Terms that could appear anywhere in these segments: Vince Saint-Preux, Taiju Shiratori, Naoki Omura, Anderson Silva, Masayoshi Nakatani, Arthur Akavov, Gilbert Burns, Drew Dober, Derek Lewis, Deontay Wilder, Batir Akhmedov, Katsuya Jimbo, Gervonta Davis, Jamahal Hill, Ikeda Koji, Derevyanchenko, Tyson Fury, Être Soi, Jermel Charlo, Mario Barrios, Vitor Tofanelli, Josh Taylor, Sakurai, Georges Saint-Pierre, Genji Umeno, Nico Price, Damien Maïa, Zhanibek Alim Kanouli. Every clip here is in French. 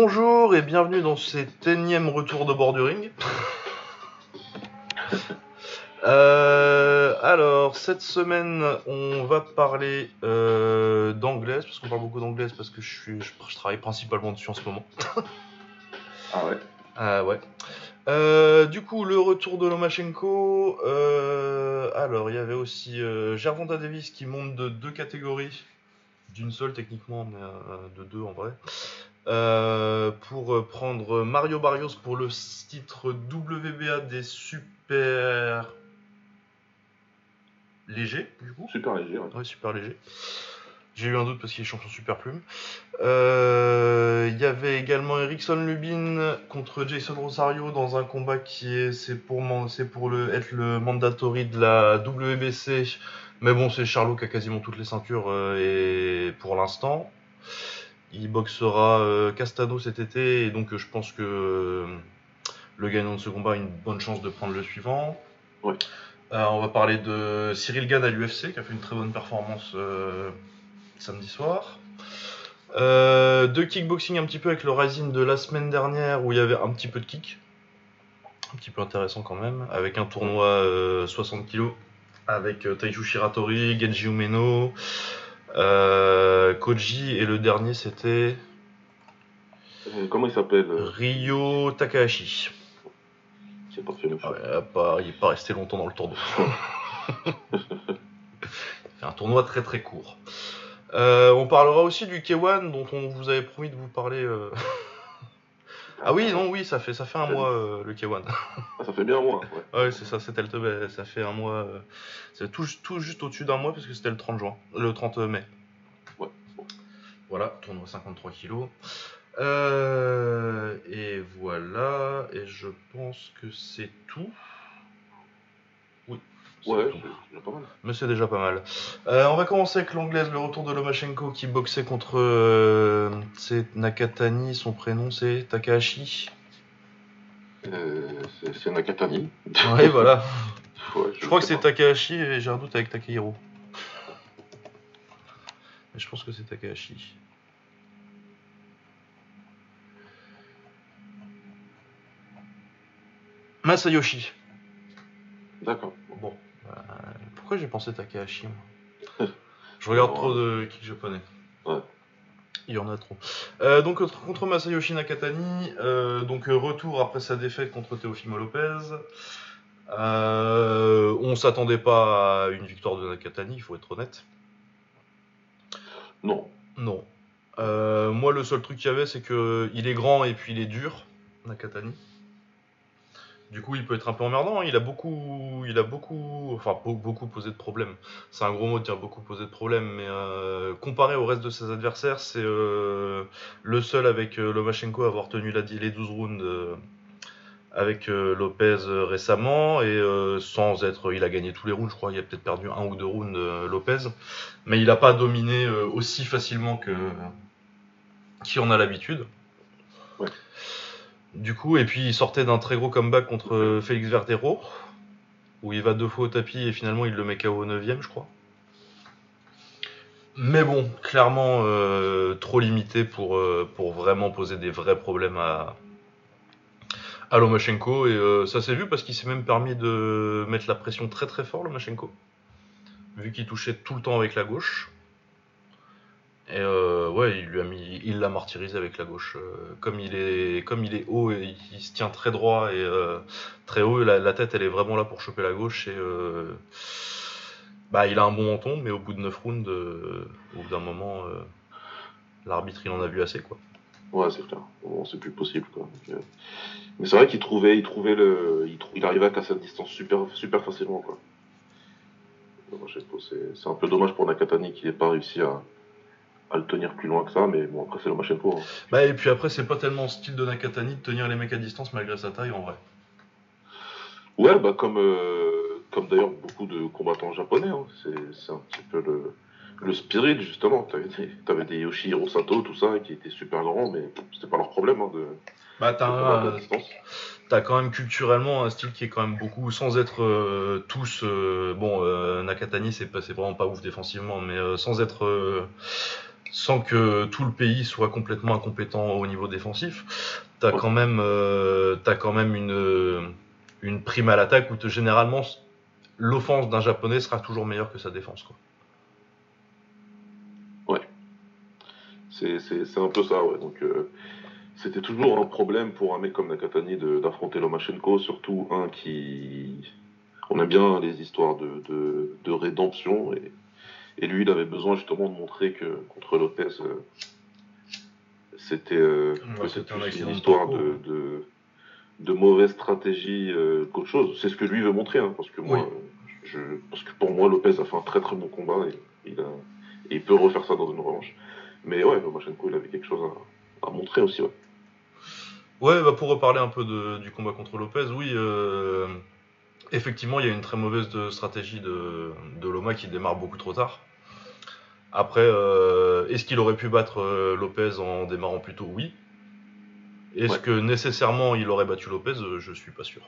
Bonjour et bienvenue dans cet énième retour de bord du ring. Alors, cette semaine, on va parler d'anglaise, parce qu'on parle beaucoup d'anglaise, parce que je travaille principalement dessus en ce moment. Ah ouais. Ouais. Du coup, le retour de Lomachenko. Alors, il y avait aussi Gervonta Davis qui monte de deux catégories, d'une seule techniquement, mais de deux en vrai, pour prendre Mario Barrios pour le titre WBA des super légers, du coup. Super léger, ouais. Ouais, super léger. J'ai eu un doute parce qu'il est champion super plume. Il y avait également Erickson Lubin contre Jason Rosario dans un combat qui est c'est pour être le mandatory de la WBC. Mais bon, c'est Charlot qui a quasiment toutes les ceintures et pour l'instant. Il boxera Castano cet été et donc je pense que le gagnant de ce combat a une bonne chance de prendre le suivant. Oui. On va parler de Cyril Gane à l'UFC qui a fait une très bonne performance samedi soir. De kickboxing un petit peu avec le Rising de la semaine dernière où il y avait un petit peu de kick, un petit peu intéressant quand même, avec un tournoi 60 kg avec Taiju Shiratori, Genji Umeno, Koji et le dernier c'était... Comment il s'appelle? Ryo Takahashi. C'est pas fait le choix. Ah ouais, il n'est pas resté longtemps dans le tournoi. C'est un tournoi très très court. On parlera aussi du K1 dont on vous avait promis de vous parler. Ah oui, non, oui, ça fait un mois le K1. Ah, ça fait bien un mois. Ouais, ouais c'est ça, c'était le ça fait un mois. C'est tout juste au-dessus d'un mois parce que c'était le 30 juin, le 30 mai. Ouais. Voilà, tournoi 53 kilos. Et voilà, et je pense que c'est tout. Ouais, c'est déjà pas mal. Mais c'est déjà pas mal. On va commencer avec l'anglaise, le retour de Lomachenko qui boxait contre c'est Nakatani, son prénom c'est Takahashi. C'est Nakatani. Ouais, voilà. Ouais, je crois que c'est Takahashi et j'ai un doute avec Takehiro. Mais je pense que c'est Takahashi. Masayoshi. D'accord. Bon. Pourquoi j'ai pensé Takahashi moi ? Je regarde trop de kicks japonais. Ouais. Il y en a trop. Donc contre Masayoshi Nakatani, donc retour après sa défaite contre Teofimo Lopez. On s'attendait pas à une victoire de Nakatani, il faut être honnête. Non. Non. Moi le seul truc qu'il y avait c'est que il est grand et puis il est dur, Nakatani. Du coup, il peut être un peu emmerdant, hein. il a beaucoup posé de problèmes. C'est un gros mot de dire beaucoup posé de problèmes, mais comparé au reste de ses adversaires, c'est le seul avec Lomachenko à avoir tenu les 12 rounds avec Lopez récemment, et sans être... Il a gagné tous les rounds, je crois, il a peut-être perdu un ou deux rounds Lopez, mais il n'a pas dominé aussi facilement que qui en a l'habitude. Ouais. Du coup, et puis il sortait d'un très gros comeback contre Félix Verdero, où il va deux fois au tapis et finalement il le met KO au 9ème, je crois. Mais bon, clairement trop limité pour vraiment poser des vrais problèmes à Lomachenko. Et ça s'est vu parce qu'il s'est même permis de mettre la pression très très fort, Lomachenko, vu qu'il touchait tout le temps avec la gauche. Et ouais, il l'a martyrisé avec la gauche. Comme il est haut et il se tient très droit et très haut, la tête elle est vraiment là pour choper la gauche. Et il a un bon menton, mais au bout de 9 rounds, au bout d'un moment, l'arbitre il en a vu assez quoi. Ouais, c'est clair. Bon, c'est plus possible quoi. Mais c'est vrai qu'il il arrivait à casser la distance super super facilement quoi. Alors, c'est un peu dommage pour Nakatani qu'il n'ait pas réussi à le tenir plus loin que ça, mais bon, après c'est Lomachenko. Hein. Et puis après, c'est pas tellement le style de Nakatani de tenir les mecs à distance malgré sa taille en vrai. Ouais, comme d'ailleurs beaucoup de combattants japonais, hein. C'est un petit peu le spirit justement. T'avais des Yoshihiro Sato, tout ça, qui étaient super grands, mais c'était pas leur problème hein, t'as quand même culturellement un style qui est quand même beaucoup, sans être tous... Nakatani, c'est vraiment pas ouf défensivement, mais sans être... sans que tout le pays soit complètement incompétent au niveau défensif, t'as quand même, une prime à l'attaque où généralement l'offense d'un Japonais sera toujours meilleure que sa défense, quoi. C'est un peu ça, ouais. Donc, c'était toujours un problème pour un mec comme Nakatani d'affronter Lomachenko, surtout un qui... On aime bien les histoires de rédemption, et lui, il avait besoin justement de montrer que contre Lopez, c'était une histoire de mauvaise stratégie qu'autre chose. C'est ce que lui veut montrer, hein, parce que moi, parce que pour moi, Lopez a fait un très très bon combat, et il peut refaire ça dans une revanche. Mais ouais, Lomachenko, il avait quelque chose à montrer aussi, ouais. Ouais, bah pour reparler un peu du combat contre Lopez, oui, effectivement, il y a une très mauvaise stratégie de Loma qui démarre beaucoup trop tard. Après, est-ce qu'il aurait pu battre Lopez en démarrant plus tôt ? Oui. Est-ce que nécessairement il aurait battu Lopez ? Je suis pas sûr.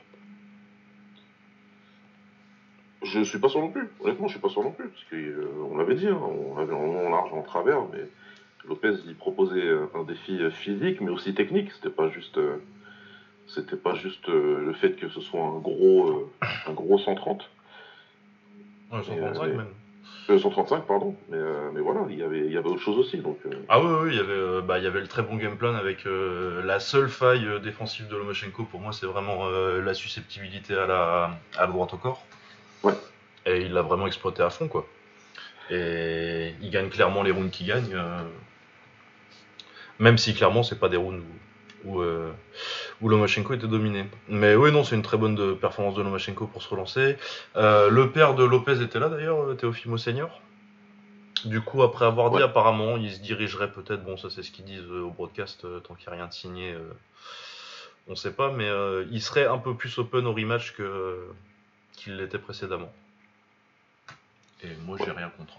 Je suis pas sûr non plus. Honnêtement, je suis pas sûr non plus. Parce qu'on l'avait dit, hein, on avait en long, en large, en travers, mais... Lopez, il proposait un défi physique, mais aussi technique. C'était pas juste le fait que ce soit un gros 130. Ouais, 135 même. 135, pardon. Mais voilà, il y avait autre chose aussi. Donc. Ah oui, il y avait le très bon game plan avec la seule faille défensive de Lomachenko. Pour moi, c'est vraiment la susceptibilité à la droite au corps. Ouais. Et il l'a vraiment exploité à fond, quoi. Et il gagne clairement les rounds qu'il gagne, même si clairement c'est pas des rounds où Lomachenko était dominé. Mais oui, non, c'est une très bonne performance de Lomachenko pour se relancer. Le père de Lopez était là d'ailleurs, Teofimo Senior. Du coup, après avoir dit apparemment, il se dirigerait peut-être, bon ça c'est ce qu'ils disent au broadcast, tant qu'il n'y a rien de signé, on sait pas, mais il serait un peu plus open au rematch qu'il l'était précédemment. Et moi, j'ai rien contre.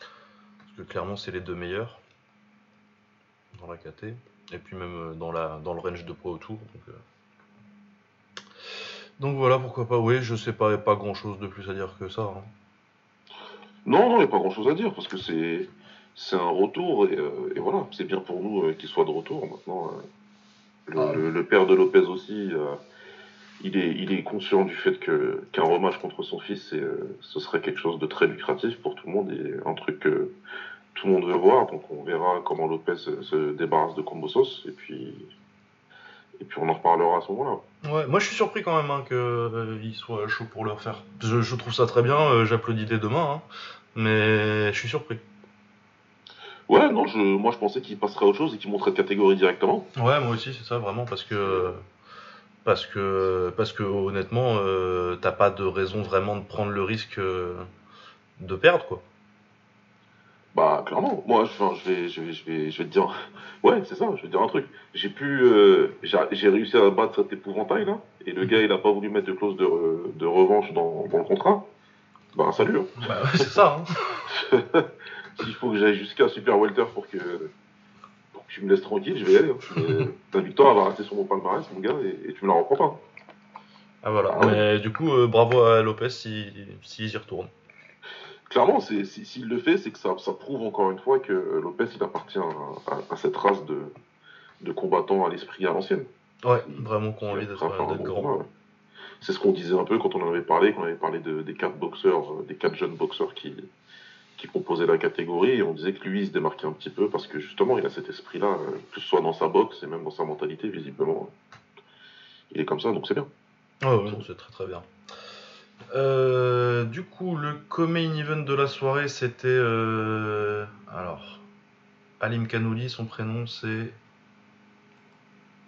Parce que clairement, c'est les deux meilleurs dans la KT. Et puis même dans le range de poids autour. Donc voilà, pourquoi pas. Oui, je sais pas, il n'y a pas grand-chose de plus à dire que ça. Hein. Non, il n'y a pas grand-chose à dire. Parce que c'est un retour. Et voilà, c'est bien pour nous qu'il soit de retour. Maintenant, le père de Lopez aussi... Il est conscient du fait qu'un rematch contre son fils, ce serait quelque chose de très lucratif pour tout le monde et un truc que tout le monde veut voir. Donc on verra comment Lopez se débarrasse de Combo Sauce et puis on en reparlera à ce moment-là. Ouais, moi je suis surpris quand même hein, qu'il soit chaud pour le refaire. Je trouve ça très bien, j'applaudis dès demain, hein, mais je suis surpris. Ouais, non, moi je pensais qu'il passerait à autre chose et qu'il montrait de catégorie directement. Ouais, moi aussi c'est ça vraiment parce que honnêtement, t'as pas de raison vraiment de prendre le risque de perdre, quoi. Bah clairement, moi je vais te dire, ouais c'est ça, je vais te dire un truc. J'ai réussi à battre cet épouvantail là, et le gars il a pas voulu mettre de clause de revanche dans le contrat. Bah salut. Hein. Bah ouais, c'est ça. Hein. S'il faut que j'aille jusqu'à Super Welter pour que tu me laisses tranquille, je vais y aller. Hein. Ta victoire va rester sur mon palmarès, mon gars, et tu me la reprends pas. Ah voilà, mais du coup, bravo à Lopez s'il y retourne. Clairement, s'il le fait, c'est que ça prouve encore une fois que Lopez, il appartient à cette race de combattants à l'esprit à l'ancienne. Ouais, vraiment qu'on a envie d'être grand. Combat, ouais. C'est ce qu'on disait un peu quand on en avait parlé, des quatre boxeurs, des quatre jeunes boxeurs qui composait la catégorie, et on disait que lui il se démarquait un petit peu parce que justement il a cet esprit là, que ce soit dans sa boxe et même dans sa mentalité, visiblement il est comme ça, donc c'est bien. Ouais, c'est très très bien. Du coup, le co-main event de la soirée c'était alors Alim Kanouli, son prénom c'est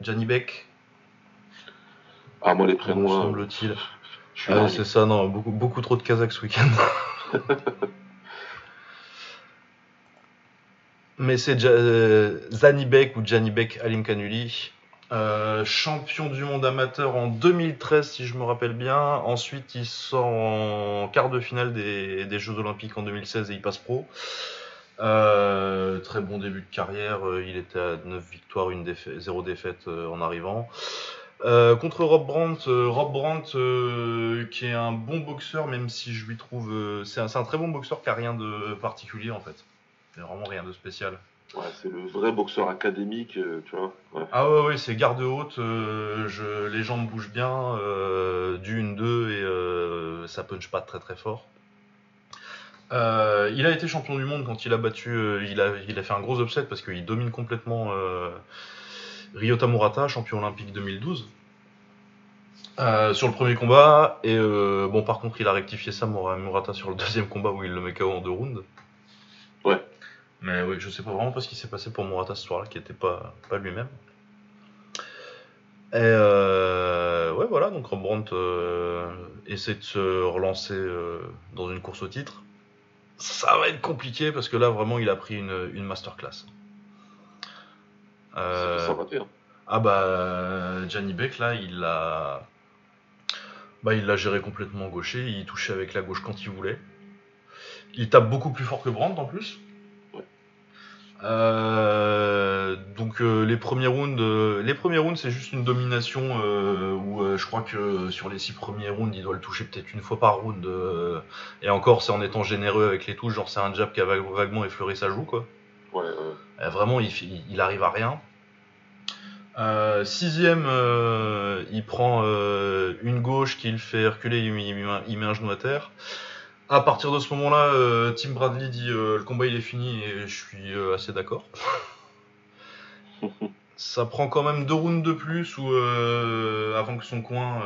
Zhanibek. Ah, moi les prénoms là, semble-t-il. C'est ça, non, beaucoup trop de Kazakhs ce week-end. Mais c'est Zhanibek ou Zhanibek Alim Kanouli, champion du monde amateur en 2013 si je me rappelle bien. Ensuite il sort en quart de finale des Jeux Olympiques en 2016 et il passe pro. Très bon début de carrière, il était à 9 victoires, 0 défaite en arrivant. Contre Rob Brandt, qui est un bon boxeur, même si je lui trouve... c'est un très bon boxeur qui n'a rien de particulier en fait. C'était vraiment rien de spécial. Ouais, c'est le vrai boxeur académique, tu vois. Ouais. Ah ouais, ouais, c'est garde haute, les jambes bougent bien, du 1-2 et ça punch pas très très fort. Il a été champion du monde quand il a battu, il a fait un gros upset parce qu'il domine complètement Ryota Murata, champion olympique 2012. Sur le premier combat, et bon, par contre, il a rectifié ça, Murata, sur le deuxième combat où il le met KO en 2 rounds. Ouais. Mais oui, je sais pas vraiment pas ce qui s'est passé pour Murata ce soir-là, qui était pas lui-même. Et ouais, voilà, donc Rob Brandt essaie de se relancer dans une course au titre. Ça va être compliqué parce que là, vraiment, il a pris une masterclass. Ça va pire. Ah bah, Zhanibek, là, il l'a géré complètement gaucher, il touchait avec la gauche quand il voulait. Il tape beaucoup plus fort que Brandt en plus. Donc les premiers rounds c'est juste une domination où je crois que sur les 6 premiers rounds il doit le toucher peut-être une fois par round et encore c'est en étant généreux avec les touches, genre c'est un jab qui a vaguement effleuré sa joue quoi. Ouais, ouais. Vraiment il arrive à rien. 6ème il prend une gauche qui le fait reculer, il met un genou à terre. À partir de ce moment-là, Tim Bradley dit le combat il est fini et je suis assez d'accord. Ça prend quand même 2 rounds de plus où avant que son coin,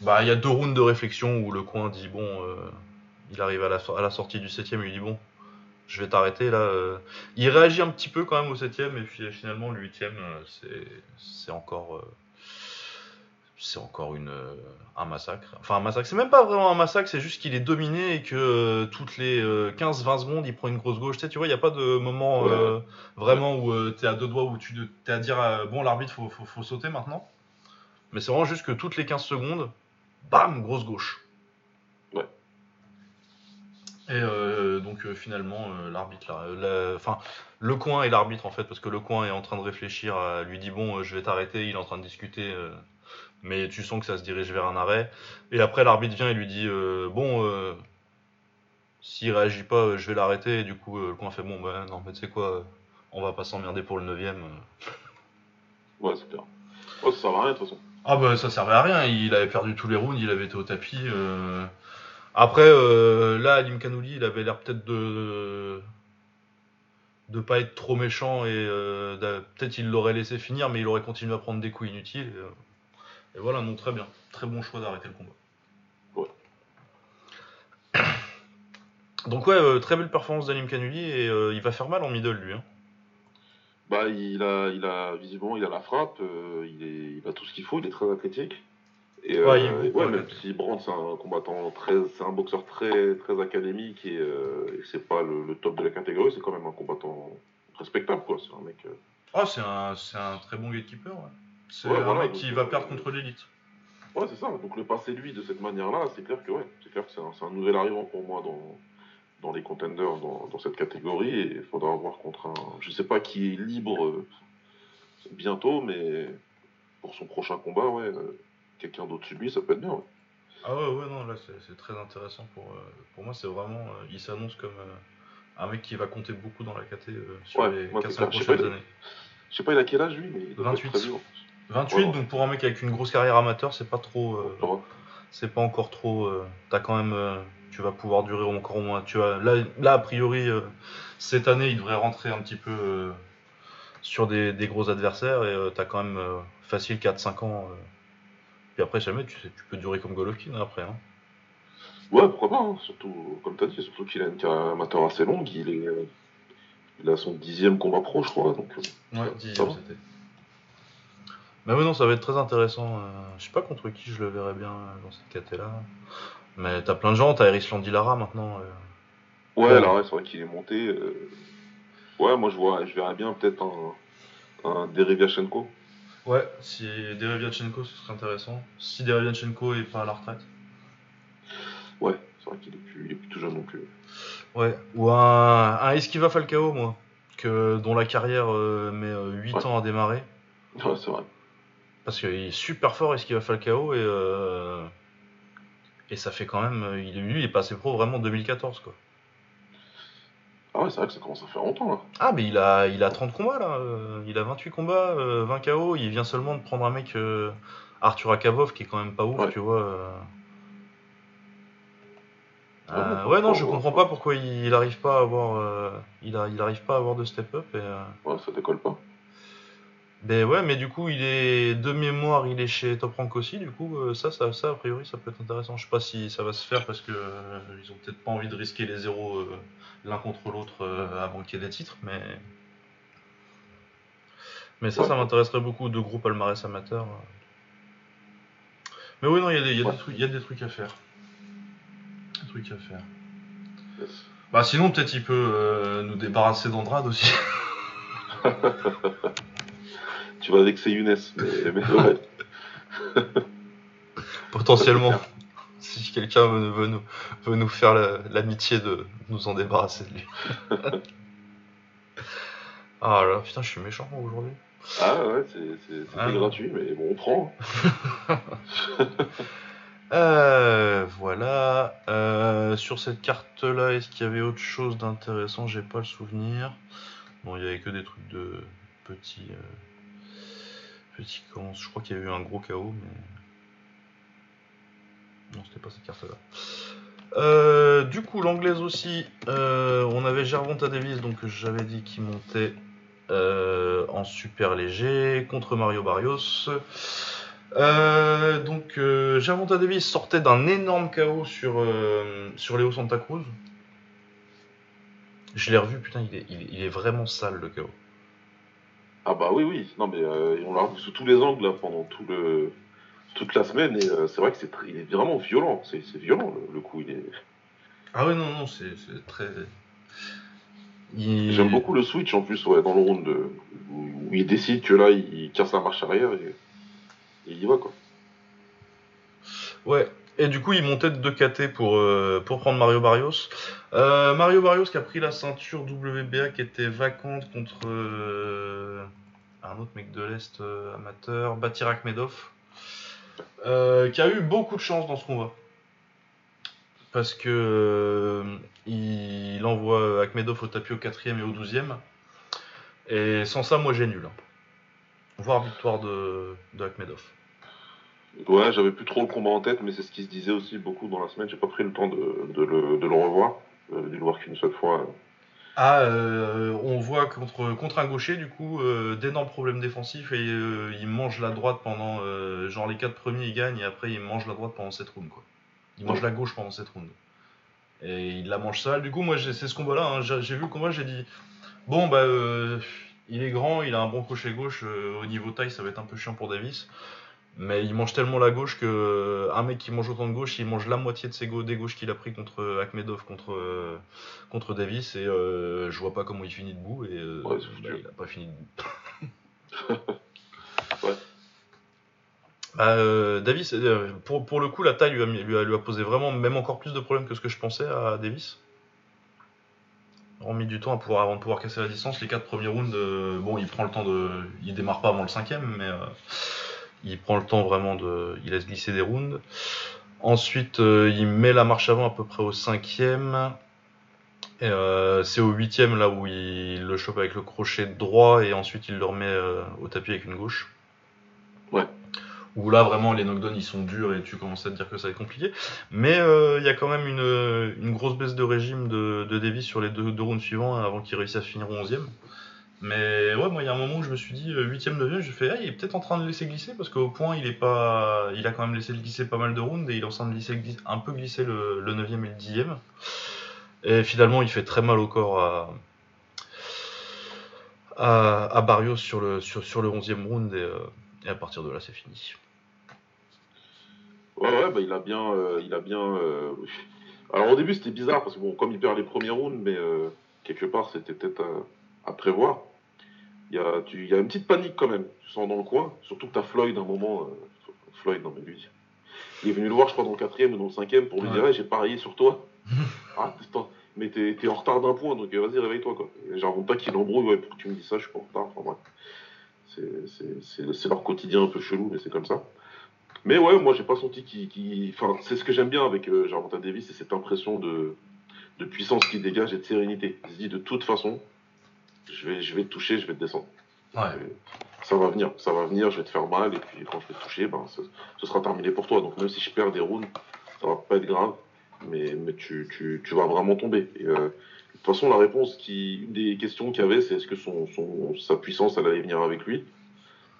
il y a 2 rounds de réflexion où le coin dit bon, il arrive à la sortie du 7ème, il dit bon, je vais t'arrêter là. Il réagit un petit peu quand même au 7ème et puis finalement le 8ème, c'est encore un massacre. Enfin, un massacre. C'est même pas vraiment un massacre, c'est juste qu'il est dominé et que toutes les 15-20 secondes, il prend une grosse gauche. Tu vois, il n'y a pas de moment vraiment où tu es à 2 doigts, où tu es à dire bon, l'arbitre, faut sauter maintenant. Mais c'est vraiment juste que toutes les 15 secondes, bam, grosse gauche. Ouais. Et donc, finalement, l'arbitre, le coin et l'arbitre, en fait, parce que le coin est en train de réfléchir, lui dit bon, je vais t'arrêter, il est en train de discuter. Mais tu sens que ça se dirige vers un arrêt. Et après, l'arbitre vient et lui dit s'il réagit pas, je vais l'arrêter. Et du coup, le coin fait bon, ben non, mais tu sais quoi, on va pas s'emmerder pour le 9ème. Ouais, c'est clair. Oh, ça servait à rien de toute façon. Ah, bah ça servait à rien. Il avait perdu tous les rounds, il avait été au tapis. Après, là, Alim Kanouli, il avait l'air peut-être de pas être trop méchant. Et peut-être il l'aurait laissé finir, mais il aurait continué à prendre des coups inutiles. Et voilà, non, très bien. Très bon choix d'arrêter le combat. Ouais. Donc ouais, très belle performance d'Alim Kanouli et il va faire mal en middle, lui. Hein. Bah, visiblement, il a la frappe, il a tout ce qu'il faut, il est très athlétique. Et, même si Brandt, c'est un combattant c'est un boxeur très, très académique et c'est pas le top de la catégorie, c'est quand même un combattant respectable, quoi. C'est un mec... c'est un très bon gatekeeper, ouais. C'est un mec qui va perdre contre l'élite. Ouais, c'est ça. Donc le passer lui de cette manière-là, c'est clair que c'est un nouvel arrivant pour moi dans les contenders, dans cette catégorie. Et il faudra voir contre un... Je sais pas qui est libre bientôt, mais pour son prochain combat, ouais, quelqu'un d'au-dessus de lui, ça peut être bien. Ouais. Ah ouais, non, là, c'est très intéressant. Pour moi, c'est vraiment... il s'annonce comme un mec qui va compter beaucoup dans la caté sur les 4-5 prochaines années. Je sais pas, il a quel âge, lui, mais il doit 28. Être très dur. 28, ouais, donc pour un mec avec une grosse carrière amateur, c'est pas trop. C'est pas encore trop. T'as quand même. Tu vas pouvoir durer encore au moins. Là, a priori, cette année, il devrait rentrer un petit peu sur des gros adversaires et t'as quand même facile 4-5 ans. Puis après, jamais, tu peux durer comme Golovkin après. Hein. Ouais, pourquoi pas, hein. Surtout, comme t'as dit, surtout qu'il a une carrière amateur assez longue. Il a son 10e combat pro, je crois. Donc, ouais, 10e, c'était. Mais oui, non, ça va être très intéressant. Je sais pas contre qui je le verrais bien dans cette caté-là. Mais t'as plein de gens, t'as Erickson Lubin maintenant. Ouais, là, c'est vrai qu'il est monté. Ouais, moi je verrais bien peut-être un Derevyanchenko. Ouais, si Derevyanchenko, ce serait intéressant. Si Derevyanchenko est pas à la retraite. Ouais, c'est vrai qu'il est plus tout jeune non plus. Ouais, ou un Esquiva Falcao, moi, dont la carrière met 8 ans à démarrer. Ouais, c'est vrai. Parce qu'il est super fort, Esquiva Falcao, et ça fait quand même... Lui, il est passé pro vraiment en 2014, quoi. Ah ouais, c'est vrai que ça commence à faire longtemps là. Ah, mais il a 30 combats là. Il a 28 combats, 20 KO. Il vient seulement de prendre un mec, Arthur Akavov, qui est quand même pas ouf, ouais. Tu vois. Ouais, non, je comprends pas pourquoi il n'arrive pas à avoir, il arrive pas à avoir de step-up. Ouais, ça décolle pas. Ben ouais, mais du coup, il est de mémoire, il est chez Top Rank aussi. Du coup, ça, a priori, ça peut être intéressant. Je sais pas si ça va se faire parce que ils ont peut-être pas envie de risquer les zéros l'un contre l'autre avant qu'il y ait des titres, mais ça, ouais. Ça m'intéresserait beaucoup de gros palmarès amateurs. Mais oui, non, il y a des trucs à faire. Yes. Bah sinon peut-être il peut nous débarrasser d'Andrade aussi. Tu vas vexer Younes, mais ouais. Potentiellement, si quelqu'un veut nous faire l'amitié de nous en débarrasser de lui. Ah là, putain, je suis méchant aujourd'hui. Ah ouais, c'est gratuit, mais bon, on prend. Voilà. Sur cette carte-là, est-ce qu'il y avait autre chose d'intéressant? J'ai pas le souvenir. Bon, il n'y avait que des trucs de petits. Petit commence. Je crois qu'il y a eu un gros KO, mais. Non, c'était pas cette carte-là. Du coup, l'anglaise aussi. On avait Gervonta Davis, donc j'avais dit qu'il montait en super léger contre Mario Barrios. Donc Gervonta Davis sortait d'un énorme KO sur Léo Santa Cruz. Je l'ai revu, putain, il est vraiment sale le KO. Ah bah oui, non mais on l'a revu sous tous les angles là, pendant toute la semaine et c'est vrai que il est vraiment violent, c'est violent le coup, il est... Ah ouais non, c'est très... J'aime beaucoup le switch en plus, ouais, dans le round où il décide que là il casse la marche arrière et... Il y va quoi. Ouais, et du coup il montait de 2 KT pour prendre Mario Barrios. Mario Barrios qui a pris la ceinture WBA qui était vacante contre un autre mec de l'Est amateur, Batir Akhmedov, qui a eu beaucoup de chance dans ce combat. Parce que il envoie Akhmedov au tapis au 4e et au 12e. Et sans ça, moi j'ai nul. Voir victoire de Akhmedov. Ouais, j'avais plus trop le combat en tête, mais c'est ce qui se disait aussi beaucoup dans la semaine. J'ai pas pris le temps de le revoir, de le voir qu'une seule fois. On voit contre un gaucher, du coup, d'énormes problèmes défensifs et il mange la droite pendant genre les 4 premiers, il gagne et après il mange la droite pendant 7 rounds. Quoi. Il mange la gauche pendant 7 rounds. Et il la mange sale. Du coup, moi, c'est ce combat-là. Hein, j'ai vu le combat, j'ai dit bon, bah. Il est grand, il a un bon crochet gauche, au niveau taille ça va être un peu chiant pour Davis, mais il mange tellement la gauche que un mec qui mange autant de gauche, il mange la moitié de ses des gauches qu'il a pris contre Akhmedov, contre Davis, et je vois pas comment il finit debout, et il a pas fini debout. Ouais. Davis, pour le coup la taille lui a posé vraiment, même encore plus de problèmes que ce que je pensais à Davis. On met du temps avant de pouvoir casser la distance. Les 4 premiers rounds, bon, il prend le temps de. Il démarre pas avant le 5e, mais il prend le temps vraiment de. Il laisse glisser des rounds. Ensuite, il met la marche avant à peu près au 5e. Et, c'est au 8e là où il le chope avec le crochet droit et ensuite il le remet au tapis avec une gauche. Ouais. Où là vraiment les knockdowns ils sont durs et tu commences à te dire que ça va être compliqué, mais il y a quand même une grosse baisse de régime de Davis sur les deux rounds suivants avant qu'il réussisse à finir au 11e. Mais ouais, moi il y a un moment où je me suis dit 8e, 9e, j'ai fait il est peut-être en train de laisser glisser parce qu'au point il a quand même laissé glisser pas mal de rounds et il est en train de glisser le 9e et le 10e. Et finalement il fait très mal au corps à Barrios sur le 11e round et à partir de là c'est fini. Ouais, bah il a bien. Alors au début c'était bizarre parce que bon, comme il perd les premiers rounds, mais quelque part c'était peut-être à prévoir. Il y a une petite panique quand même, tu sens dans le coin. Surtout que t'as Floyd à un moment. Floyd, non mais lui, il est venu le voir je crois dans le 4e ou dans le 5e pour lui dire j'ai parié sur toi. Ah putain, mais t'es en retard d'un point donc vas-y réveille-toi quoi. J'invente pas qu'il embrouille pour que tu me dises ça, je suis pas en retard. Enfin bref, c'est leur quotidien un peu chelou mais c'est comme ça. Mais ouais, moi j'ai pas senti Enfin, c'est ce que j'aime bien avec Gervonta Davis, c'est cette impression de de puissance qu'il dégage et de sérénité. Il se dit de toute façon, je vais te toucher, je vais te descendre. Ouais. Ça va venir, je vais te faire mal, et puis quand je vais te toucher, ben, ce sera terminé pour toi. Donc même si je perds des rounds, ça va pas être grave, mais tu vas vraiment tomber. Et, de toute façon, la réponse, une des questions qu'il y avait, c'est est-ce que sa puissance, elle allait venir avec lui ?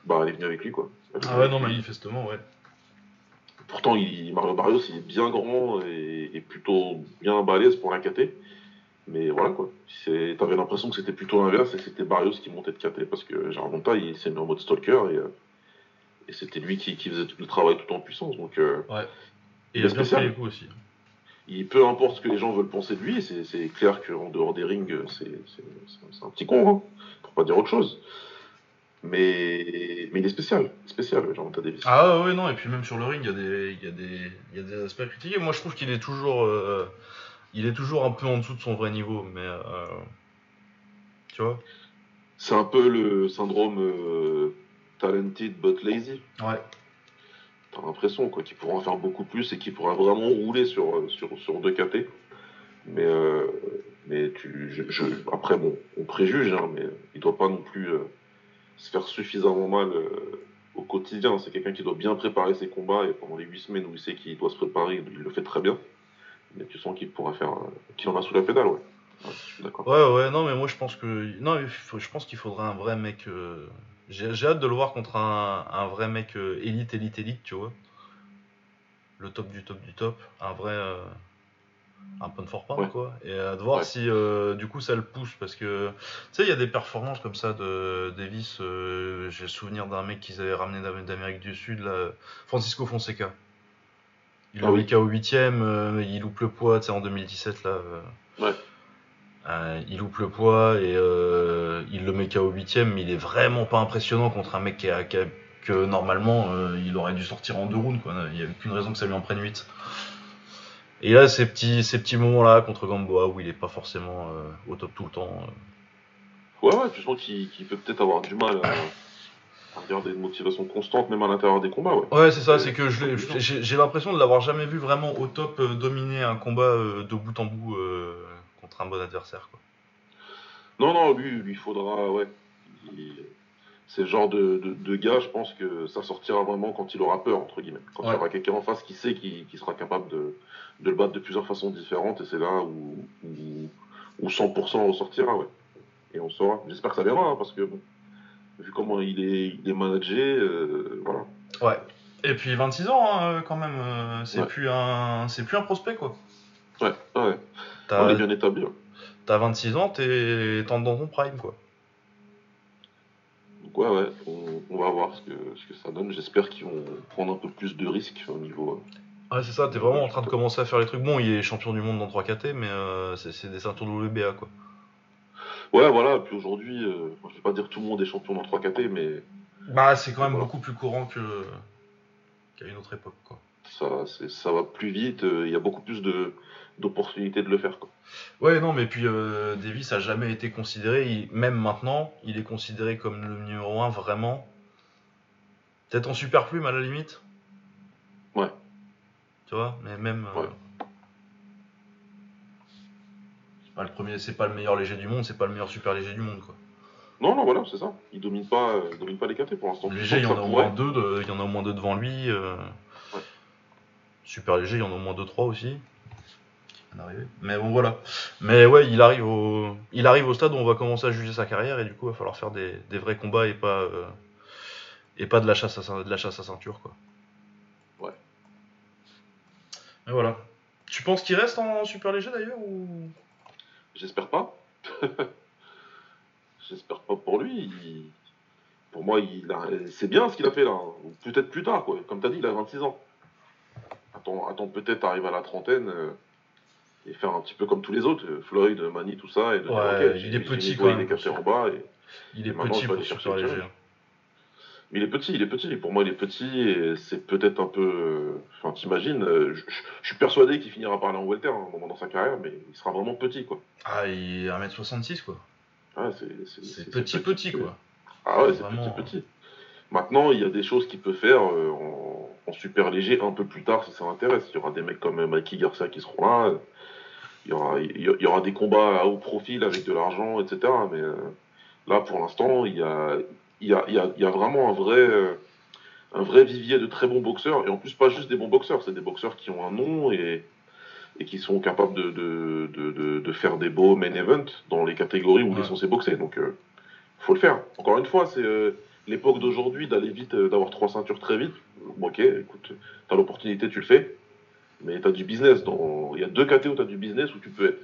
Bah, elle est venue avec lui, quoi. Ah ouais, non, manifestement, ouais. Pourtant, Mario Barrios, il est bien grand et plutôt bien balèze pour la KT. Mais voilà, quoi. T'avais l'impression que c'était plutôt l'inverse et c'était Barrios qui montait de KT parce que Gervonta, il s'est mis en mode stalker et c'était lui qui faisait tout le travail tout en puissance. Donc, ouais. Et il a bien fait les coups aussi. Peu importe ce que les gens veulent penser de lui, c'est clair qu'en dehors des rings, c'est un petit con, hein, pour pas dire autre chose. Mais il est spécial, Gervonta Davis. Ah ouais, non, et puis même sur le ring, il y a des aspects critiqués. Moi, je trouve qu'il est toujours un peu en dessous de son vrai niveau, mais tu vois. C'est un peu le syndrome talented but lazy. Ouais. T'as l'impression quoi, qu'il pourra en faire beaucoup plus et qu'il pourra vraiment rouler sur 2KT. Mais après, bon, on préjuge, hein, mais il doit pas non plus... se faire suffisamment mal au quotidien. C'est quelqu'un qui doit bien préparer ses combats et pendant les 8 semaines où il sait qu'il doit se préparer, il le fait très bien. Mais tu sens qu'il pourra faire... qu'il en a sous la pédale, ouais. Ouais, je suis d'accord. Ouais, non, mais moi je pense que... Non, je pense qu'il faudra un vrai mec... J'ai hâte de le voir contre un vrai mec élite, tu vois. Le top du top. Un vrai... un pound for pound, ouais. Quoi, et de voir, ouais, si du coup ça le pousse, parce que tu sais, il y a des performances comme ça de Davis. J'ai le souvenir d'un mec qu'ils avaient ramené d'Amérique du Sud là, Francisco Fonseca, il le met KO 8ème, il loupe le poids, tu sais, en 2017 là, ouais. Il loupe le poids et il le met KO 8ème, mais il est vraiment pas impressionnant contre un mec que normalement il aurait dû sortir en 2 rounds, quoi. Il n'y a aucune raison que ça lui en prenne 8. Et là, ces petits moments-là, contre Gamboa, où il n'est pas forcément au top tout le temps. Ouais, tu sens qu'il peut peut-être avoir du mal à garder une motivation constante, même à l'intérieur des combats. Ouais, c'est ça, c'est que j'ai l'impression de l'avoir jamais vu vraiment au top dominer un combat de bout en bout contre un bon adversaire, quoi. Non, lui il faudra, ouais. C'est le genre de gars, je pense que ça sortira vraiment quand il aura peur, entre guillemets. Quand, ouais, il y aura quelqu'un en face qui sait qu'il sera capable de le battre de plusieurs façons différentes, et c'est là où 100% ressortira, ouais. Et on saura. J'espère que ça verra, hein, parce que, bon, vu comment il est managé, voilà. Ouais. Et puis 26 ans, hein, quand même, c'est, ouais, plus un prospect, quoi. Ouais. On est bien établi, ouais. T'as 26 ans, t'es dans ton prime, quoi. Ouais, on va voir ce que ça donne. J'espère qu'ils vont prendre un peu plus de risques au niveau... Ouais, c'est ça, t'es vraiment en train de commencer à faire les trucs. Bon, il est champion du monde dans 3KT, mais c'est des ceintures de WBA, quoi. Ouais, voilà, puis aujourd'hui, je vais pas dire tout le monde est champion dans 3KT, mais... Bah, c'est quand même beaucoup plus courant qu'à une autre époque, quoi. Ça va plus vite, il y a beaucoup plus d'opportunités de le faire, quoi. Ouais, non, mais puis Davis a jamais été considéré, même maintenant, il est considéré comme le numéro 1 vraiment. Peut-être en super plume à la limite. Ouais. Tu vois, mais même. Ouais. C'est pas le premier, c'est pas le meilleur léger du monde, c'est pas le meilleur super léger du monde, quoi. Non, voilà, c'est ça. Il domine pas les KT pour l'instant. Léger, il y en a au moins deux devant lui. Ouais. Super léger, il y en a au moins 2-3 aussi. Mais bon, voilà. Mais ouais, il arrive au stade où on va commencer à juger sa carrière, et du coup, il va falloir faire des vrais combats et pas de la chasse à ceinture, quoi. Ouais. Mais voilà. Tu penses qu'il reste en super léger d'ailleurs ou... J'espère pas. J'espère pas pour lui. Pour moi, c'est bien ce qu'il a fait là. Peut-être plus tard, quoi. Comme t'as dit, il a 26 ans. Attends peut-être arriver à la trentaine. Et faire un petit peu comme tous les autres, Floyd, Manny, tout ça. Et de, ouais, okay, il est petit, quoi. Il est caché en bas. Il est petit pour super léger. Mais il est petit. Pour moi, il est petit et c'est peut-être un peu... Enfin, t'imagines, je suis persuadé qu'il finira par aller en welter, hein, un moment dans sa carrière, mais il sera vraiment petit, quoi. Ah, il est 1m66, quoi. Ah, c'est petit, quoi. Ah ouais, c'est vraiment... petit. Maintenant, il y a des choses qu'il peut faire en super léger un peu plus tard, si ça m'intéresse. Il y aura des mecs comme Mikey Garcia qui seront là... il y aura des combats à haut profil avec de l'argent, etc. Mais là, pour l'instant, il y a vraiment un vrai vivier de très bons boxeurs. Et en plus, pas juste des bons boxeurs, c'est des boxeurs qui ont un nom et qui sont capables de faire des beaux main events dans les catégories où ils sont censés boxer. Donc, faut le faire. Encore une fois, c'est l'époque d'aujourd'hui d'aller vite, d'avoir 3 ceintures très vite. Bon, ok, écoute, t'as l'opportunité, tu le fais. Mais t'as du business. Il y a 2 KT où t'as du business où tu peux être.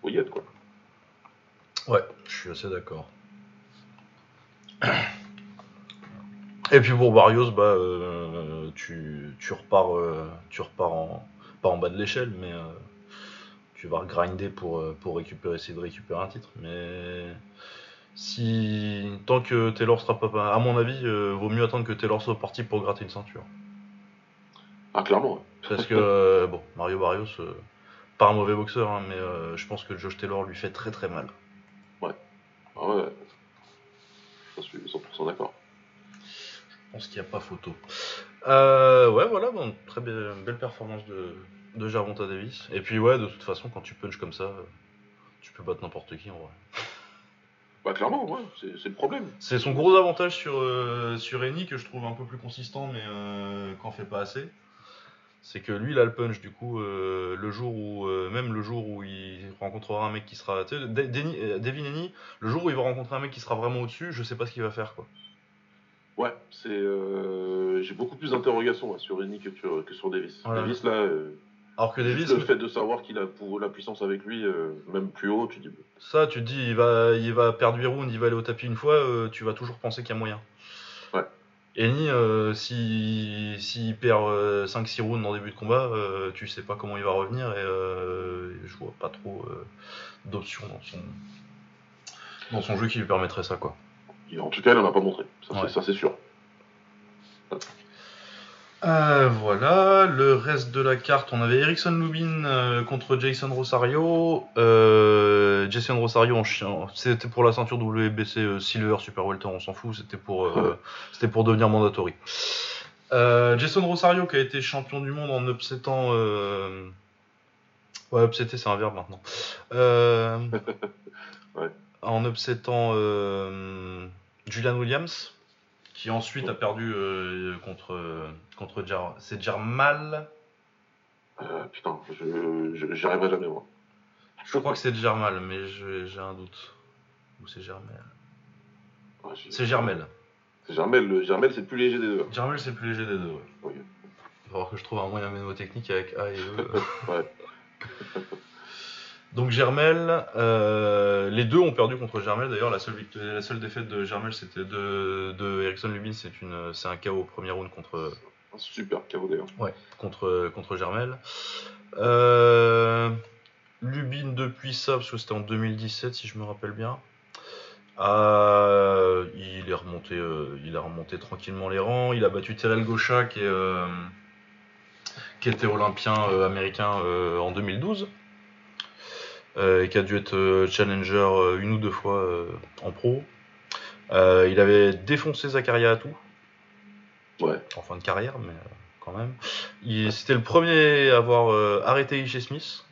Faut y être, quoi. Ouais, je suis assez d'accord. Et puis pour Barrios, tu repars pas en bas de l'échelle, mais tu vas grinder pour essayer de récupérer un titre. Mais tant que Taylor sera pas, à mon avis, vaut mieux attendre que Taylor soit parti pour gratter une ceinture. Ah, clairement. Parce que Mario Barrios, pas un mauvais boxeur, hein, mais je pense que Josh Taylor lui fait très très mal. Ouais. Ah ouais. Je suis 100% d'accord. Je pense qu'il n'y a pas photo. Ouais, voilà, bon, très belle performance de Gervonta Davis. Et puis ouais, de toute façon, quand tu punches comme ça, tu peux battre n'importe qui en vrai. Bah clairement, ouais, c'est le problème. C'est son gros avantage sur Eni, que je trouve un peu plus consistant, mais qu'en fait pas assez. C'est que lui, il a le punch, du coup, le jour où il rencontrera un mec qui sera... Tu sais, Devin Haney, le jour où il va rencontrer un mec qui sera vraiment au-dessus, je sais pas ce qu'il va faire, quoi. Ouais, c'est... j'ai beaucoup plus d'interrogations sur Haney que sur Davis. Voilà. Davis, là... Alors que Davis... Le fait de savoir qu'il a pour la puissance avec lui, même plus haut, tu dis... Ça, tu te dis, il va perdre 8 rounds, il va aller au tapis une fois, tu vas toujours penser qu'il y a moyen. Ouais. Eni, s'il perd 5-6 rounds en début de combat, tu sais pas comment il va revenir et je vois pas trop d'options dans son jeu qui lui permettrait ça, quoi. En tout cas, il en a pas montré, ça c'est sûr. Ouais. Voilà, le reste de la carte, on avait Erickson Lubin contre Jason Rosario. Jason Rosario en chien, c'était pour la ceinture WBC Silver Super Welter, on s'en fout, c'était pour devenir mandatory. Jason Rosario qui a été champion du monde en upsetant... Ouais, upsetter c'est un verbe maintenant. Ouais. En upsetant Julian Williams. Qui ensuite a perdu contre c'est Germal. Putain, j'y arriverai jamais moi. Je crois que c'est Germal, mais j'ai un doute. Ou c'est Germel. Ouais, c'est Germel. C'est Germel. Germel, c'est le plus léger des deux. Germel, c'est le plus léger des deux. Ouais. Okay. Il va falloir que je trouve un moyen mnémotechnique avec A et E. Ouais. Donc Germel, les deux ont perdu contre Germel. D'ailleurs, la seule défaite de Germel, c'était de Erickson Lubin. C'est un KO au premier round contre. Un super KO d'ailleurs. Ouais. Contre Germel. Lubin depuis ça, parce que c'était en 2017 si je me rappelle bien. Il a remonté tranquillement les rangs. Il a battu Terrell Gaucha qui était olympien américain en 2012. Et qui a dû être challenger une ou deux fois en pro. Il avait défoncé Zakaria Atou. Ouais. En fin de carrière, mais quand même. C'était le premier à avoir arrêté Ishé Smith.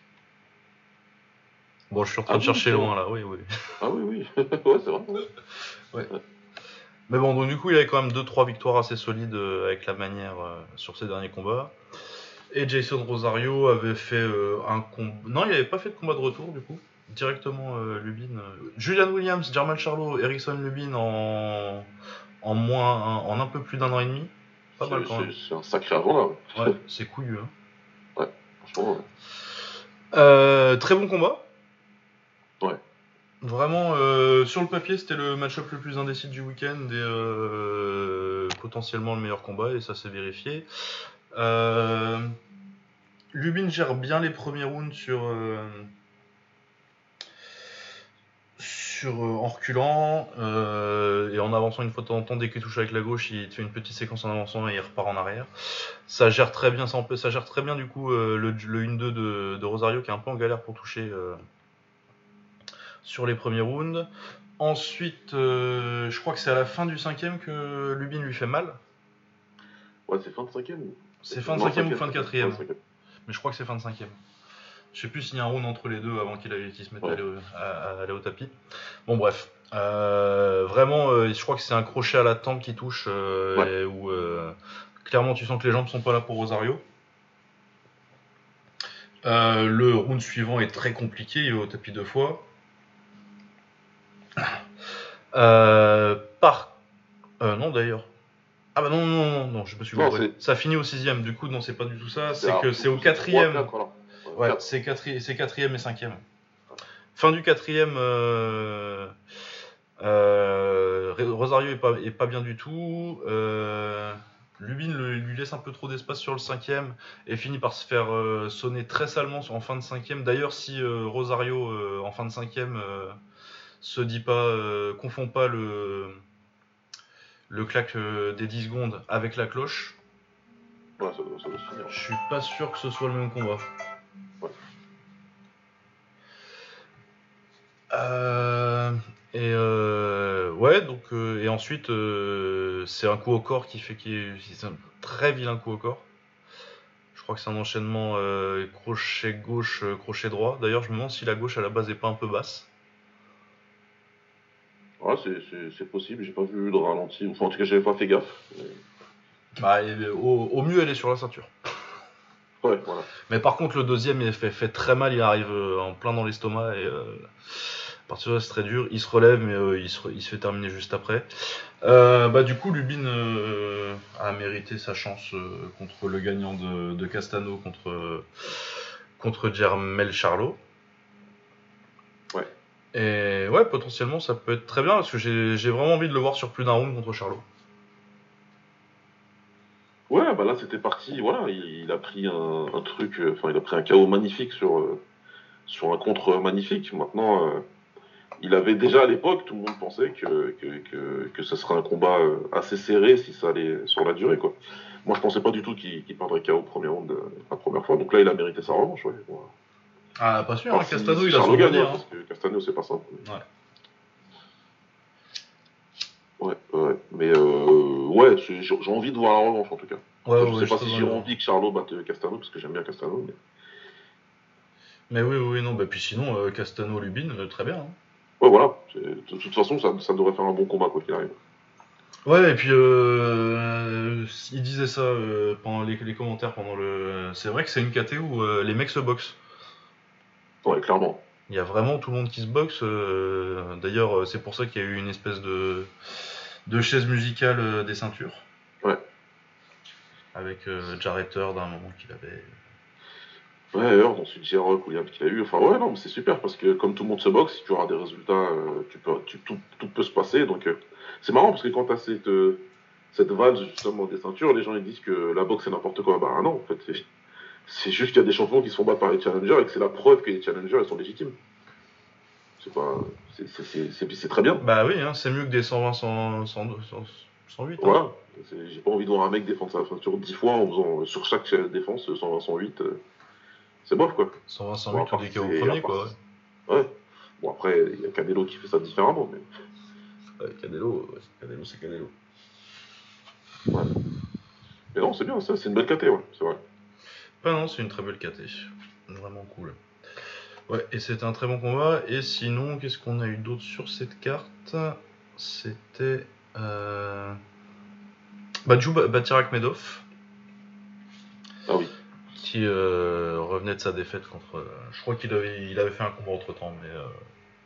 Bon, je suis en train de chercher loin là, oui. Ah oui. Ouais, c'est vrai. Ouais. Mais bon, donc du coup, il avait quand même 2-3 victoires assez solides avec la manière sur ses derniers combats. Et Jason Rosario avait fait un combat... Non, il n'avait pas fait de combat de retour, du coup. Directement, Lubin... Julian Williams, German Charlo, Erickson Lubin en un peu plus d'un an et demi. Pas mal, quand même. C'est un sacré avant, là. Ouais, c'est couillu, hein. Ouais, franchement, ouais. Très bon combat. Ouais. Vraiment, sur le papier, c'était le match-up le plus indécis du week-end et potentiellement le meilleur combat, et ça s'est vérifié. Lubin gère bien les premiers rounds en reculant et en avançant une fois de temps en temps. Dès qu'il touche avec la gauche, il te fait une petite séquence en avançant et il repart en arrière. Ça gère très bien du coup le 1-2 de Rosario qui est un peu en galère pour toucher sur les premiers rounds. Ensuite je crois que c'est à la fin du 5ème que Lubin lui fait mal. Ouais, c'est fin de 5ème. C'est fin de 5ème ou fin de 4ème. Mais je crois que c'est fin de 5ème. Je sais plus s'il y a un round entre les deux avant qu'il se mette à aller au tapis. Bon, bref. Vraiment, je crois que c'est un crochet à la tempe qui touche. Et où, clairement, tu sens que les jambes sont pas là pour Rosario. Le round suivant est très compliqué. Il va au tapis deux fois. Non, d'ailleurs. Ah bah non, je me suis gouré. Ça finit au 6ème, du coup, non, c'est pas du tout ça. C'est que c'est au 4ème. Ouais, c'est 4ème et 5ème. Fin du 4ème, Rosario est pas bien du tout. Lubin lui laisse un peu trop d'espace sur le 5ème et finit par se faire sonner très salement en fin de 5ème. D'ailleurs, si Rosario, en fin de 5ème, se dit pas, confond pas le claque des 10 secondes avec la cloche. Ouais, ça doit se finir. Je suis pas sûr que ce soit le même combat. Ouais. Et ensuite, c'est un coup au corps qui fait c'est un très vilain coup au corps. Je crois que c'est un enchaînement crochet gauche, crochet droit. D'ailleurs, je me demande si la gauche à la base est pas un peu basse. Ouais, c'est possible, j'ai pas vu de ralenti, enfin en tout cas j'avais pas fait gaffe. Au mieux elle est sur la ceinture. Ouais, voilà. Mais par contre le deuxième il fait très mal, il arrive en plein dans l'estomac et à partir de là c'est très dur, il se relève mais il se fait terminer juste après. Du coup Lubin a mérité sa chance contre le gagnant de Castano contre Jermel Charlo. Et ouais, potentiellement ça peut être très bien parce que j'ai vraiment envie de le voir sur plus d'un round contre Charlo. Ouais, bah là c'était parti, voilà, il a pris un truc, enfin il a pris un KO magnifique sur un contre magnifique. Maintenant, il avait déjà à l'époque, tout le monde pensait que ça serait un combat assez serré si ça allait sur la durée, quoi. Moi je pensais pas du tout qu'il perdrait KO premier round la première fois, donc là il a mérité sa revanche, ouais. Voilà. Ah, pas sûr, Castano il a son gagné. Parce que Castano c'est pas simple. Ouais. Mais ouais, j'ai envie de voir la revanche en tout cas. Ouais, enfin, je sais pas si j'ai envie que Charlo batte Castano parce que j'aime bien Castano. Mais oui, non. Puis sinon, Castano-Lubin, très bien. Hein. Ouais, voilà. De toute façon, ça devrait faire un bon combat quoi qu'il arrive. Ouais, et puis il disait ça pendant les commentaires pendant le. C'est vrai que c'est une KT où les mecs se boxent. Ouais, clairement. Il y a vraiment tout le monde qui se boxe. D'ailleurs, c'est pour ça qu'il y a eu une espèce de chaise musicale des ceintures. Ouais. Avec Jarrett Heard d'un moment qu'il avait. Ouais, Heard, ensuite J-Rock, Williams qu'il a eu. Enfin, ouais, non, mais c'est super parce que comme tout le monde se boxe, si tu auras des résultats, tout peut se passer. Donc, c'est marrant parce que quand tu as cette valse justement des ceintures, les gens ils disent que la boxe c'est n'importe quoi. Bah non, en fait, c'est juste qu'il y a des champions qui se font battre par les challengers et que c'est la preuve que les challengers ils sont légitimes. C'est très bien. Bah oui, hein, c'est mieux que des 120, 100, 102, 108. Voilà. Hein. J'ai pas envie de voir un mec défendre sa ceinture 10 fois en faisant sur chaque défense 120, 108. C'est bof quoi. 120, 108 pour des KO au premier quoi. Ouais. Bon après, il y a Canelo qui fait ça différemment. Mais... Canelo, c'est Canelo. Ouais. Mais non, c'est bien, ça, c'est une belle KT, ouais, c'est vrai. Ah non, c'est une très belle KT, vraiment cool. Ouais, et c'était un très bon combat. Et sinon, qu'est-ce qu'on a eu d'autre sur cette carte? C'était Batirak Medov. Ah oui. Qui revenait de sa défaite contre. Je crois qu'il avait fait un combat entre temps, mais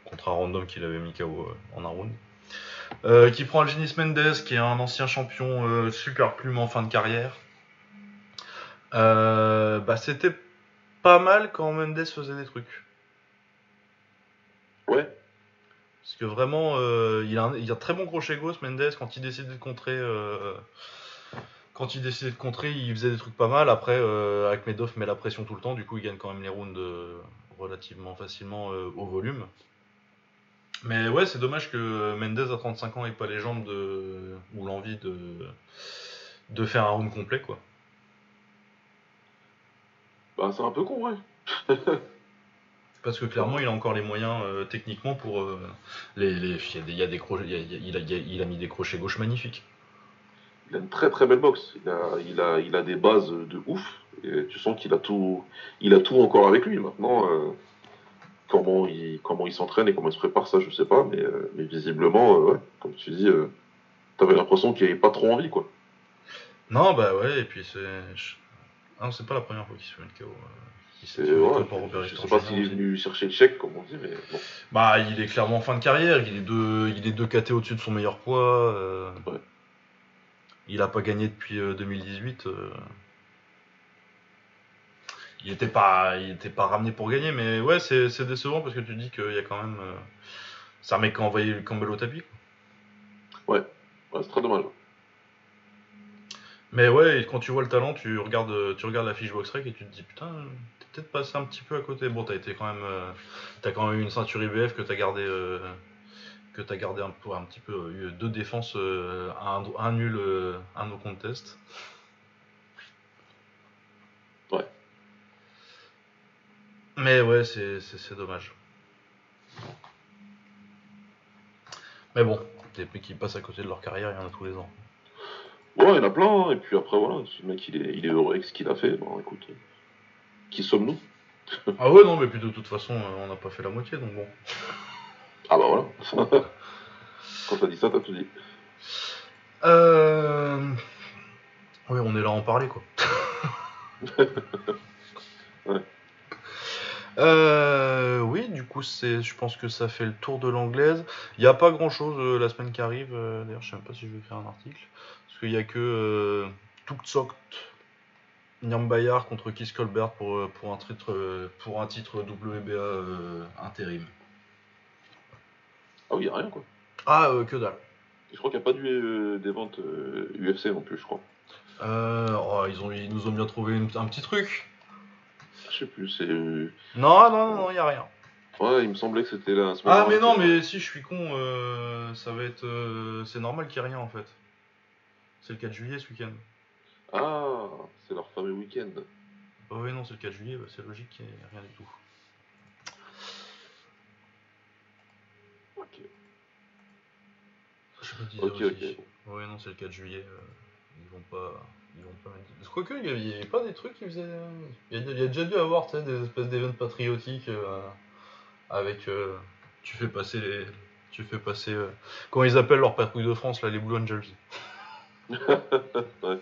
contre un random qu'il avait mis KO en un round. Qui prend Alginis Mendez, qui est un ancien champion super plume en fin de carrière. C'était pas mal quand Mendes faisait des trucs. Ouais. Parce que vraiment, il a un très bon crochet gauche, Mendes, quand il décidait de contrer, il faisait des trucs pas mal. Après, Akhmedov met la pression tout le temps, du coup, il gagne quand même les rounds relativement facilement au volume. Mais ouais, c'est dommage que Mendes à 35 ans ait pas les jambes ou l'envie de faire un round complet, quoi. Bah c'est un peu con, ouais. Parce que clairement il a encore les moyens techniquement pour il a mis des crochets gauche magnifiques. il a une très très belle boxe. Il a des bases de ouf. Et tu sens qu'il a tout, encore avec lui maintenant. Comment il s'entraîne et comment il se prépare, ça je sais pas, mais visiblement, ouais, comme tu dis, t'avais l'impression qu'il avait pas trop envie, quoi. Non, bah ouais, et puis c'est pas la première fois qu'il se fait le KO. Je sais pas s'il est venu chercher le chèque, comme on dit, mais bon. Bah, il est clairement en fin de carrière, il est 2 KT au-dessus de son meilleur poids. Ouais. Il a pas gagné depuis 2018. Il était pas ramené pour gagner, mais ouais, c'est décevant parce que tu dis qu'il y a quand même. C'est un mec qui a envoyé le Campbell au tapis, quoi. Ouais, c'est très dommage. Mais ouais, quand tu vois le talent, tu regardes la fiche BoxRec et tu te dis putain, t'es peut-être passé un petit peu à côté. Bon, t'as quand même eu une ceinture IBF que t'as gardé un petit peu, eu 2 défenses, un nul, un no contest. Ouais. Mais ouais, c'est dommage. Mais bon, des mecs qui passent à côté de leur carrière, il y en a tous les ans. Ouais, il y en a plein, hein. Et puis après, voilà, ce mec, il est heureux avec ce qu'il a fait. Bon, écoute, qui sommes-nous ? Ah ouais, non, mais puis de toute façon, on n'a pas fait la moitié, donc bon. Ah bah voilà. Quand t'as dit ça, t'as tout dit. Ouais, on est là à en parler, quoi. Ouais. Oui, du coup, je pense que ça fait le tour de l'anglaise. Il n'y a pas grand-chose la semaine qui arrive. D'ailleurs, je ne sais même pas si je vais faire un article. Parce qu'il n'y a que Tuktsok Nyambayar contre Keith Colbert pour un titre WBA intérim. Ah oui, il n'y a rien, quoi. Ah, que dalle. Je crois qu'il n'y a pas des ventes UFC non plus, je crois. Ils nous ont bien trouvé un petit truc. Je sais plus, c'est. Non, y a rien. Ouais, il me semblait que c'était là. Ah, mais non, mais si, je suis con, ça va être. C'est normal qu'il n'y ait rien en fait. C'est le 4 juillet ce week-end. Ah, c'est leur fameux week-end. Bah, ouais, non, c'est le 4 juillet, bah, c'est logique, qu'il n'y a rien du tout. Ok. Je me disais aussi. Ouais, non, c'est le 4 juillet. Ils vont pas mettre... Quoique, il n'y avait pas des trucs qui faisaient... Il y a déjà dû avoir des espèces d'événements patriotiques avec... Tu fais passer... Comment ils appellent leur patrouille de France, là, les Blue Angels. Ouais.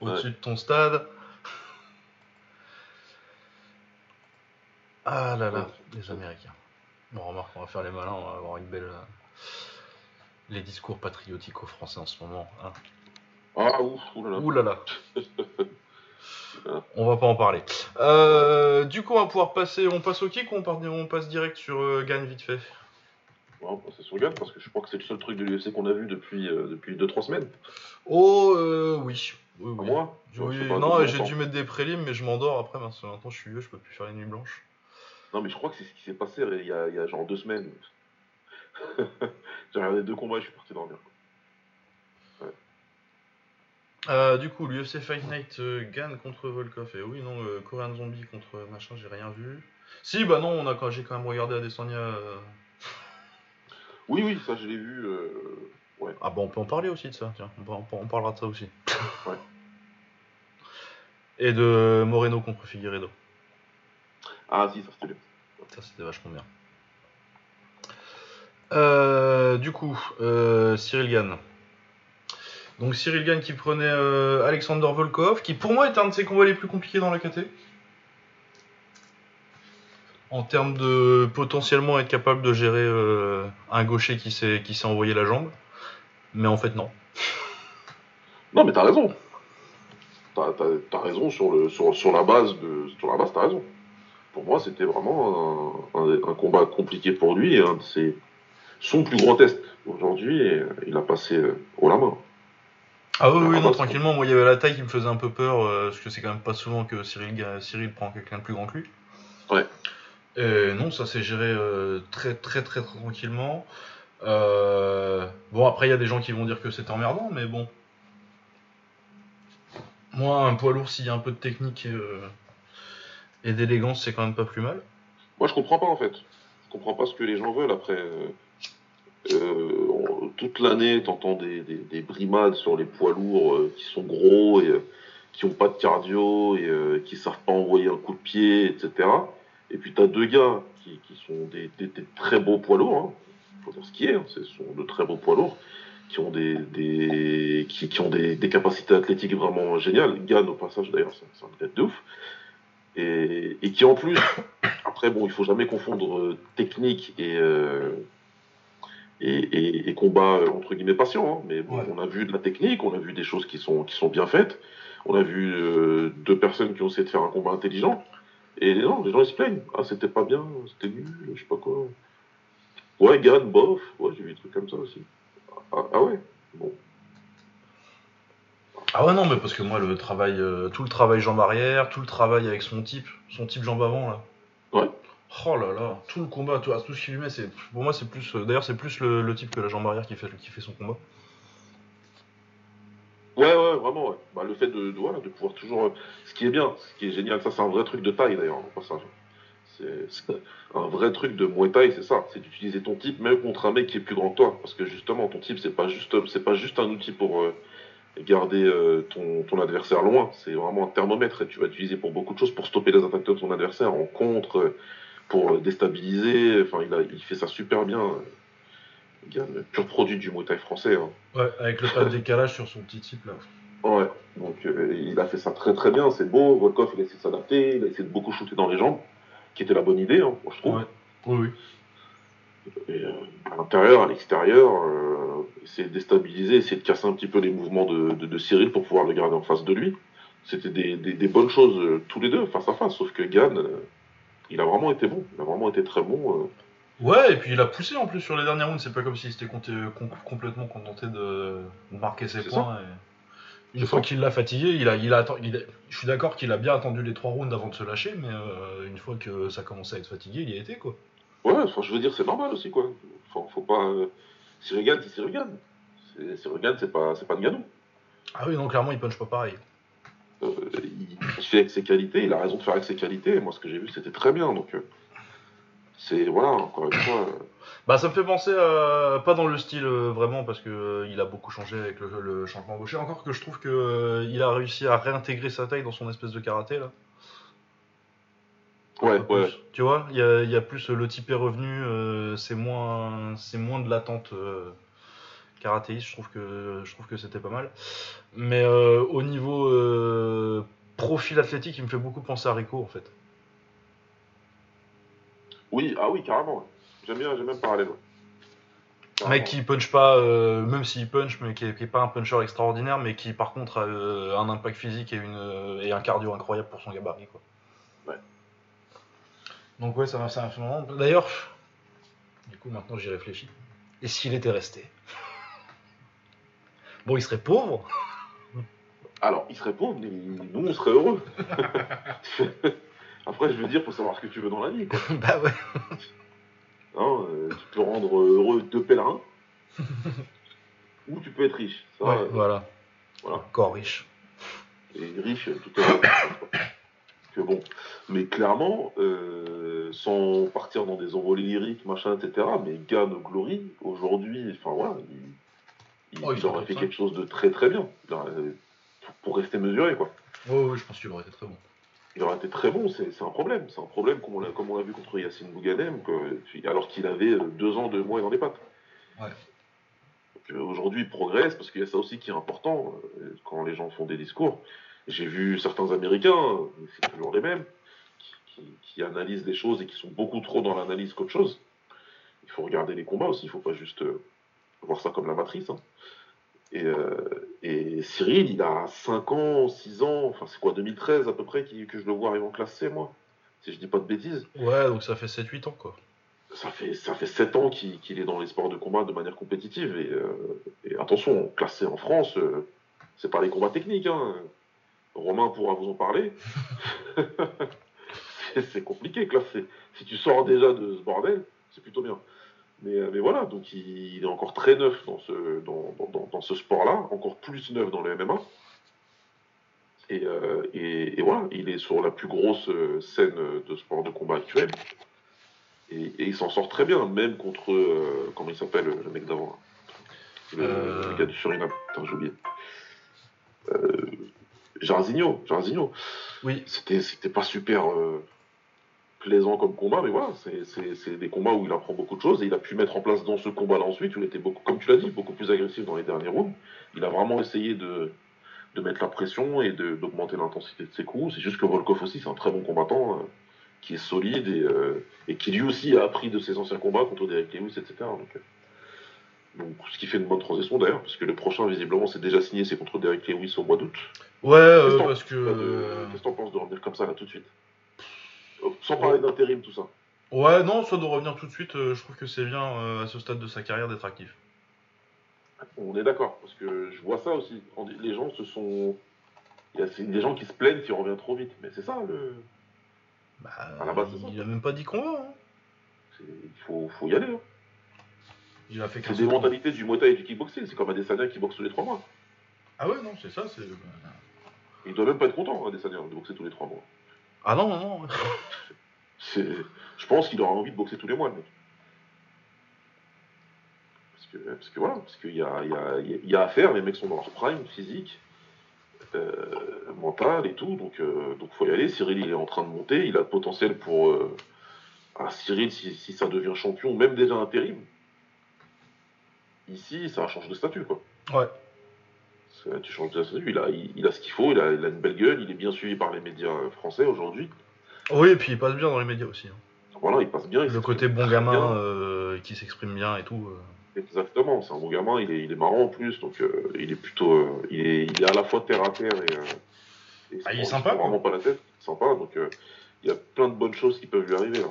Au-dessus de ton stade. Ah là là, les Américains. Bon, remarque, on va faire les malins, on va avoir une belle... Les discours patriotiques aux Français en ce moment, hein. Ah, oulala. On va pas en parler. Du coup, on va pouvoir passer. On passe au kick ou on passe direct sur Gane vite fait ? On va passer sur Gane parce que je crois que c'est le seul truc de l'UFC qu'on a vu depuis 2-3 semaines. Oh, oui. Oui. Moi ? Non, j'ai dû mettre des prélims, mais je m'endors après. Maintenant, je suis vieux, je peux plus faire les nuits blanches. Non, mais je crois que c'est ce qui s'est passé il y a genre 2 semaines. J'ai regardé 2 combats et je suis parti dormir. Du coup, l'UFC Fight Night Gane contre Volkov. Et oui, non, Korean Zombie contre machin, j'ai rien vu. Si, bah non, j'ai quand même regardé Adesanya. Oui, ça je l'ai vu. Ouais. Ah bah on peut en parler aussi de ça, tiens, on parlera de ça aussi. Ouais. Et de Moreno contre Figueiredo. Ah si, ça c'était bien. Ça c'était vachement bien. Du coup, Cyril Gane. Donc Cyril Gane qui prenait Alexander Volkov, qui pour moi est un de ses combats les plus compliqués dans la KT. En termes de potentiellement être capable de gérer un gaucher qui s'est envoyé la jambe. Mais en fait non. Non mais t'as raison. T'as raison sur la base, t'as raison. Pour moi c'était vraiment un combat compliqué pour lui et son plus gros test. Aujourd'hui, il a passé haut la main. Ah oui, non, tranquillement, moi il y avait la taille qui me faisait un peu peur, parce que c'est quand même pas souvent que Cyril prend quelqu'un de plus grand que lui. Ouais. Et non, ça s'est géré très très très très tranquillement. Bon, après il y a des gens qui vont dire que c'est emmerdant, mais bon. Moi, un poids lourd, s'il y a un peu de technique et d'élégance, c'est quand même pas plus mal. Moi je comprends pas en fait. Je comprends pas ce que les gens veulent après. toute l'année, t'entends des brimades sur les poids lourds qui sont gros et qui n'ont pas de cardio et qui ne savent pas envoyer un coup de pied, etc. Et puis t'as deux gars qui sont des très beaux poids lourds, hein. Faut dire ce qu'il est, hein. Ce sont de très beaux poids lourds qui ont des capacités athlétiques vraiment géniales. Gane, au passage, d'ailleurs, c'est un gars de ouf. Et qui, en plus, après, bon, il ne faut jamais confondre technique et combat, entre guillemets, patient. Hein. Mais bon, ouais. On a vu de la technique, on a vu des choses qui sont bien faites. On a vu deux personnes qui ont essayé de faire un combat intelligent. Et non, les gens, ils se plaignent. Ah, c'était pas bien, c'était nul, je sais pas quoi. Ouais, Gane, bof. Ouais, j'ai vu des trucs comme ça aussi. Ah ouais, bon. Ah ouais, non, mais parce que moi, le travail, tout le travail jambe arrière, tout le travail avec son type jambe avant, là. Ouais. Oh là là, tout le combat, tout ce qu'il lui met, c'est, pour moi, c'est plus. D'ailleurs, c'est plus le type que la jambe arrière qui fait son combat. Ouais, vraiment, ouais. Bah, le fait de pouvoir toujours. Ce qui est bien, ce qui est génial, ça, c'est un vrai truc de taille, d'ailleurs, au passage. C'est un vrai truc de Muay Thai, c'est ça, c'est d'utiliser ton type même contre un mec qui est plus grand que toi, parce que justement ton type c'est pas juste un outil pour garder ton adversaire loin, c'est vraiment un thermomètre et tu vas l'utiliser pour beaucoup de choses, pour stopper les attaques de ton adversaire en contre, pour déstabiliser, enfin il fait ça super bien, Gane, pur produit du Muay Thai français. Hein. Ouais, avec le pas de décalage sur son petit type là. Ouais, donc il a fait ça très très bien, c'est beau, Volkov il a essayé de s'adapter, il a essayé de beaucoup shooter dans les jambes, qui était la bonne idée, hein, moi, je trouve. Ouais. Oui. Et, à l'intérieur, à l'extérieur, essayer de déstabiliser, essayer de casser un petit peu les mouvements de Cyril pour pouvoir le garder en face de lui. C'était des bonnes choses, tous les deux, face à face, sauf que Gane, il a vraiment été bon, il a vraiment été très bon. Ouais, et puis il a poussé en plus sur les dernières rounds, c'est pas comme s'il s'était complètement contenté de marquer ses points. Une fois qu'il l'a fatigué, je suis d'accord qu'il a bien attendu les 3 rounds avant de se lâcher, mais une fois que ça commençait à être fatigué, il y a été, quoi. Ouais, enfin, je veux dire, c'est normal aussi, quoi. Faut pas... Cyril Gane, c'est Cyril Gane. Cyril Gane, c'est pas Ngannou. Ah oui, non, clairement, il punche pas pareil. Il fait avec ses qualités, il a raison de faire avec ses qualités, et moi, ce que j'ai vu, c'était très bien, donc... C'est... Voilà, encore une fois... Bah ça me fait penser à... Pas dans le style vraiment, parce qu'il a beaucoup changé avec le changement gaucher. Encore que je trouve qu'il a réussi à réintégrer sa taille dans son espèce de karaté, là. Ouais, ouais. Plus, tu vois, il y a plus le type est revenu, c'est moins de l'attente karatéiste, je trouve que c'était pas mal. Mais au niveau profil athlétique, il me fait beaucoup penser à Rico, en fait. Oui, ah oui, carrément. J'aime bien le parallèle. Un mec qui punch pas, même s'il punch, mais qui n'est pas un puncher extraordinaire, mais qui par contre a un impact physique et, et un cardio incroyable pour son gabarit, quoi. Ouais. Donc ouais, ça m'a fait un moment. D'ailleurs, du coup maintenant j'y réfléchis. Et s'il était resté ? Bon, il serait pauvre. Alors, il serait pauvre, mais nous on serait heureux. Après, je veux dire, faut savoir ce que tu veux dans la vie, quoi. Bah ouais. Hein, tu peux rendre heureux 2 pèlerins, ou tu peux être riche. Ça, ouais, voilà. Encore riche. Et riche, tout est heureux. Que bon. Mais clairement, sans partir dans des envolées lyriques, machin, etc., mais Gane Glory, aujourd'hui, enfin voilà, il aurait fait quelque chose de très très bien, pour rester mesuré, quoi. Ouais, je pense qu'il aurait été très bon. Il aurait été très bon, c'est un problème comme on l'a vu contre Yassine Bouganem, alors qu'il avait 2 ans, 2 mois dans les pattes. Ouais. Donc, aujourd'hui, il progresse, parce qu'il y a ça aussi qui est important, quand les gens font des discours. J'ai vu certains Américains, c'est toujours les mêmes, qui analysent des choses et qui sont beaucoup trop dans l'analyse qu'autre chose. Il faut regarder les combats aussi, il ne faut pas juste voir ça comme la matrice, hein. Et Cyril, il a 5 ans, 6 ans, enfin c'est quoi, 2013 à peu près que je le vois arriver en classe C, moi, si je dis pas de bêtises. Ouais, donc ça fait 7-8 ans, quoi. Ça fait 7 ans qu'il est dans les sports de combat de manière compétitive, et attention, classe C en France, c'est pas les combats techniques, hein. Romain pourra vous en parler. c'est compliqué, classe C. Si tu sors déjà de ce bordel, c'est plutôt bien. Mais voilà, donc il est encore très neuf dans ce sport-là, encore plus neuf dans le MMA. Et voilà, il est sur la plus grosse scène de sport de combat actuelle. Et il s'en sort très bien, même contre, comment il s'appelle, le mec d'avant, Le gars de Suriname, attends, j'ai oublié. Jairzinho. Oui. C'était pas super plaisant comme combat, mais voilà, c'est des combats où il apprend beaucoup de choses et il a pu mettre en place dans ce combat-là ensuite, où il était beaucoup, comme tu l'as dit, beaucoup plus agressif dans les derniers rounds. Il a vraiment essayé de mettre la pression et d'augmenter l'intensité de ses coups. C'est juste que Volkov aussi, c'est un très bon combattant qui est solide et qui lui aussi a appris de ses anciens combats contre Derek Lewis, etc. Donc, ce qui fait une bonne transition d'ailleurs, parce que le prochain, visiblement, c'est déjà signé, c'est contre Derek Lewis au mois d'août. Ouais, parce que... Qu'est-ce que t'en penses de revenir comme ça, là, tout de suite ? Sans parler d'intérim, tout ça. Ouais, non, soit de revenir tout de suite, je trouve que c'est bien, à ce stade de sa carrière, d'être actif. On est d'accord, parce que je vois ça aussi. Les gens se sont... Il y a des gens qui se plaignent qu'il revient trop vite, mais c'est ça, le... Bah, à la base, c'est ça. Il a même pas dit qu'on va, hein. Il faut y aller, hein. Il a fait c'est des mentalités du Muay Thai et du kickboxing, c'est comme Adesanya qui boxe tous les 3 mois. Ah ouais, non, c'est ça, c'est... Il doit même pas être content, Adesanya, de boxer tous les 3 mois. Ah non. Je pense qu'il aura envie de boxer tous les mois, le mec. Parce que voilà, parce qu'il y a à faire, les mecs sont dans leur prime, physique, mental et tout, donc faut y aller. Cyril, il est en train de monter, il a le potentiel pour... Cyril, si ça devient champion, même déjà intérim, ici, ça change de statut, quoi. Ouais. Tu changes de statut, il a ce qu'il faut, il a une belle gueule, il est bien suivi par les médias français aujourd'hui. Oui, et puis il passe bien dans les médias aussi, hein. Voilà, il passe bien. Le côté bon gamin qui s'exprime bien et tout. Exactement, c'est un bon gamin, il est marrant en plus, donc il est plutôt... il est à la fois terre à terre et il est sympa, quoi. Vraiment pas la tête, sympa, donc il y a plein de bonnes choses qui peuvent lui arriver, là.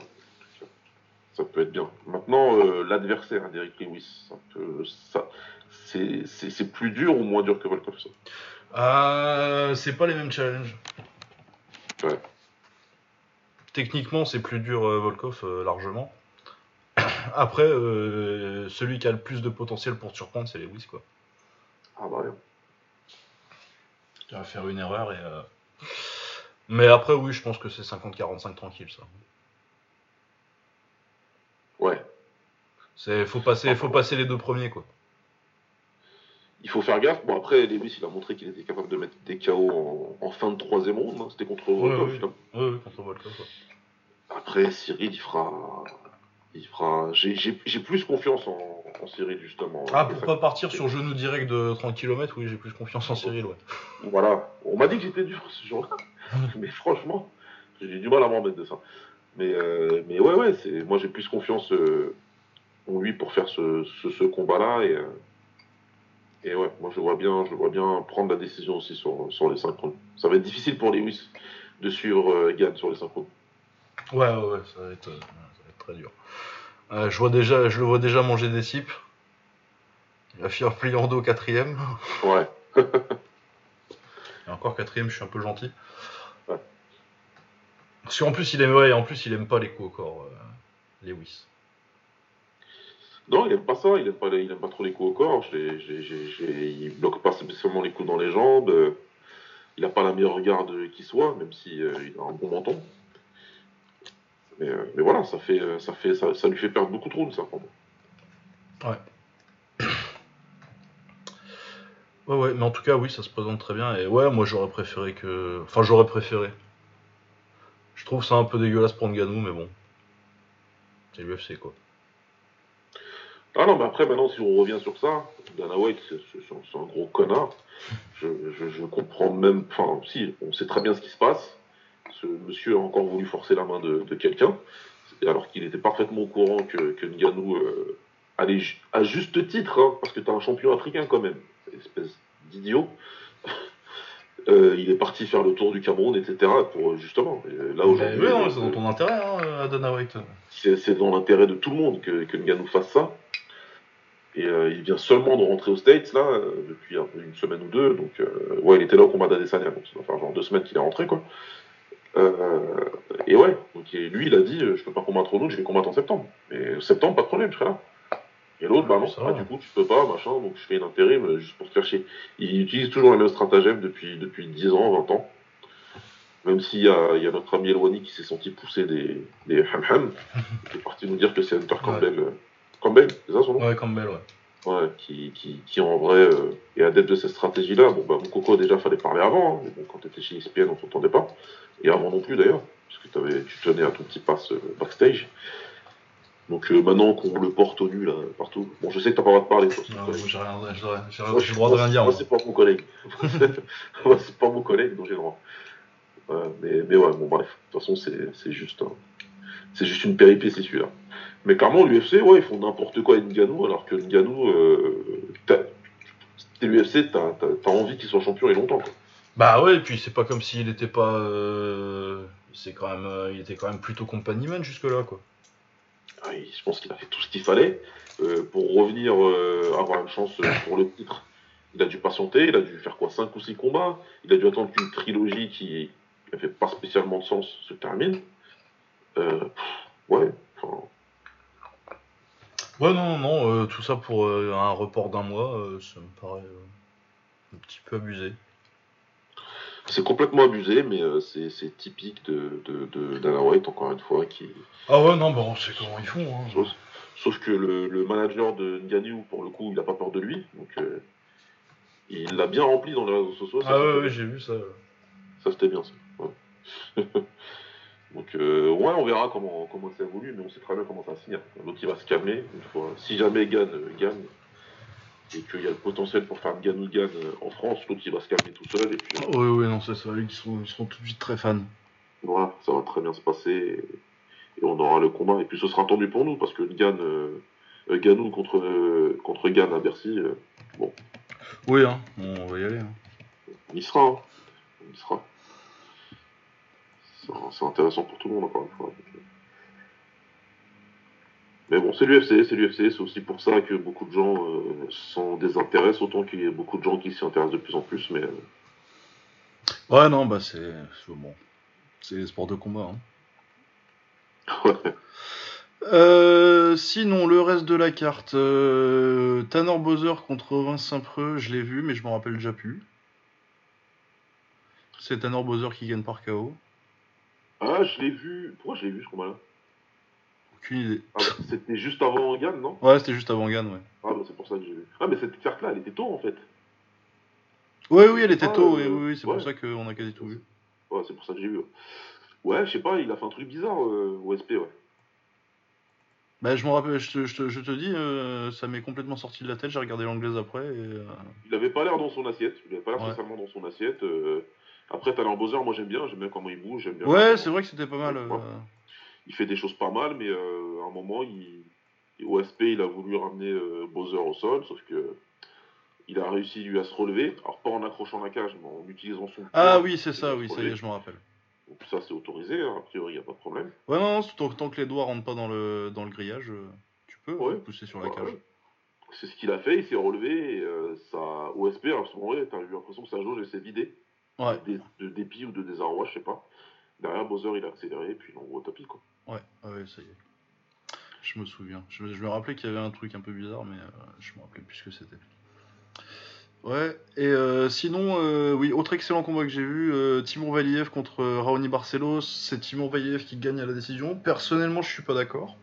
Ça peut être bien. Maintenant, l'adversaire, hein, Derek Lewis, c'est plus dur ou moins dur que Volkov, ça c'est pas les mêmes challenges. Ouais. Techniquement, c'est plus dur Volkov, largement. Après, celui qui a le plus de potentiel pour te surprendre, c'est Lewis, quoi. Ah bah oui. Tu vas faire une erreur et... Mais après, oui, je pense que c'est 50-45 tranquille, ça. Ouais. Faut passer les deux premiers, quoi. Il faut faire gaffe. Bon, après, Lewis, il a montré qu'il était capable de mettre des KO en fin de 3ème round. Hein. C'était contre Volkov, oui. Oui, contre Volkov. Ouais. Après, Cyril, il fera... J'ai plus confiance en Cyril, justement. Ah, pour pas partir sur genou direct de 30 km, oui, j'ai plus confiance en Cyril, ouais. Voilà. On m'a dit que j'étais dur, ce jour-là. Mais franchement, j'ai du mal à m'en remettre de ça. Mais ouais, moi j'ai plus confiance en lui pour faire ce combat-là et ouais, moi je vois bien prendre la décision aussi sur les synchrones. Ça va être difficile pour Lewis de suivre Gane sur les synchrones. Ouais, ça va être très dur. Je le vois déjà manger des cips. Il va finir plier en deux au 4ème. Ouais. Et encore 4ème, je suis un peu gentil. Parce qu'en plus, il aime pas les coups au corps, Lewis. Non, il aime pas ça, il aime pas trop les coups au corps. Il bloque pas spécialement les coups dans les jambes. Il a pas la meilleure garde qui soit, même si il a un bon menton. Mais voilà, ça lui fait perdre beaucoup trop, ça, pour moi. Ouais. Ouais, mais en tout cas, oui, ça se présente très bien. Et ouais, moi, j'aurais préféré. Je trouve ça un peu dégueulasse pour Ngannou, mais bon. C'est l'UFC, quoi. Ah non, mais après, maintenant, si on revient sur ça, Dana White, c'est un gros connard. Je comprends même... Enfin, si, on sait très bien ce qui se passe. Ce monsieur a encore voulu forcer la main de quelqu'un, alors qu'il était parfaitement au courant que Ngannou allait, à juste titre, hein, parce que t'as un champion africain, quand même. Espèce d'idiot. Il est parti faire le tour du Cameroun, etc. pour justement. Là aujourd'hui, c'est dans ton intérêt, hein, Dana White. C'est dans l'intérêt de tout le monde que Ngannou fasse ça. Et il vient seulement de rentrer aux States là depuis une semaine ou deux. Donc ouais, il était là au combat d'Adesanya. Donc ça va faire genre 2 semaines qu'il est rentré, quoi. Et ouais, donc lui il a dit je peux pas combattre en août, je vais combattre en septembre. Mais septembre, pas de problème, je serai là. Et l'autre, bah non, ça, du coup, tu peux pas, machin, donc je fais une intérim juste pour te faire chier. Ils utilisent toujours les mêmes stratagèmes depuis 10 ans, 20 ans. Même s'il y a notre ami Elwani qui s'est senti pousser des ham-ham, qui est parti nous dire que c'est Hunter Campbell. Ouais. Campbell, c'est ça son nom ? Ouais, Campbell, ouais. ouais, qui en vrai est adepte de cette stratégie-là. Bon, bah, Moukoko, déjà, fallait parler avant. Hein, bon, quand tu étais chez ESPN, on ne s'entendait pas. Et avant non plus, d'ailleurs, parce que tu tenais à ton petit pass backstage. Donc maintenant qu'on le porte au nu, là, partout. Bon, je sais que t'as pas le droit de parler. Toi, non, j'ai le droit de rien dire. Moi, c'est pas mon collègue. Moi, c'est pas mon collègue, donc j'ai le droit. Mais ouais, bon, bref. De toute façon, c'est juste une péripétie, celui-là. Mais clairement, l'UFC, ouais, ils font n'importe quoi à Ngannou, alors que Ngannou, l'UFC, t'as envie qu'il soit champion il y a longtemps, quoi. Bah ouais, et puis c'est pas comme s'il était pas... il était quand même plutôt compagnie-man jusque-là, quoi. Je pense qu'il a fait tout ce qu'il fallait pour revenir avoir une chance pour le titre. Il a dû patienter, il a dû faire quoi, 5 ou 6 combats. Il a dû attendre qu'une trilogie qui n'avait pas spécialement de sens se termine. Tout ça pour un report d'un mois, ça me paraît un petit peu abusé. C'est complètement abusé, mais c'est typique de Dana White, encore une fois, qui... Ah ouais, non, on sait comment ils font. Hein. Sauf que le manager de Ngannou, pour le coup, il n'a pas peur de lui, donc il l'a bien rempli dans les réseaux sociaux. Ah ouais, j'ai vu ça. Ça, c'était bien, ça. Ouais. Donc, on verra comment ça évolue, mais on sait très bien comment ça va finir. L'autre, il va se calmer, une fois. Si jamais Gane... et qu'il y a le potentiel pour faire Ngannou en France, l'autre il va se calmer tout seul. Et puis... c'est ça, ils seront tout de suite très fans. Voilà, ça va très bien se passer, et on aura le combat, et puis ce sera tendu pour nous, parce que Ngannou contre Gane à Bercy, bon. Oui, hein, on va y aller. Hein. On y sera. C'est intéressant pour tout le monde, encore une fois. Mais bon, c'est l'UFC, c'est aussi pour ça que beaucoup de gens s'en désintéressent, autant qu'il y a beaucoup de gens qui s'y intéressent de plus en plus, mais... Ouais, non, bah c'est bon. C'est les sports de combat, hein. Ouais. Sinon, le reste de la carte, Tanner Bowser contre Vince Saint-Preux, je l'ai vu, mais je m'en rappelle déjà plus. C'est Tanner Bowser qui gagne par KO. Ah, je l'ai vu... Pourquoi je l'ai vu, ce combat-là ? Aucune idée. Ah, bah, c'était juste avant Gane, non ? Ouais, c'était juste avant Gane, ouais. Ah, bah, c'est pour ça que j'ai vu. Ah, mais cette carte-là, elle était tôt, en fait. Oui, elle était tôt, oui, c'est pour ça qu'on a quasi tout vu. Ouais, c'est pour ça que j'ai vu. Ouais, je sais pas, il a fait un truc bizarre au SP, ouais. Bah, je m'en rappelle, je te dis, ça m'est complètement sorti de la tête, j'ai regardé l'anglaise après. Et, il avait pas l'air dans son assiette, spécialement dans son assiette. Après, t'as l'emboseur, moi j'aime bien comment il bouge, j'aime bien. Ouais, c'est vrai que c'était pas mal. Ouais. Il fait des choses pas mal, mais à un moment, au SP, il a voulu ramener Bowser au sol, sauf que il a réussi, lui, à se relever. Alors, pas en accrochant la cage, mais en utilisant son... Ah oui, c'est ça, oui, ça y est, je m'en rappelle. Donc ça, c'est autorisé, hein, a priori, il n'y a pas de problème. Ouais, non, tant que les doigts rentrent pas dans le grillage, tu peux pousser sur la cage. Ouais. C'est ce qu'il a fait, il s'est relevé, et au SP, à ce moment-là, t'as eu l'impression que sa jauge s'est vidée. Ouais. De dépit ou de désarroi, je sais pas. Derrière, Bowser, il a accéléré, et puis il envoie au tapis, quoi. Ouais, ça y est. Je me souviens. Je me rappelais qu'il y avait un truc un peu bizarre, mais je me rappelais plus ce que c'était. Ouais, et sinon, autre excellent combat que j'ai vu, Timur Valiev contre Raoni Barcelos. C'est Timur Valiev qui gagne à la décision. Personnellement, je suis pas d'accord.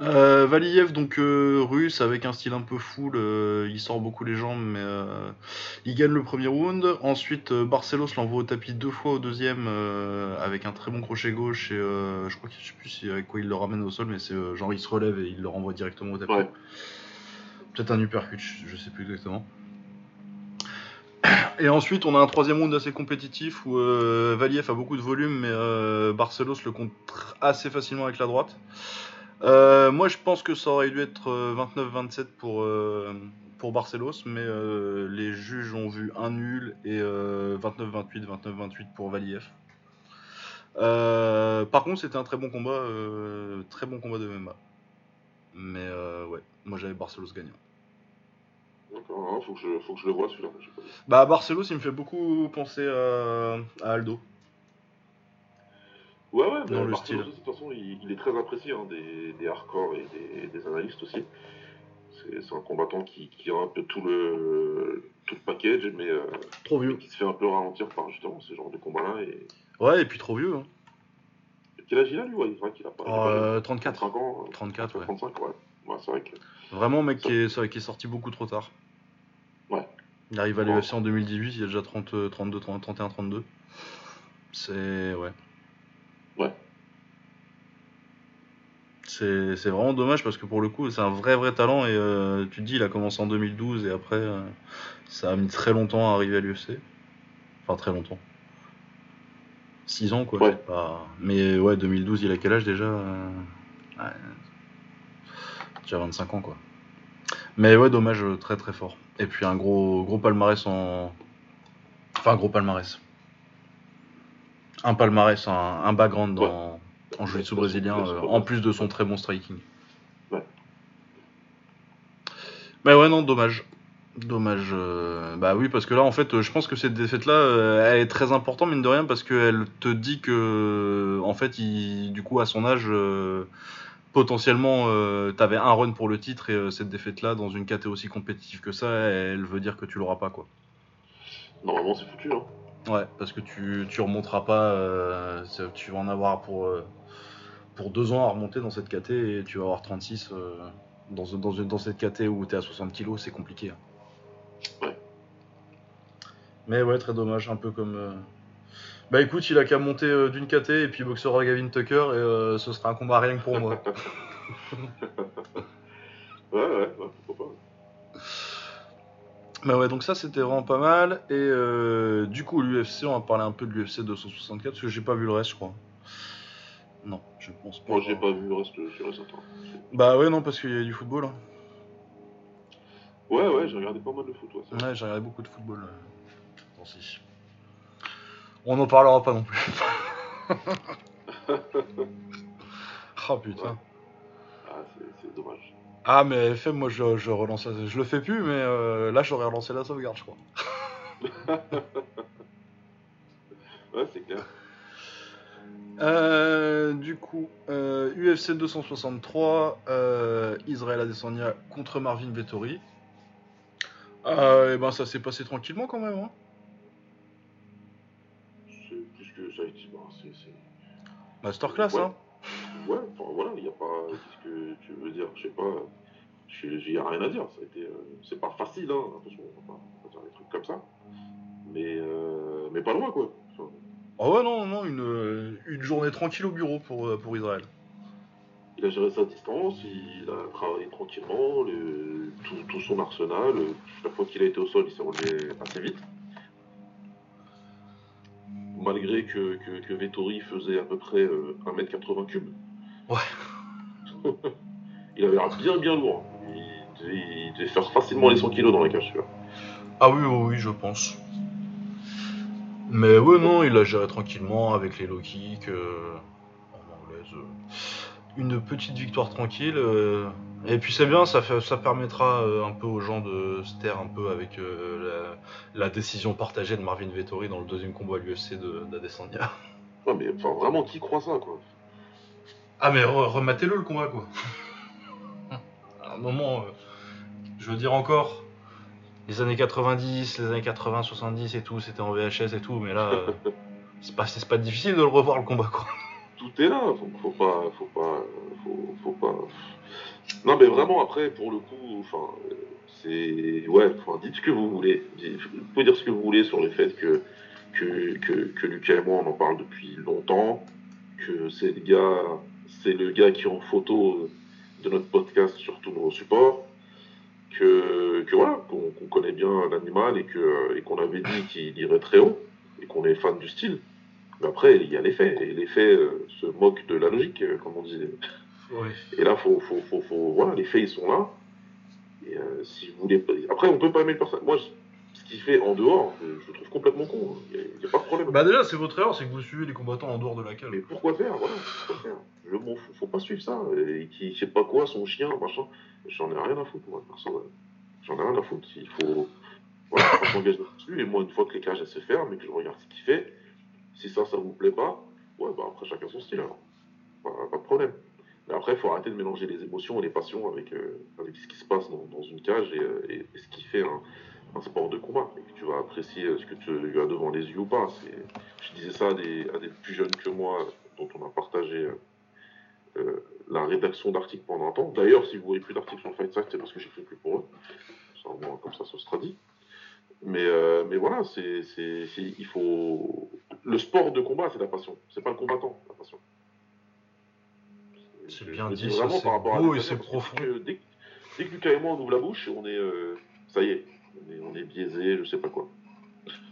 Valiev, donc russe, avec un style un peu fou, il sort beaucoup les jambes, mais il gagne le premier round. Ensuite, Barcelos l'envoie au tapis deux fois au deuxième, avec un très bon crochet gauche, et je crois que je sais plus avec quoi il le ramène au sol, mais c'est genre il se relève et il le renvoie directement au tapis. Ouais. Peut-être un uppercut, je sais plus exactement. Et ensuite, on a un troisième round assez compétitif où Valiev a beaucoup de volume, mais Barcelos le contre assez facilement avec la droite. Moi je pense que ça aurait dû être 29-27 pour Barcelos, mais les juges ont vu un nul et 29-28 pour Valiev. Par contre, c'était un très bon combat de MMA. Mais moi j'avais Barcelos gagnant. D'accord, hein, faut que je le voie celui-là. Bah Barcelos, il me fait beaucoup penser à Aldo. Ouais, dans le style. De toute façon, il est très apprécié des hardcore et des analystes aussi. C'est un combattant qui a un peu tout le package, mais trop vieux. Qui se fait un peu ralentir par justement ce genre de combat-là. Et puis trop vieux. Hein. Quel âge il a, lui? Ouais, il a pas 34. 35 ans, 34, ouais. 35, ouais. Ouais, c'est vrai que... Vraiment, mec, qui est sorti beaucoup trop tard. Ouais. Il arrive à l'UFC en 2018, il a déjà 31-32. C'est... ouais. Ouais. C'est vraiment dommage parce que pour le coup, c'est un vrai talent. Et tu te dis, il a commencé en 2012 et après, ça a mis très longtemps à arriver à l'UFC. Enfin, très longtemps. 6 ans, quoi. Ouais. C'est pas... Mais ouais, 2012, il a quel âge déjà? Ouais. Déjà 25 ans, quoi. Mais ouais, dommage, très fort. Et puis un gros palmarès en... Enfin, gros palmarès. Un palmarès, un background dans... Ouais. En jiu-jitsu brésilien, en plus de son très bon striking. Ouais. Bah ouais, non, dommage. Dommage. Bah oui, parce que là, en fait, je pense que cette défaite-là, elle est très importante, mine de rien, parce qu'elle te dit que, en fait, du coup, à son âge, potentiellement, t'avais un run pour le titre, et cette défaite-là, dans une KT aussi compétitive que ça, elle veut dire que tu l'auras pas, quoi. Normalement, c'est foutu, hein. Ouais, parce que tu remonteras pas, tu vas en avoir pour 2 ans à remonter dans cette KT et tu vas avoir 36 dans cette KT où t'es à 60 kg, c'est compliqué. Hein. Ouais. Mais ouais, très dommage, un peu comme... Bah écoute, il a qu'à monter d'une KT et puis boxera Gavin Tucker et ce sera un combat rien que pour moi. ouais, pourquoi pas. Bah ouais, donc ça c'était vraiment pas mal. Et du coup, l'UFC, on va parler un peu de l'UFC 264 parce que j'ai pas vu le reste, je crois. Non, je pense pas. Moi j'ai pas vu le reste, je reste à toi. Bah ouais, non, parce qu'il y avait du football. Hein. Ouais, j'ai regardé pas mal de foot. Ouais, j'ai regardé beaucoup de football. Bon, si. On en parlera pas non plus. Oh putain. Ouais. Ah, c'est dommage. Ah mais FM, moi je relance, je le fais plus, mais là j'aurais relancé la sauvegarde, je crois. Ouais, c'est clair. Du coup, UFC 263, Israël Adesanya contre Marvin Vettori. Et ben ça s'est passé tranquillement quand même. Hein. C'est plus que ça a été, c'est... Masterclass, ouais. Hein. Ouais, enfin voilà, il n'y a pas... Qu'est-ce que tu veux dire? Je sais pas, il n'y a rien à dire, ça a été... c'est pas facile, hein, attention, on va pas dire des trucs comme ça, mais pas loin, quoi. Enfin... Ah ouais, non, une journée tranquille au bureau pour Israël. Il a géré sa distance, il a travaillé tranquillement, tout son arsenal, la fois qu'il a été au sol, il s'est relevé assez vite. Malgré que Vettori faisait à peu près 1m80 cube. Ouais. Il avait l'air bien lourd. Il devait faire facilement les 100 kilos dans la cage, tu vois. Ah oui, je pense. Mais ouais, non, il a géré tranquillement avec les low kicks, en anglaise. Une petite victoire tranquille. Et puis c'est bien, ça permettra un peu aux gens de se taire un peu avec la décision partagée de Marvin Vettori dans le deuxième combat à l'UFC d'Adesanya. Ouais, mais enfin, vraiment, qui croit ça, quoi? Ah, mais rematez-le, le combat, quoi. À un moment, je veux dire encore, les années 90, les années 80, 70 et tout, c'était en VHS et tout, mais là, c'est pas difficile de le revoir, le combat, quoi. Tout est là, faut pas... Non mais vraiment, après, pour le coup, enfin, c'est... Ouais, enfin, dites ce que vous voulez. Vous pouvez dire ce que vous voulez sur le fait que Lucas et moi, on en parle depuis longtemps, que c'est le gars qui est en photo de notre podcast sur tous nos supports, que voilà, qu'on connaît bien l'animal et qu'on avait dit qu'il irait très haut, et qu'on est fan du style. Mais après, il y a les faits, et les faits se moquent de la logique, comme on disait. Oui. Et là, faut, voilà, les faits, ils sont là. Et si vous voulez, après, on peut pas aimer le personnage. Moi, ce qu'il fait en dehors, je le trouve complètement con. Il y a pas de problème. Bah déjà, c'est votre erreur, c'est que vous suivez les combattants en dehors de la cage. Mais pourquoi faire, voilà, pourquoi faire? Bon, faut pas suivre ça. Et qui, je sais pas quoi, son chien, machin. J'en ai rien à foutre, moi, personne. J'en ai rien à foutre. Il faut, voilà, on s'engage dessus. Et moi, une fois que les cages elles se ferment et que je regarde ce qu'il fait, si ça vous plaît pas, ouais, bah après chacun son style, alors. Pas de problème. Mais après, il faut arrêter de mélanger les émotions et les passions avec ce qui se passe dans une cage et ce qui fait un sport de combat. Et que tu vas apprécier ce que tu as devant les yeux ou pas. Je disais ça à des plus jeunes que moi dont on a partagé la rédaction d'articles pendant un temps. D'ailleurs, si vous ne voyez plus d'articles sur Fight Sack, c'est parce que j'écris plus pour eux. Comme ça sera dit. Mais voilà, il faut... Le sport de combat, c'est la passion. C'est pas le combattant, la passion. C'est bien dit, ça, c'est beau et c'est profond. Dès que Lucas et moi, on ouvre la bouche, on est... ça y est, on est biaisé, je sais pas quoi.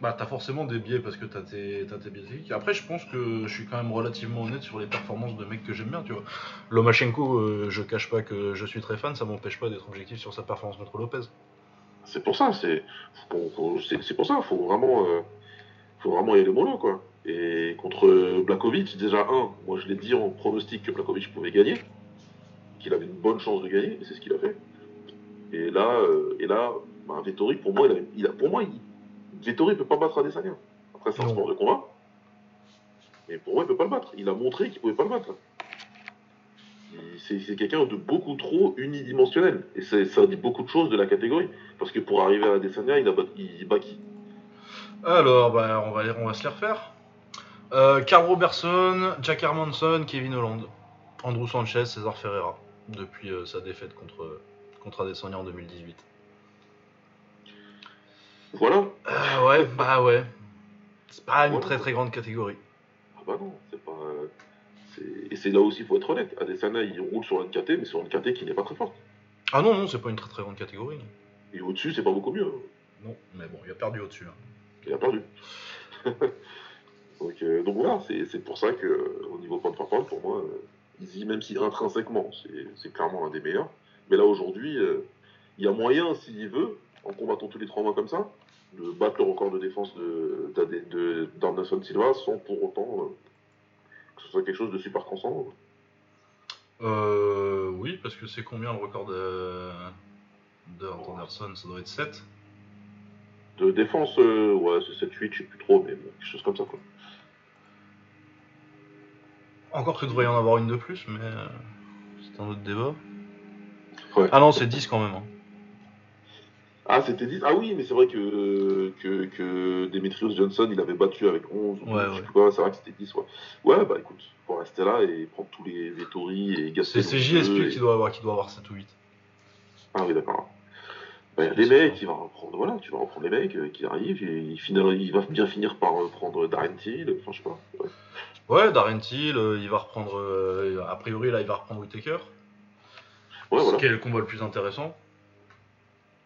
Bah, t'as forcément des biais parce que t'as tes biais techniques. Après, je pense que je suis quand même relativement honnête sur les performances de mecs que j'aime bien, tu vois. Lomachenko, je cache pas que je suis très fan, ça m'empêche pas d'être objectif sur sa performance contre Lopez. C'est pour ça, faut vraiment... faut vraiment y aller mollo, quoi. Et contre Blakovic, déjà, moi je l'ai dit en pronostic que Blakovic pouvait gagner, qu'il avait une bonne chance de gagner, et c'est ce qu'il a fait. Et là, Vettori, pour moi, Vettori ne peut pas battre Adesanya. Après, c'est un sport de combat, mais pour moi, il ne peut pas le battre. Il a montré qu'il ne pouvait pas le battre. C'est quelqu'un de beaucoup trop unidimensionnel. Et ça dit beaucoup de choses de la catégorie. Parce que pour arriver à Adesanya, il bat qui ? Alors, bah, on va se les refaire. Carl Robertson, Jack Hermanson, Kevin Holland, Andrew Sanchez, César Ferreira, depuis sa défaite contre Adesanya en 2018. Voilà. Ouais. C'est pas une très très grande catégorie. Ah bah non, c'est pas... Et c'est là aussi qu'il faut être honnête. Adesanya, il roule sur l'NKT, mais sur l'NKT qui n'est pas très forte. Ah non, c'est pas une très très grande catégorie. Et au-dessus, c'est pas beaucoup mieux. Non, mais bon, il a perdu au-dessus, hein. Il a perdu. Donc voilà, c'est pour ça qu'au niveau point de parole, pour moi, Izzy, même si intrinsèquement, c'est clairement l'un des meilleurs, mais là aujourd'hui, il y a moyen, s'il veut, en combattant tous les 3 mois comme ça, de battre le record de défense d'Anderson Silva sans pour autant que ce soit quelque chose de super transcendant. Oui, parce que c'est combien le record d'Anderson ? Ça doit être 7. De défense, c'est 7-8, je sais plus trop, mais bon, quelque chose comme ça, quoi. Encore que devrait y en avoir une de plus, mais c'est un autre débat. Ouais. Ah non, c'est 10 quand même. Hein. Ah, c'était 10. Ah oui, mais c'est vrai que Demetrius Johnson, il avait battu avec 11, je sais plus quoi, c'est vrai que c'était 10, ouais. Ouais, bah écoute, faut rester là et prendre tous les Vettori et Gastel. C'est JSP qui doit avoir 7 ou 8. Ah oui, d'accord. Les mecs, tu vas reprendre les mecs qui arrivent, et il va bien finir par reprendre Darren Till, enfin je sais pas. Ouais, Darren Till, il va reprendre, a priori là il va reprendre Whittaker, qui est le combat le plus intéressant.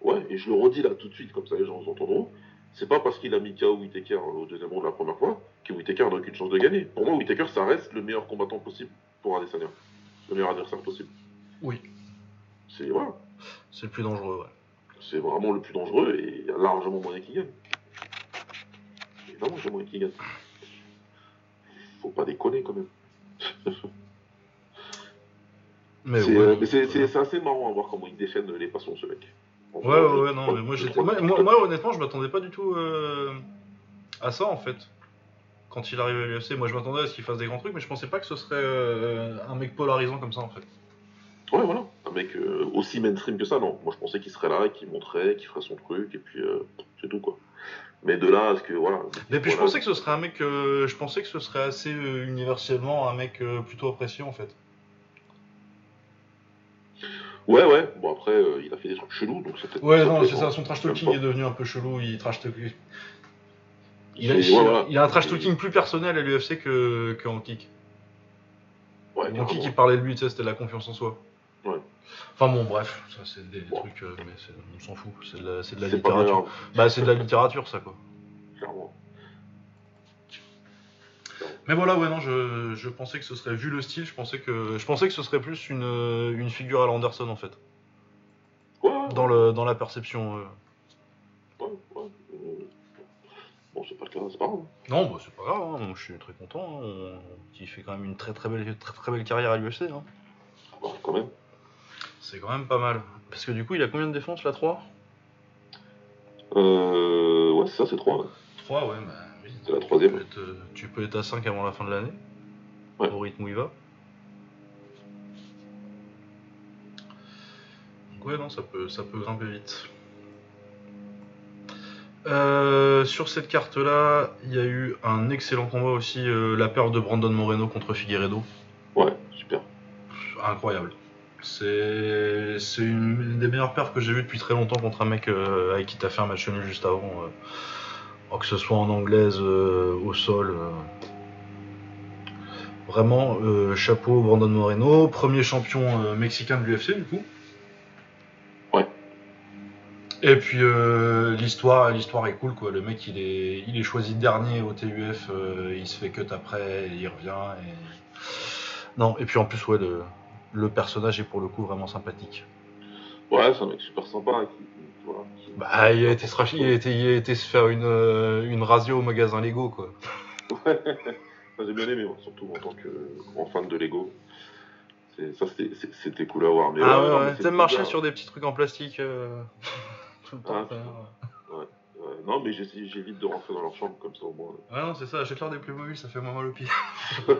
Ouais, et je le redis là tout de suite, comme ça les gens nous entendront, c'est pas parce qu'il a mis KO Whittaker au deuxième round la première fois, que Whittaker n'a aucune chance de gagner. Pour moi, Whittaker, ça reste le meilleur combattant possible pour Adesanya, le meilleur adversaire possible. Oui. C'est le plus dangereux, ouais. C'est vraiment le plus dangereux et il y a largement moyen qu'il gagne. Il y a largement moyen qu'il gagne. Faut pas déconner quand même. C'est assez marrant à voir comment il déchaîne les passions, ce mec. Moi honnêtement, je m'attendais pas du tout à ça en fait. Quand il arrive à l'UFC, moi je m'attendais à ce qu'il fasse des grands trucs, mais je pensais pas que ce serait un mec polarisant comme ça en fait. Ouais, voilà. Un mec aussi mainstream que ça, non. Moi, je pensais qu'il serait là, qu'il montrait, qu'il ferait son truc, et puis c'est tout, quoi. Mais de là à ce que, voilà... Mais puis, je pensais que ce serait un mec... je pensais que ce serait assez universellement un mec plutôt apprécié, en fait. Ouais. Bon, après, il a fait des trucs chelous, donc c'est peut-être... Ouais, non, c'est ça. Son trash-talking est devenu un peu chelou. Il trash-talk... Il a un trash-talking plus personnel à l'UFC qu'en kick. Ouais, donc kick, il parlait de lui, tu sais, c'était de la confiance en soi. Ouais. Enfin bon, bref, ça c'est des trucs, mais on s'en fout, c'est de la littérature. Bah c'est de la littérature ça quoi. Clairement. Mais voilà, je pensais que ce serait, vu le style, je pensais que ce serait plus une figure à l'Anderson en fait. Ouais. Dans la perception. Ouais. Bon, c'est pas le cas, c'est pas grave. Non, bah c'est pas grave, hein. Je suis très content, hein. Il fait quand même une très très belle carrière à l'UFC, hein. Bon, quand même. C'est quand même pas mal. Parce que du coup, il a combien de défenses, là, 3 ? Ouais, c'est ça, c'est 3. 3, ouais, bah oui. C'est la troisième. Tu peux être à 5 avant la fin de l'année, au rythme où il va. Donc ouais, non, ça peut grimper vite. Sur cette carte-là, il y a eu un excellent combat aussi, la perte de Brandon Moreno contre Figueiredo. Ouais, super. Incroyable. C'est une des meilleures perfs que j'ai vues depuis très longtemps contre un mec avec qui t'as fait un match nul juste avant. Que ce soit en anglaise, au sol. Vraiment, chapeau Brandon Moreno, premier champion mexicain de l'UFC du coup. Ouais. Et puis l'histoire est cool quoi. Le mec il est choisi dernier au TUF, il se fait cut après, il revient. Non, et puis en plus ouais le personnage est pour le coup vraiment sympathique. Ouais, c'est un mec super sympa. Voilà. Bah, il a été se faire une rasio au magasin Lego quoi. Ouais, j'ai bien aimé, surtout en tant que grand fan de Lego. C'était cool à voir. Mais ah ouais, ouais, t'aimes marcher sur des petits trucs en plastique tout le temps. Ouais. Ouais. Non, mais j'évite de rentrer dans leur chambre comme ça au moins. Ouais, non, c'est ça, achète-leur des Playmobil, ça fait moins mal au pied. Ouais,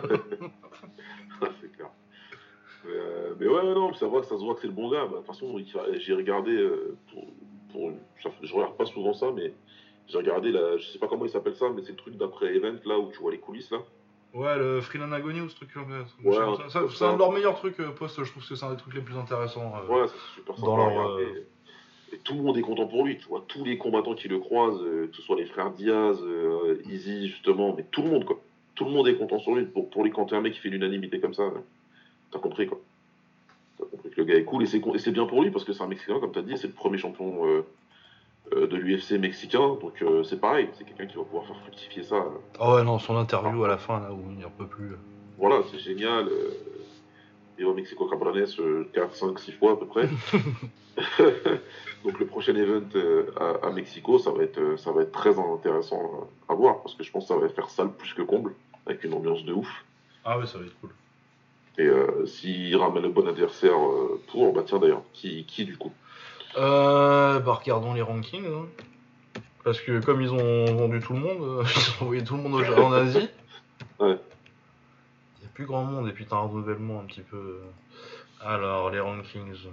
c'est clair. Mais ouais, non, ça se voit que c'est le bon gars. Bah, de toute façon, j'ai regardé, je regarde pas souvent ça, mais j'ai regardé, je sais pas comment il s'appelle ça, mais c'est le truc d'après-event, là, où tu vois les coulisses, là. Ouais, le Freeland Agony ou ce truc comme ouais, ça. C'est un de leurs meilleurs trucs, post, je trouve que c'est un des trucs les plus intéressants. Ouais, c'est super sympa. Et tout le monde est content pour lui, tu vois, tous les combattants qui le croisent, que ce soit les frères Diaz, Easy, justement, mais tout le monde, quoi. Tout le monde est content sur lui, pour lui, quand t'es un mec qui fait l'unanimité comme ça, ouais. T'as compris quoi. T'as compris que le gars est cool et c'est bien pour lui parce que c'est un Mexicain, comme t'as dit, c'est le premier champion de l'UFC mexicain, donc c'est pareil, c'est quelqu'un qui va pouvoir faire fructifier ça. Ah ouais, non, son interview à la fin là où il n'y en peut plus. Voilà, c'est génial. Et au Mexico Cabranes 4, 5, 6 fois à peu près. Donc le prochain event à Mexico, ça va être très intéressant à voir parce que je pense que ça va faire salle plus que comble avec une ambiance de ouf. Ah ouais, ça va être cool. Et s'il ramène le bon adversaire pour, bah tiens d'ailleurs, qui du coup bah regardons les rankings, hein. Parce que comme ils ont vendu tout le monde, ils ont envoyé tout le monde en Asie, ouais. Il n'y a plus grand monde, et puis t'as un renouvellement un petit peu. Alors, les rankings.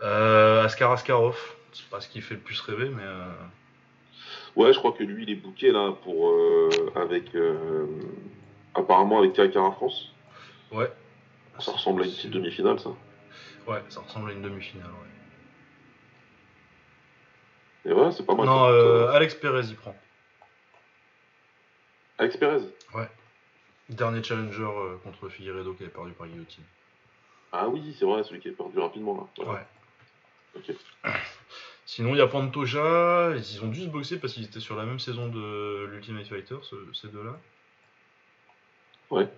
Askar Askarov, c'est pas ce qui fait le plus rêver, mais... Ouais, je crois que lui, il est booké là, pour apparemment avec Tiakara France. Ouais. Ça ressemble à une petite demi-finale, ça. Ouais, ça ressemble à une demi-finale, ouais. Et ouais, c'est pas mal. Non, Alex Perez y prend. Alex Perez ? Ouais. Dernier challenger contre Figueiredo qui avait perdu par guillotine. Ah oui, c'est vrai, celui qui a perdu rapidement, là. Ouais. Ok. Sinon, il y a Pantoja. Ils ont dû se boxer parce qu'ils étaient sur la même saison de l'Ultimate Fighter, ces deux-là. Ouais.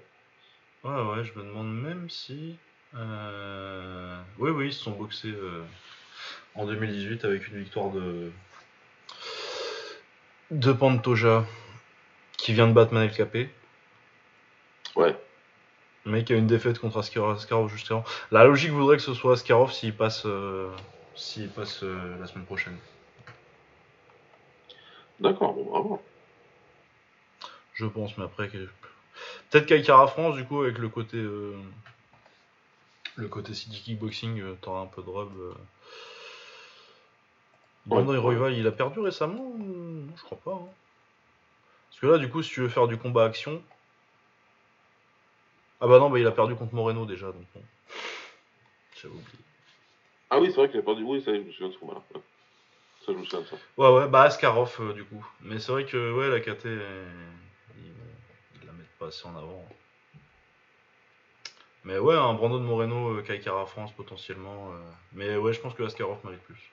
Ouais, je me demande même si... Oui, ils se sont boxés en 2018 avec une victoire de Pantoja, qui vient de battre Manel Capé. Ouais. Le mec a une défaite contre Askarov juste avant. La logique voudrait que ce soit Askarov s'il passe la semaine prochaine. D'accord, bon, bravo. Je pense, mais après... Peut-être qu'Aikara France, du coup, avec le côté City Kickboxing, t'auras un peu de rub. Brandon Royval, il a perdu récemment ? Non, je crois pas. Hein. Parce que là, du coup, si tu veux faire du combat action... Ah bah non, il a perdu contre Moreno déjà, donc bon. J'avais oublié. Ah oui, c'est vrai qu'il a perdu. Oui, ça, je me souviens de ce combat-là. Ouais. Ça, je me souviens de ça. Ouais, bah Askarov, du coup. Mais c'est vrai que, ouais, la KT... passer en avant. Mais ouais, un Brandon Moreno, Kaikara France potentiellement. Mais ouais, je pense que Askarov mérite plus.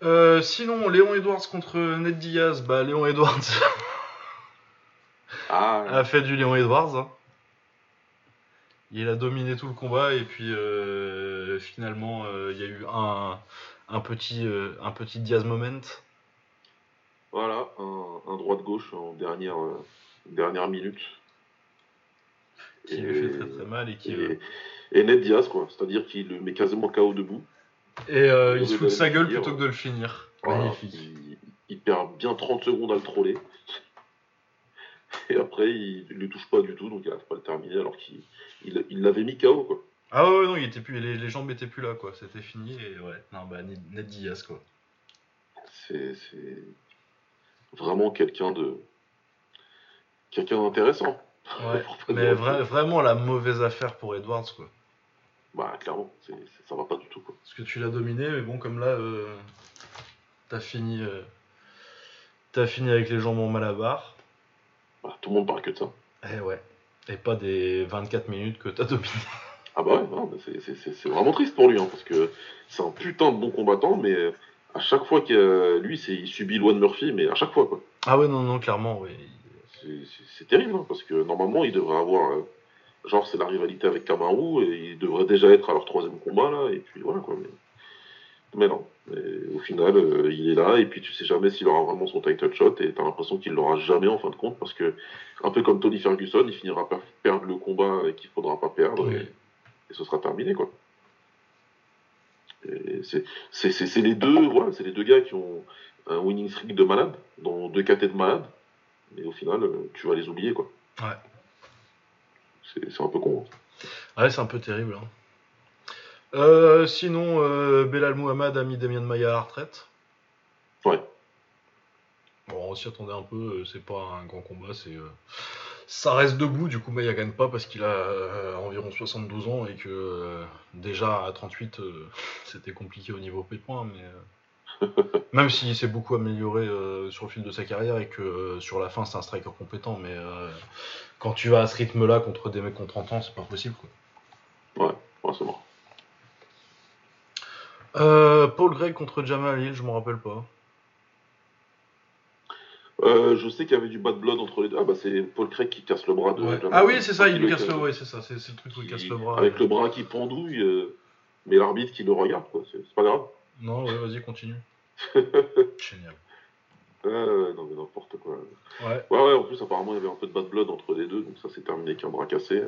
Ouais. Sinon, Leon Edwards contre Ned Diaz. Bah, Leon Edwards a fait du Leon Edwards. Hein. Il a dominé tout le combat et puis finalement, il y a eu un petit Diaz moment. Voilà, un droit de gauche en dernière minute. Qui lui fait très très mal et Ned Diaz, quoi. C'est-à-dire qu'il le met quasiment KO debout. Et il se fout de sa gueule plutôt que de le finir. Voilà, il perd bien 30 secondes à le troller. Et après, il ne le touche pas du tout, donc il n'arrive pas à le terminer alors qu'il l'avait mis KO, quoi. Ah ouais, non, il était plus, les jambes n'étaient plus là, quoi. C'était fini, et ouais. Non, bah, Ned Diaz, quoi. C'est vraiment quelqu'un d'intéressant. Ouais, mais vraiment la mauvaise affaire pour Edwards, quoi. Bah, clairement, ça va pas du tout, quoi. Parce que tu l'as dominé, mais bon, comme là, t'as fini avec les jambes en malabar. Bah, tout le monde parle que de ça. Eh ouais. Et pas des 24 minutes que t'as dominé. Ah bah ouais, non, c'est vraiment triste pour lui, hein, parce que c'est un putain de bon combattant, mais à chaque fois que lui, il subit Loan Murphy, mais à chaque fois, quoi. Ah ouais, non, clairement, oui. C'est terrible, hein, parce que normalement, il devrait avoir... genre, c'est la rivalité avec Kamaru, et il devrait déjà être à leur troisième combat, là, et puis voilà, quoi. Mais non, et au final, il est là, et puis tu sais jamais s'il aura vraiment son title shot, et t'as l'impression qu'il l'aura jamais en fin de compte, parce que, un peu comme Tony Ferguson, il finira par perdre le combat qu'il faudra pas perdre, oui. Et ce sera terminé, quoi. Et c'est les deux, voilà, c'est les deux gars qui ont un winning streak de malade, dans deux KT de malade, mais au final, tu vas les oublier, quoi. Ouais. C'est un peu con. Hein. Ouais, c'est un peu terrible. Hein. Sinon, Belal Muhammad a mis Damien Maïa à la retraite. Ouais. Bon, on s'y attendait un peu, c'est pas un grand combat, ça reste debout, du coup Maïa gagne pas parce qu'il a environ 72 ans et que déjà à 38 c'était compliqué au niveau P-point, mais même s'il s'est beaucoup amélioré sur le fil de sa carrière et que sur la fin c'est un striker compétent, mais quand tu vas à ce rythme là contre des mecs qui ont 30 ans, c'est pas possible, quoi. Ouais, c'est bon. Paul Gregg contre Jamal Hill, je m'en rappelle pas. Je sais qu'il y avait du bad blood entre les deux. Ah bah c'est Paul Craig qui casse le bras de... Ouais. Ah oui, c'est ça, il lui casse le bras, ouais, c'est ça, c'est le truc où il casse le bras. Avec le bras qui pendouille, mais l'arbitre qui le regarde, quoi, c'est pas grave. Non, ouais, vas-y, continue. Génial. Non mais n'importe quoi. Ouais. Ouais, en plus apparemment il y avait un peu de bad blood entre les deux, donc ça s'est terminé avec un bras cassé.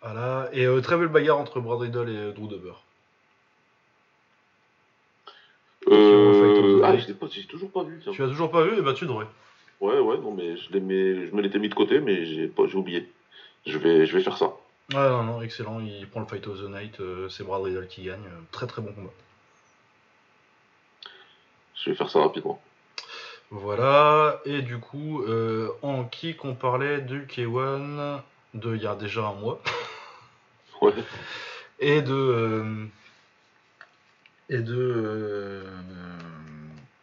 Voilà, et très belle bagarre entre Brad Riddle et Drew Dober. J'ai toujours pas vu. Tiens. Tu l'as toujours pas vu, et bah tu devrais. Ouais, non mais je me l'étais mis de côté, mais j'ai oublié. Je vais faire ça. Ouais, non, excellent. Il prend le Fight of the Night. C'est Brad Riddle qui gagne. Très très bon combat. Je vais faire ça rapidement. Voilà. Et du coup, en qui qu'on parlait du K1 de il y a déjà un mois. Ouais. Et de.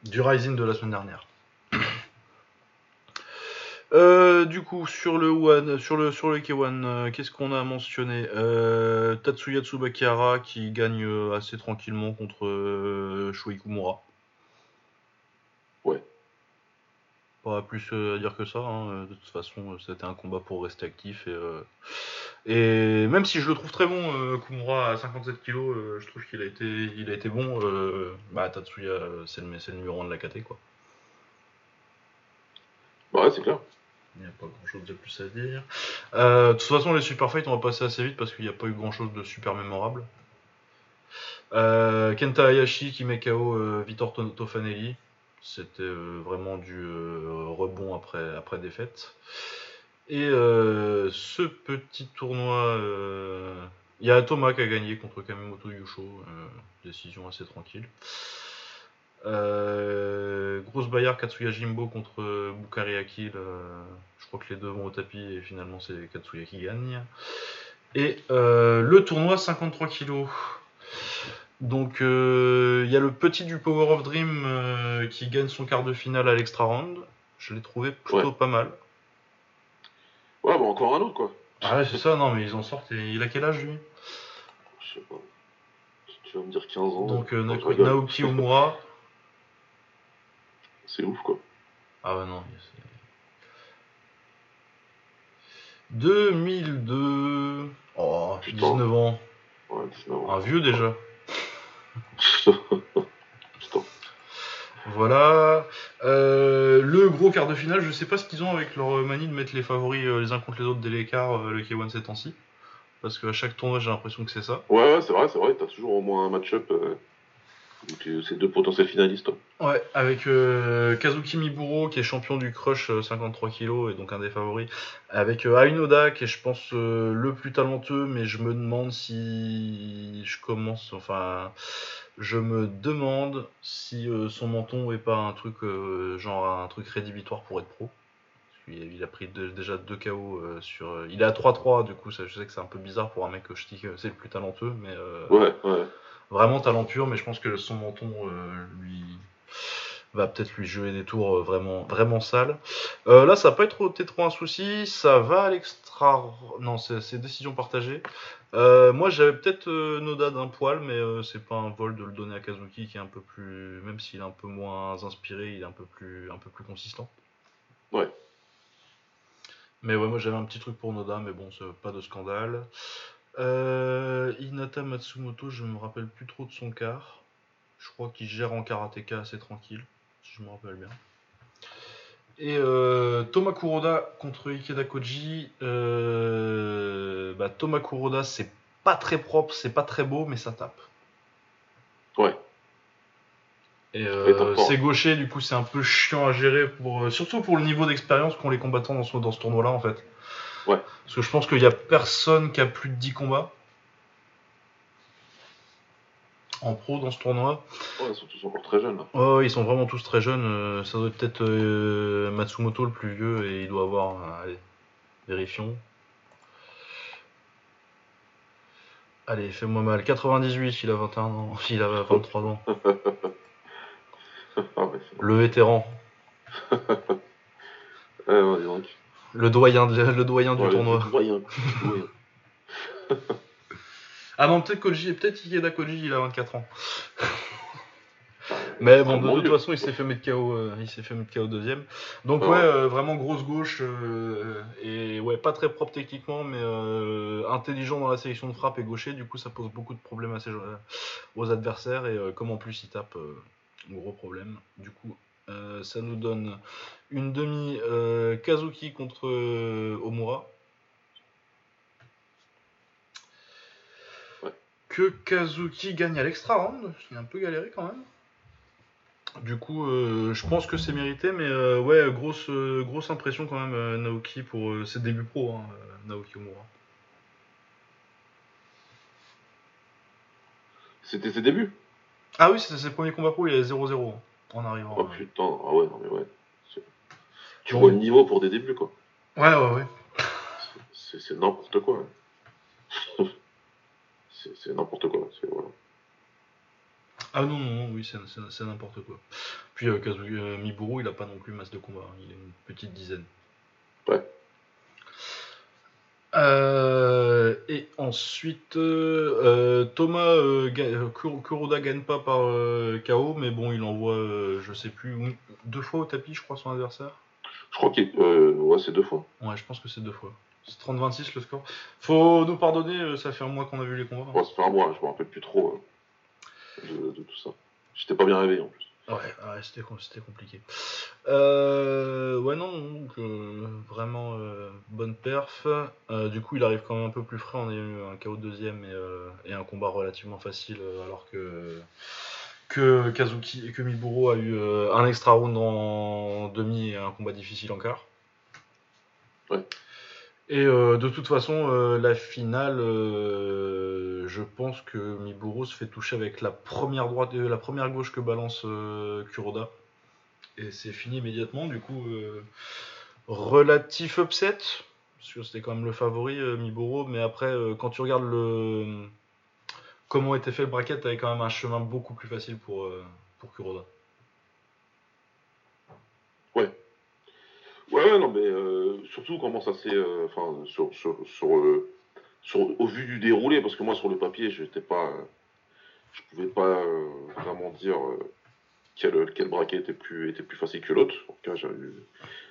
Du Rising de la semaine dernière. Du coup, sur le K1, qu'est-ce qu'on a mentionné? Tatsuya Tsubakihara qui gagne assez tranquillement contre Shuei Kumura. Ouais. Pas plus à dire que ça, hein. De toute façon, c'était un combat pour rester actif. Et même si je le trouve très bon, Kumura à 57 kg, je trouve qu'il a été bon. Bah Tatsuya, c'est le numéro 1 de la KT, quoi. Bah ouais, c'est clair. Il n'y a pas grand chose de plus à dire. De toute façon, les super fights, on va passer assez vite parce qu'il n'y a pas eu grand chose de super mémorable. Kenta Hayashi qui met KO Vitor Tofanelli. C'était vraiment du rebond après défaite. Et ce petit tournoi, il y a Toma qui a gagné contre Kamemoto Yusho, décision assez tranquille. Grosse bagarre Katsuya Jimbo contre Bukariaki, là, je crois que les deux vont au tapis et finalement c'est Katsuya qui gagne. Et le tournoi 53 kg. Donc il y a le petit du Power of Dream qui gagne son quart de finale à l'extra round. Je l'ai trouvé plutôt pas mal. Ouais, bah encore un autre, quoi. Ah ouais, c'est ça, non, mais ils en sortent. Et il a quel âge, lui? Je sais pas. Tu vas me dire 15 ans. Donc, Naoki Omura. C'est ouf, quoi. Ah ouais, non. 2002. Oh, putain. 19 ans. Ouais, 19 ans. Un vieux, déjà. Putain. Voilà. Le gros quart de finale, je sais pas ce qu'ils ont avec leur manie de mettre les favoris les uns contre les autres dès l'écart, le K1 ces temps-ci. Parce qu'à chaque tournoi, j'ai l'impression que c'est ça. Ouais, c'est vrai, t'as toujours au moins un match-up Donc, c'est deux potentiels finalistes. Ouais, avec Kazuki Miburo qui est champion du Crush 53 kg et donc un des favoris. Avec Ainoda qui est, je pense, le plus talentueux, mais je me demande si je commence. Enfin, je me demande si son menton est pas un truc genre un truc rédhibitoire pour être pro. Il a pris déjà 2 KO sur. Il est à 3-3, du coup, ça, je sais que c'est un peu bizarre pour un mec que je dis que c'est le plus talentueux, mais. Ouais. Vraiment talent pur, mais je pense que son menton lui va peut-être lui jouer des tours vraiment sales. Là, ça va pas être trop un souci. Ça va à l'extra. Non, c'est décision partagée. Moi, j'avais peut-être Noda d'un poil, mais c'est pas un vol de le donner à Kazuki qui est un peu plus. Même s'il est un peu moins inspiré, il est un peu plus consistant. Ouais. Mais ouais, moi j'avais un petit truc pour Noda, mais bon, c'est pas de scandale. Hinata Matsumoto, je me rappelle plus trop de son quart. Je crois qu'il gère en karatéka assez tranquille, si je me rappelle bien. Et Toma Kuroda contre Ikeda Koji. Toma Kuroda, c'est pas très propre, c'est pas très beau, mais ça tape. Ouais. Et c'est gaucher, du coup c'est un peu chiant à gérer, surtout pour le niveau d'expérience qu'ont les combattants dans ce tournoi-là en fait. Ouais. Parce que je pense qu'il n'y a personne qui a plus de 10 combats en pro dans ce tournoi. Ouais, ils sont tous encore très jeunes. Ouais, ils sont vraiment tous très jeunes. Ça doit être peut-être Matsumoto le plus vieux et il doit avoir. Allez, vérifions. Allez, fais-moi mal. 98, il a 21 ans. Il a 23 ans. Le vétéran. Ouais, donc. Le doyen du tournoi. Le doyen. Ah non, peut-être Ikeda Koji, il a 24 ans. Mais bon, de toute façon, il s'est fait mettre KO deuxième. Donc ouais, vraiment grosse gauche. Et ouais, pas très propre techniquement, mais intelligent dans la sélection de frappe et gaucher. Du coup, ça pose beaucoup de problèmes aux adversaires. Et comme en plus, il tape... gros problème. Du coup, ça nous donne une demi Kazuki contre Omura. Ouais. Que Kazuki gagne à l'extra round. Il a un peu galéré quand même. Du coup, je pense que c'est mérité, mais ouais, grosse impression quand même Naoki pour ses débuts pro, hein, Naoki Omura. C'était ses débuts? Ah oui, c'est le premier combat pro, il est 0-0 en arrivant. Oh putain, ah ouais, non mais ouais. Tu vois le niveau pour des débuts quoi. Ouais. C'est n'importe quoi. Hein. c'est n'importe quoi. C'est, voilà. Ah non, oui, c'est n'importe quoi. Puis Kazuki Miburo, il a pas non plus masse de combat, hein. Il a une petite dizaine. Ouais. Et ensuite, Thomas Kuroda gagne pas par KO, mais bon, il envoie, je sais plus, 2 fois au tapis, je crois, son adversaire. Je crois que c'est 2 fois. Ouais, je pense que c'est 2 fois. C'est 30-26 le score. Faut nous pardonner, ça fait un mois qu'on a vu les combats. Hein. Ouais, ça fait un mois, je me rappelle plus trop de tout ça. J'étais pas bien réveillé en plus. Ouais, c'était compliqué. Vraiment bonne perf. Du coup, il arrive quand même un peu plus frais. On a eu un KO de deuxième et un combat relativement facile, alors que Kazuki et que Miburo a eu un extra round en demi et un combat difficile en quart. Ouais. Et de toute façon, la finale, je pense que Miburo se fait toucher avec la première gauche que balance Kuroda. Et c'est fini immédiatement. Du coup, relatif upset, parce que c'était quand même le favori Miburo. Mais après, quand tu regardes comment était fait le bracket, t'avais quand même un chemin beaucoup plus facile pour Kuroda. Ouais, non, mais surtout comment ça s'est. Enfin, au vu du déroulé, parce que moi, sur le papier, je pouvais pas vraiment dire quel braquet était plus facile que l'autre. En tout cas,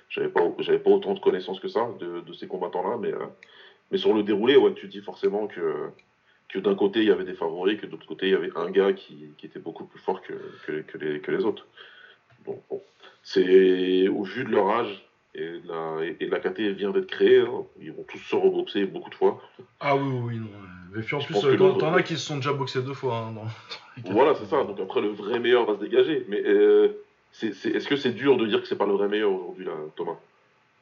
j'avais pas autant de connaissances que ça de ces combattants-là, mais sur le déroulé, ouais, tu dis forcément que d'un côté, il y avait des favoris, que de l'autre côté, il y avait un gars qui était beaucoup plus fort que les autres. Donc, bon, c'est au vu de leur âge. Et la KT vient d'être créée, hein. Ils vont tous se reboxer beaucoup de fois. Ah oui, non. Et puis en plus, t'en as qui se sont déjà boxés deux fois. Hein, dans... Voilà, c'est ça. Donc après, le vrai meilleur va se dégager. Mais est-ce que c'est dur de dire que c'est pas le vrai meilleur aujourd'hui, là, Thomas ?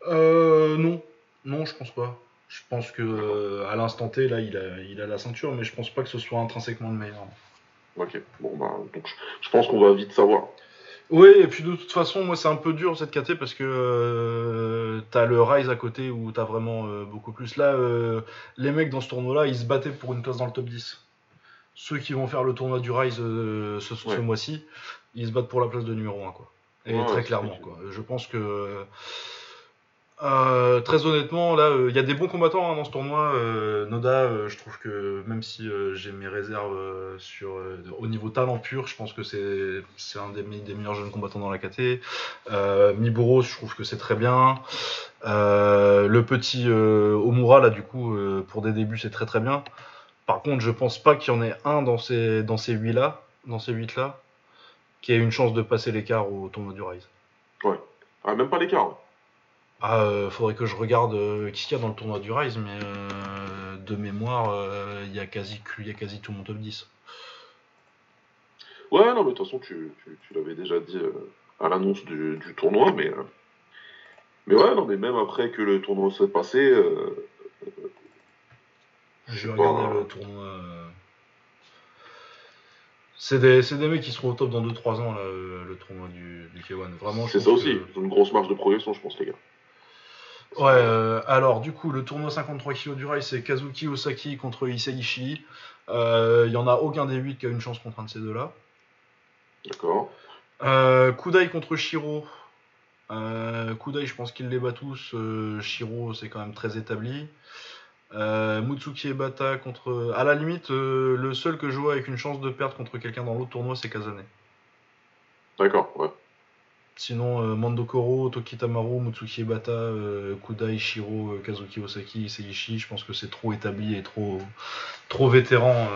Non. Non, je pense pas. Je pense que à l'instant T, là, il a la ceinture, mais je pense pas que ce soit intrinsèquement le meilleur. Ok. Bon, bah, donc je pense qu'on va vite savoir. Oui, et puis de toute façon, moi, c'est un peu dur cette KT parce que t'as le Rise à côté où t'as vraiment beaucoup plus. Là, les mecs dans ce tournoi-là, ils se battaient pour une place dans le top 10. Ceux qui vont faire le tournoi du Rise ce mois-ci, ils se battent pour la place de numéro 1, quoi. Et très clairement, quoi. Je pense que... très honnêtement, là, il y a des bons combattants hein, dans ce tournoi. Noda, je trouve que même si j'ai mes réserves au niveau talent pur, je pense que c'est un des meilleurs jeunes combattants dans la KT. Miburo, je trouve que c'est très bien. Le petit Omura, là, du coup, pour des débuts, c'est très très bien. Par contre, je pense pas qu'il y en ait un dans ces huit là, qui ait une chance de passer l'écart au tournoi du Rise. Ouais. Ah, même pas l'écart. Ah, faudrait que je regarde qui qu'il y a dans le tournoi du Rise, mais de mémoire, il y a quasi tout mon top 10. Ouais, non, mais de toute façon, tu l'avais déjà dit à l'annonce du tournoi, mais ouais, non, mais même après que le tournoi soit passé... je vais regarder le tournoi... C'est des mecs qui seront au top dans 2-3 ans, là, le tournoi du K1. Vraiment, c'est ça aussi, ils ont une grosse marge de progression, je pense, les gars. Ouais, alors, du coup, le tournoi 53 kg du Rai, c'est Kazuki Osaki contre Issei Ishii. Il n'y en a aucun des 8 qui a une chance contre un de ces deux-là. D'accord. Kudai contre Shiro. Kudai, je pense qu'il les bat tous. Shiro, c'est quand même très établi. Mutsuki Ebata contre... À la limite, le seul que je vois avec une chance de perdre contre quelqu'un dans l'autre tournoi, c'est Kazane. D'accord, ouais. Sinon, Mandokoro, Tokitamaru, Mutsuki Ebata, Kudai, Shiro, Kazuki Osaki, Seishi, je pense que c'est trop établi et trop vétéran.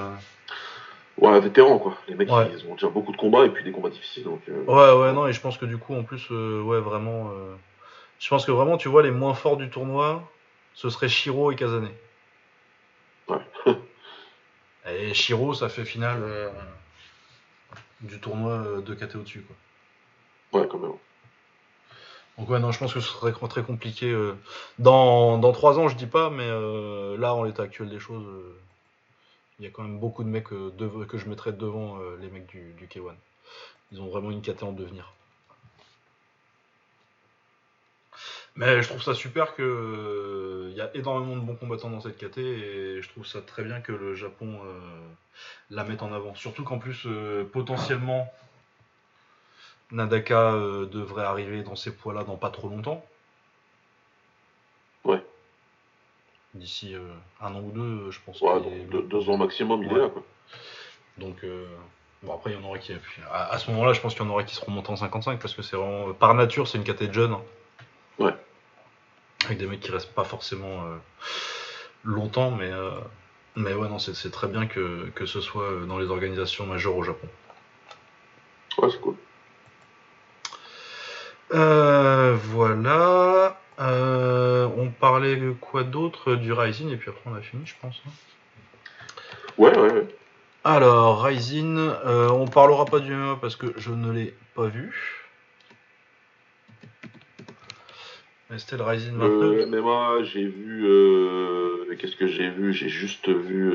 Ouais, vétéran, quoi. Les mecs, ouais. Ils ont déjà beaucoup de combats et puis des combats difficiles. Donc, ouais, non, et je pense que du coup, en plus, ouais, vraiment... Je pense que vraiment, tu vois, les moins forts du tournoi, ce serait Shiro et Kazane. Ouais. Et Shiro, ça fait finale du tournoi de KT au-dessus, quoi. Ouais, quand même. Donc ouais, non, je pense que ce serait très compliqué. Dans 3 ans, je dis pas, mais là, en l'état actuel des choses, il y a quand même beaucoup de mecs que je mettrais devant les mecs du K1. Ils ont vraiment une KT en devenir. Mais je trouve ça super qu'il y a énormément de bons combattants dans cette KT et je trouve ça très bien que le Japon la mette en avant. Surtout qu'en plus, potentiellement, Nadaka devrait arriver dans ces poids-là dans pas trop longtemps. Ouais. D'ici un an ou deux, je pense. Ouais, donc 2 ans maximum, il est là, quoi. Donc... Bon, après, il y en aura qui... À ce moment-là, je pense qu'il y en aura qui seront montés en 55 parce que c'est vraiment... Par nature, c'est une KT de jeunes. Ouais. Avec des mecs qui restent pas forcément longtemps, mais ouais, non, c'est très bien que ce soit dans les organisations majeures au Japon. Ouais, c'est cool. Voilà. On parlait de quoi d'autre du Rising, et puis après on a fini, je pense. Hein. Ouais. Alors, Rising, on parlera pas du MMA parce que je ne l'ai pas vu. C'était le Rising 29. Mais moi, j'ai vu... Qu'est-ce que j'ai vu ? J'ai juste vu...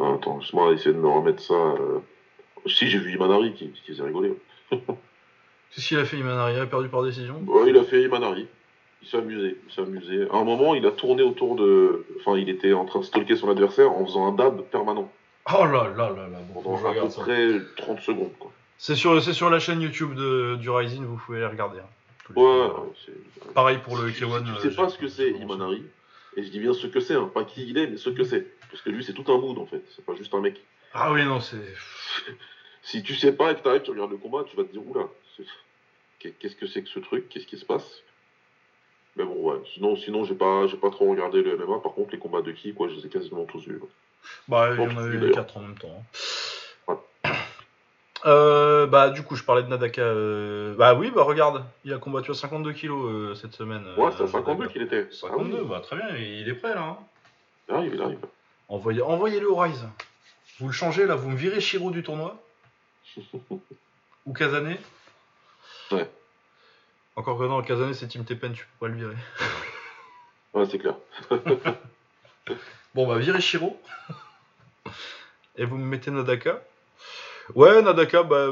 Attends, je vais essayer de me remettre ça... Si, j'ai vu Imanari qui s'est rigolé. Qu'est-ce qu'il a fait, Imanari ? Il a perdu par décision ? Ouais, il a fait Imanari. Il s'est amusé. À un moment, il a tourné autour de... Enfin, il était en train de stalker son adversaire en faisant un dab permanent. Oh là là là là. Bon, pendant à peu près 30 secondes, quoi. C'est sur la chaîne YouTube du Rising, vous pouvez aller regarder. Hein. Ouais, c'est... Pareil pour le K1. Je sais pas ce que c'est Imanari, et je dis bien ce que c'est, hein. Pas qui il est, mais ce que c'est. Parce que lui, c'est tout un mood en fait, c'est pas juste un mec. Ah oui, non, c'est. Si tu sais pas et que t'arrives, tu regardes le combat, tu vas te dire oula, qu'est-ce que c'est que ce truc, qu'est-ce qui se passe ? Mais bon, ouais, sinon j'ai pas trop regardé le MMA, par contre, les combats de qui, quoi, je les ai quasiment tous vus. Bah, il y en avait 4 en même temps. Hein. Ouais. Bah du coup je parlais de Nadaka Bah oui bah regarde, il a combattu à 52 kg cette semaine. Ouais c'est à 52 qu'il était. 52 bah très bien, il est prêt là hein. Il arrive. Envoyez-le au Rise. Vous le changez, là, vous me virez Shiro du tournoi. Ou Kazané. Ouais. Encore que non, Kazané, c'est Team Tepen, tu peux pas le virer. Ouais, c'est clair. Bon, bah, virez Shiro. Et vous me mettez Nadaka. Ouais, Nadaka, bah,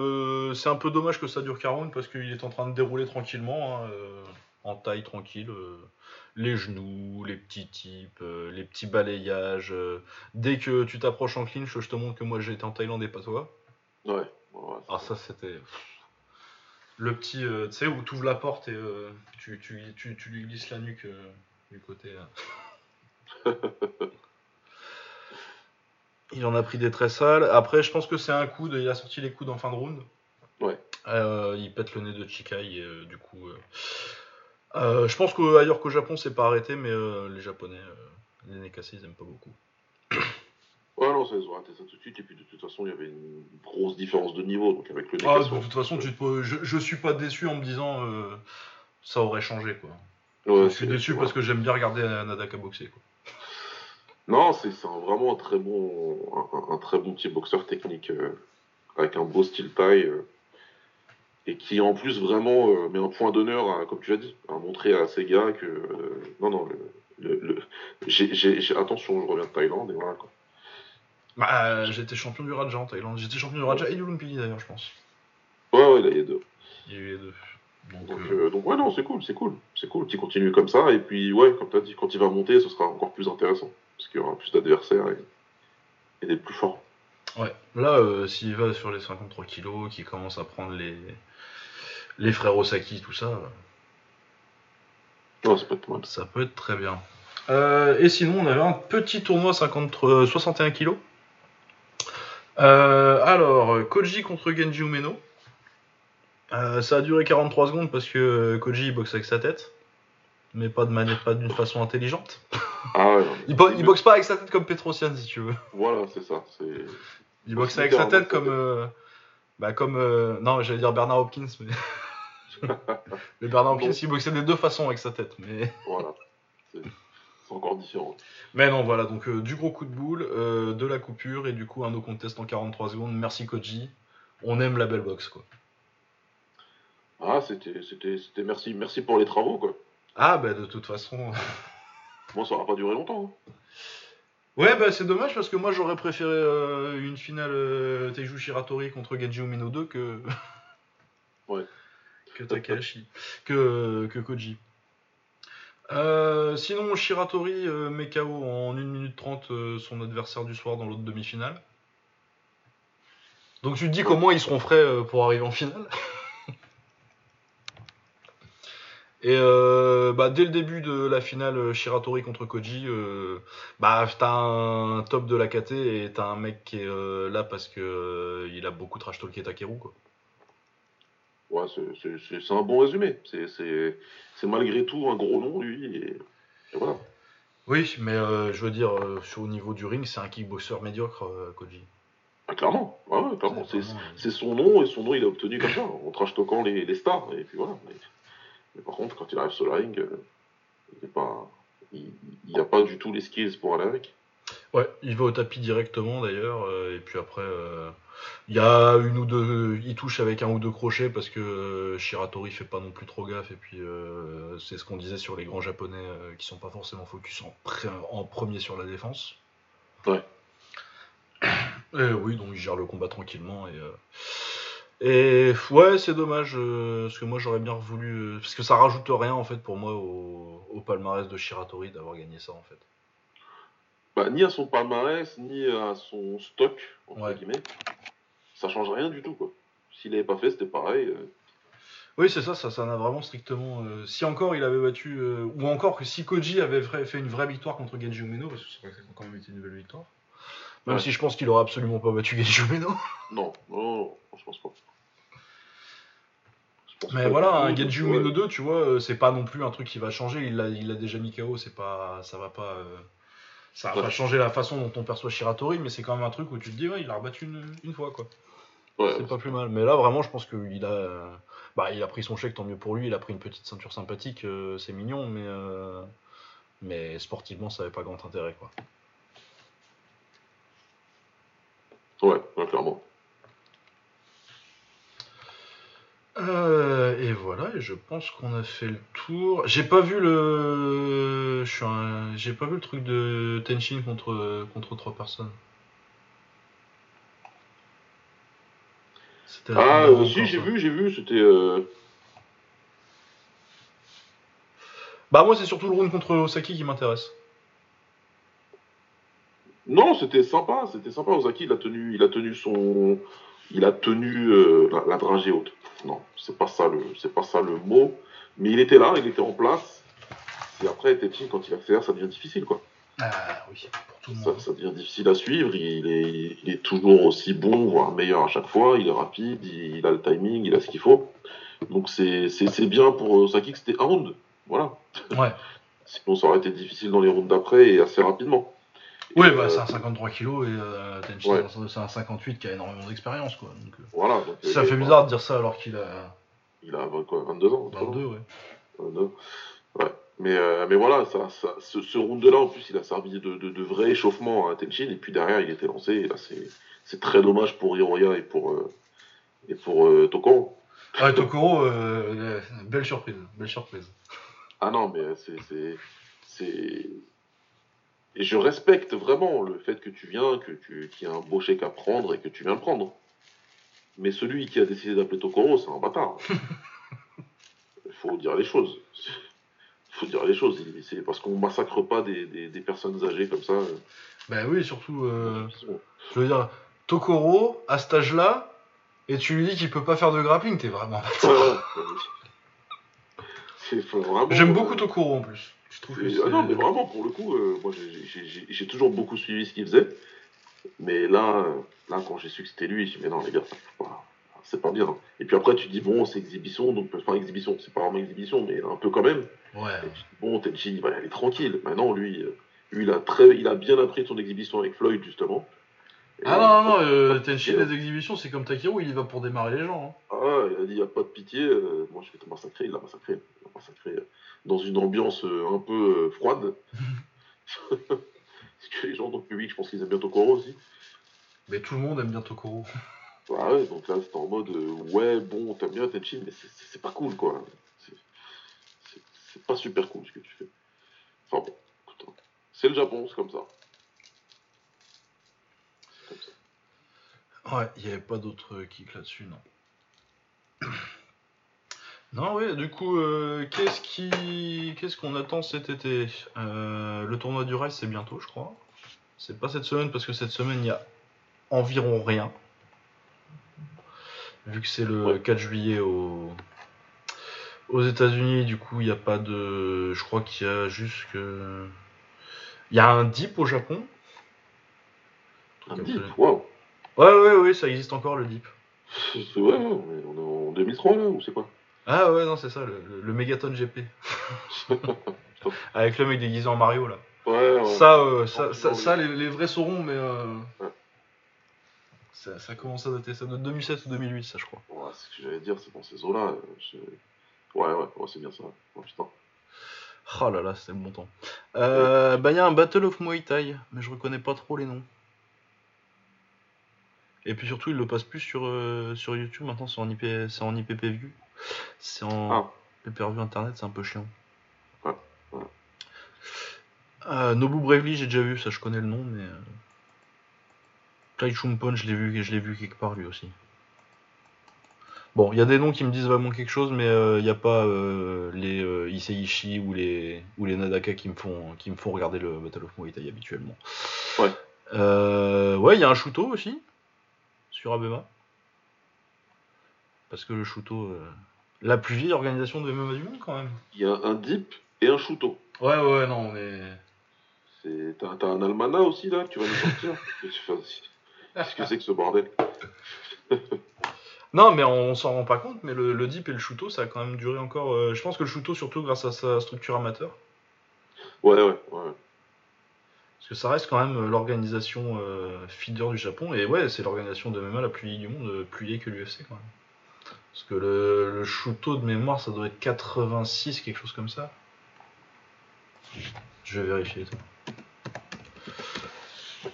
c'est un peu dommage que ça dure 40 parce qu'il est en train de dérouler tranquillement, hein, en taille tranquille. Les genoux, les petits tips, les petits balayages. Dès que tu t'approches en clinch, je te montre que moi j'étais en Thaïlande et pas toi. Ouais. Ah, ça c'était. Le petit, tu sais, où tu ouvres la porte et tu lui glisses la nuque du côté. Il en a pris des très sales. Après, je pense que c'est un coude. Il a sorti les coudes en fin de round. Ouais. Il pète le nez de Chikai. Et, du coup, je pense qu'ailleurs qu'au Japon, c'est pas arrêté. Mais les Japonais, les nez cassés, ils aiment pas beaucoup. Ouais, non, ça se voit, ça tout de suite. Et puis, de toute façon, il y avait une grosse différence de niveau. Donc, avec le nez cassé. De toute façon, je suis pas déçu en me disant ça aurait changé, quoi. Ouais, je suis déçu parce que j'aime bien regarder Nadaka boxer, quoi. Non, c'est vraiment un très bon petit boxeur technique, avec un beau style taille, et qui en plus vraiment met un point d'honneur, à, comme tu l'as dit, à montrer à ces gars que attention, je reviens de Thaïlande et voilà quoi. Bah, j'étais champion du Raja en Thaïlande, j'étais champion du Raja et du Lumpini d'ailleurs, je pense. Ouais, là, il y a deux. Donc ouais, non, c'est cool qu'il continue comme ça, et puis ouais, comme tu as dit, quand il va monter, ce sera encore plus intéressant, parce qu'il y aura plus d'adversaires et des plus forts. Ouais, là, s'il va sur les 53 kilos, qu'il commence à prendre les frères Osaki, tout ça, ouais, ça peut être mal. Ça peut être très bien. Et sinon, on avait un petit tournoi 61 kilos. Alors, Koji contre Genji Umeno. Ça a duré 43 secondes parce que Koji il boxe avec sa tête, mais pas d'une façon intelligente. Ah ouais, non, il boxe pas avec sa tête comme Petrosyan, si tu veux. Voilà, c'est ça. Il boxe avec sa tête comme. Non, j'allais dire Bernard Hopkins, mais. Mais Bernard Hopkins, il boxait des deux façons avec sa tête, mais. Voilà. C'est encore différent. Mais non, voilà, donc du gros coup de boule, de la coupure, et du coup un no contest en 43 secondes. Merci Koji. On aime la belle boxe, quoi. Ah, c'était merci pour les travaux, quoi. Ah, bah, de toute façon. Bon, ça aura pas duré longtemps. Hein. Ouais, bah, c'est dommage parce que moi, j'aurais préféré une finale Taiju Shiratori contre Genji Umeno 2 que. Ouais. Que Takahashi. que Koji. Sinon, Shiratori met KO en 1 minute 30 son adversaire du soir dans l'autre demi-finale. Donc, tu te dis comment ils seront frais pour arriver en finale. Et dès le début de la finale Shiratori contre Koji, t'as un top de la KT et t'as un mec qui est là parce qu'il a beaucoup trash-talké Takeru, quoi. Ouais, c'est un bon résumé. C'est malgré tout un gros nom, lui. Et voilà. Oui, mais je veux dire, au niveau du ring, c'est un kickboxer médiocre, Koji. Ah, clairement, ouais, clairement. C'est son nom, et son nom, il a obtenu comme ça, en trash-talkant les stars. Et puis voilà. Mais par contre, quand il arrive sur le ring, il n'y a pas du tout les skills pour aller avec. Ouais, il va au tapis directement d'ailleurs, et puis après, il y a une ou deux. Il touche avec un ou deux crochets parce que Shiratori fait pas non plus trop gaffe, et puis c'est ce qu'on disait sur les grands japonais qui sont pas forcément focus en premier sur la défense. Ouais. Et oui, donc il gère le combat tranquillement et. Et ouais, c'est dommage, parce que moi j'aurais bien voulu. Parce que ça rajoute rien en fait pour moi au palmarès de Shiratori d'avoir gagné ça en fait. Bah, ni à son palmarès, ni à son stock, entre guillemets. Ça change rien du tout quoi. S'il l'avait pas fait, c'était pareil. Oui, c'est ça n'a vraiment strictement. Si encore il avait battu. Ou encore que si Koji avait fait une vraie victoire contre Genji Umeno, parce que c'est vrai que ça a quand même été une belle victoire. Même si je pense qu'il aurait absolument pas battu Genji Umeno. Non, je pense pas. Mais voilà, un Genji Umeno 2, tu vois, c'est pas non plus un truc qui va changer. Il l'a déjà mis KO, c'est pas, ça va pas, ça va pas changer la façon dont on perçoit Shiratori, mais c'est quand même un truc où tu te dis, ouais, il l'a rebattu une fois, quoi. Ouais, c'est pas plus mal. Mais là, vraiment, je pense qu'il a, il a pris son chèque, tant mieux pour lui. Il a pris une petite ceinture sympathique, c'est mignon, mais sportivement, ça avait pas grand intérêt, quoi. Ouais, clairement. Et voilà, et je pense qu'on a fait le tour. J'ai pas vu le, j'ai pas vu le truc de Tenshin contre trois personnes. Ah si, j'ai vu, c'était. Bah moi, c'est surtout le round contre Osaki qui m'intéresse. Non, c'était sympa. Osaki, il a tenu la dragée haute. Non, c'est pas ça le mot. Mais il était là, il était en place. Et après, Tenshin, quand il accélère, ça devient difficile, quoi. Ah oui, pour tout le monde. Ça devient difficile à suivre. Il est toujours aussi bon, voire meilleur à chaque fois. Il est rapide, il a le timing, il a ce qu'il faut. Donc c'est bien pour Osaki que c'était un round. Voilà. Ouais. Sinon, ça aurait été difficile dans les rounds d'après et assez rapidement. Oui, bah, c'est un 53 kg et Tenshin, ouais. C'est un 58 qui a énormément d'expérience, quoi. Donc, voilà. Donc, ça fait bizarre de dire ça alors qu'il a. Il a 22 ans. 22, ouais. 22. Ouais. Mais voilà, ce round-là, en plus, il a servi de vrai échauffement à Tenshin, et puis derrière, il était lancé, et là, c'est très dommage pour Hiroya et pour Tokoro. Ah, Tokoro, belle surprise. Ah non, mais c'est... Et je respecte vraiment le fait que tu viens, qu'il y a un beau chèque à prendre, et que tu viens le prendre. Mais celui qui a décidé d'appeler Tokoro, c'est un bâtard. Il faut dire les choses, c'est parce qu'on massacre pas des personnes âgées comme ça. Ben oui, surtout, je veux dire, Tokoro, à cet âge-là, et tu lui dis qu'il peut pas faire de grappling, t'es vraiment bâtard. Ouais. J'aime beaucoup Tokoro en plus. Je trouve que non, mais vraiment, pour le coup, moi j'ai toujours beaucoup suivi ce qu'il faisait, mais là quand j'ai su que c'était lui, je me suis dit, mais non les gars, ça ne peut pas. C'est pas bien. Et puis après, tu te dis, bon, c'est exhibition, donc enfin, exhibition, c'est pas vraiment exhibition, mais un peu quand même. Ouais. Et tu te dis, bon, Tenshin, il va y aller tranquille. Maintenant, lui il a bien appris son exhibition avec Floyd, justement. Et non, Tenshin, les exhibitions, c'est comme Takeru, il y va pour démarrer les gens. Hein. Ah, il a dit, il n'y a pas de pitié, moi je vais te massacrer, il l'a massacré, dans une ambiance un peu froide. Parce que les gens dans le public, je pense qu'ils aiment bien Tokoro aussi. Mais tout le monde aime bien Tokoro. Bah ouais, donc là c'était en mode ouais, bon, t'aimes bien Tenshin, mais c'est pas cool, quoi. C'est pas super cool ce que tu fais. Enfin bon, écoute, c'est le Japon, c'est comme ça. Ouais, il n'y avait pas d'autres kicks là-dessus, non. Non, ouais, du coup, qu'est-ce qu'on attend cet été ? Le tournoi du Rail, c'est bientôt, je crois. C'est pas cette semaine, parce que cette semaine, il n'y a environ rien. Vu que c'est le 4 juillet aux États-Unis, du coup, il n'y a pas de. Je crois qu'il y a juste que. Il y a un DIP au Japon. Un DIP, waouh! Ouais, ça existe encore le DIP. C'est vrai, on est en 2003 là, ou c'est quoi? Ah ouais, non, c'est ça, le Megaton GP. Avec le mec déguisé en Mario là. Ouais. Ça, les vrais sauront, mais. Ouais. Ça commence à dater, ça de 2007 ou 2008, ça je crois. Ouais, c'est ce que j'allais dire, c'est dans ces eaux-là. Ouais, c'est bien ça. Oh, putain. Oh là là, c'était le bon temps. Bah, il y a un Battle of Muay Thai, mais je reconnais pas trop les noms. Et puis surtout, ils le passent plus sur YouTube, maintenant c'est en IPPView. C'est en pay-per-view internet, c'est un peu chiant. Ouais. Nobu Bravely, j'ai déjà vu, ça je connais le nom, mais. Kai Chumpon, je l'ai vu quelque part lui aussi. Bon, il y a des noms qui me disent vraiment quelque chose, mais il n'y a pas les Isseiishi ou les Nadaka qui me font regarder le Battle of Muay Thai habituellement. Ouais. Ouais, il y a un Shuto aussi, sur Abema. Parce que le Shuto, la plus vieille organisation de MMA du monde quand même. Il y a un DIP et un Shuto. Ouais, non, on est... T'as un almanach aussi là que tu vas nous sortir. Qu'est-ce que c'est que ce bordel? Non, mais on s'en rend pas compte, mais le DIP et le Shuto, ça a quand même duré encore. Je pense que le Shuto, surtout grâce à sa structure amateur. Ouais. Parce que ça reste quand même l'organisation feeder du Japon, et ouais, c'est l'organisation de MMA la plus vieille du monde, plus vieille que l'UFC quand même. Parce que le Shuto de mémoire, ça doit être 86, quelque chose comme ça. Je vais vérifier.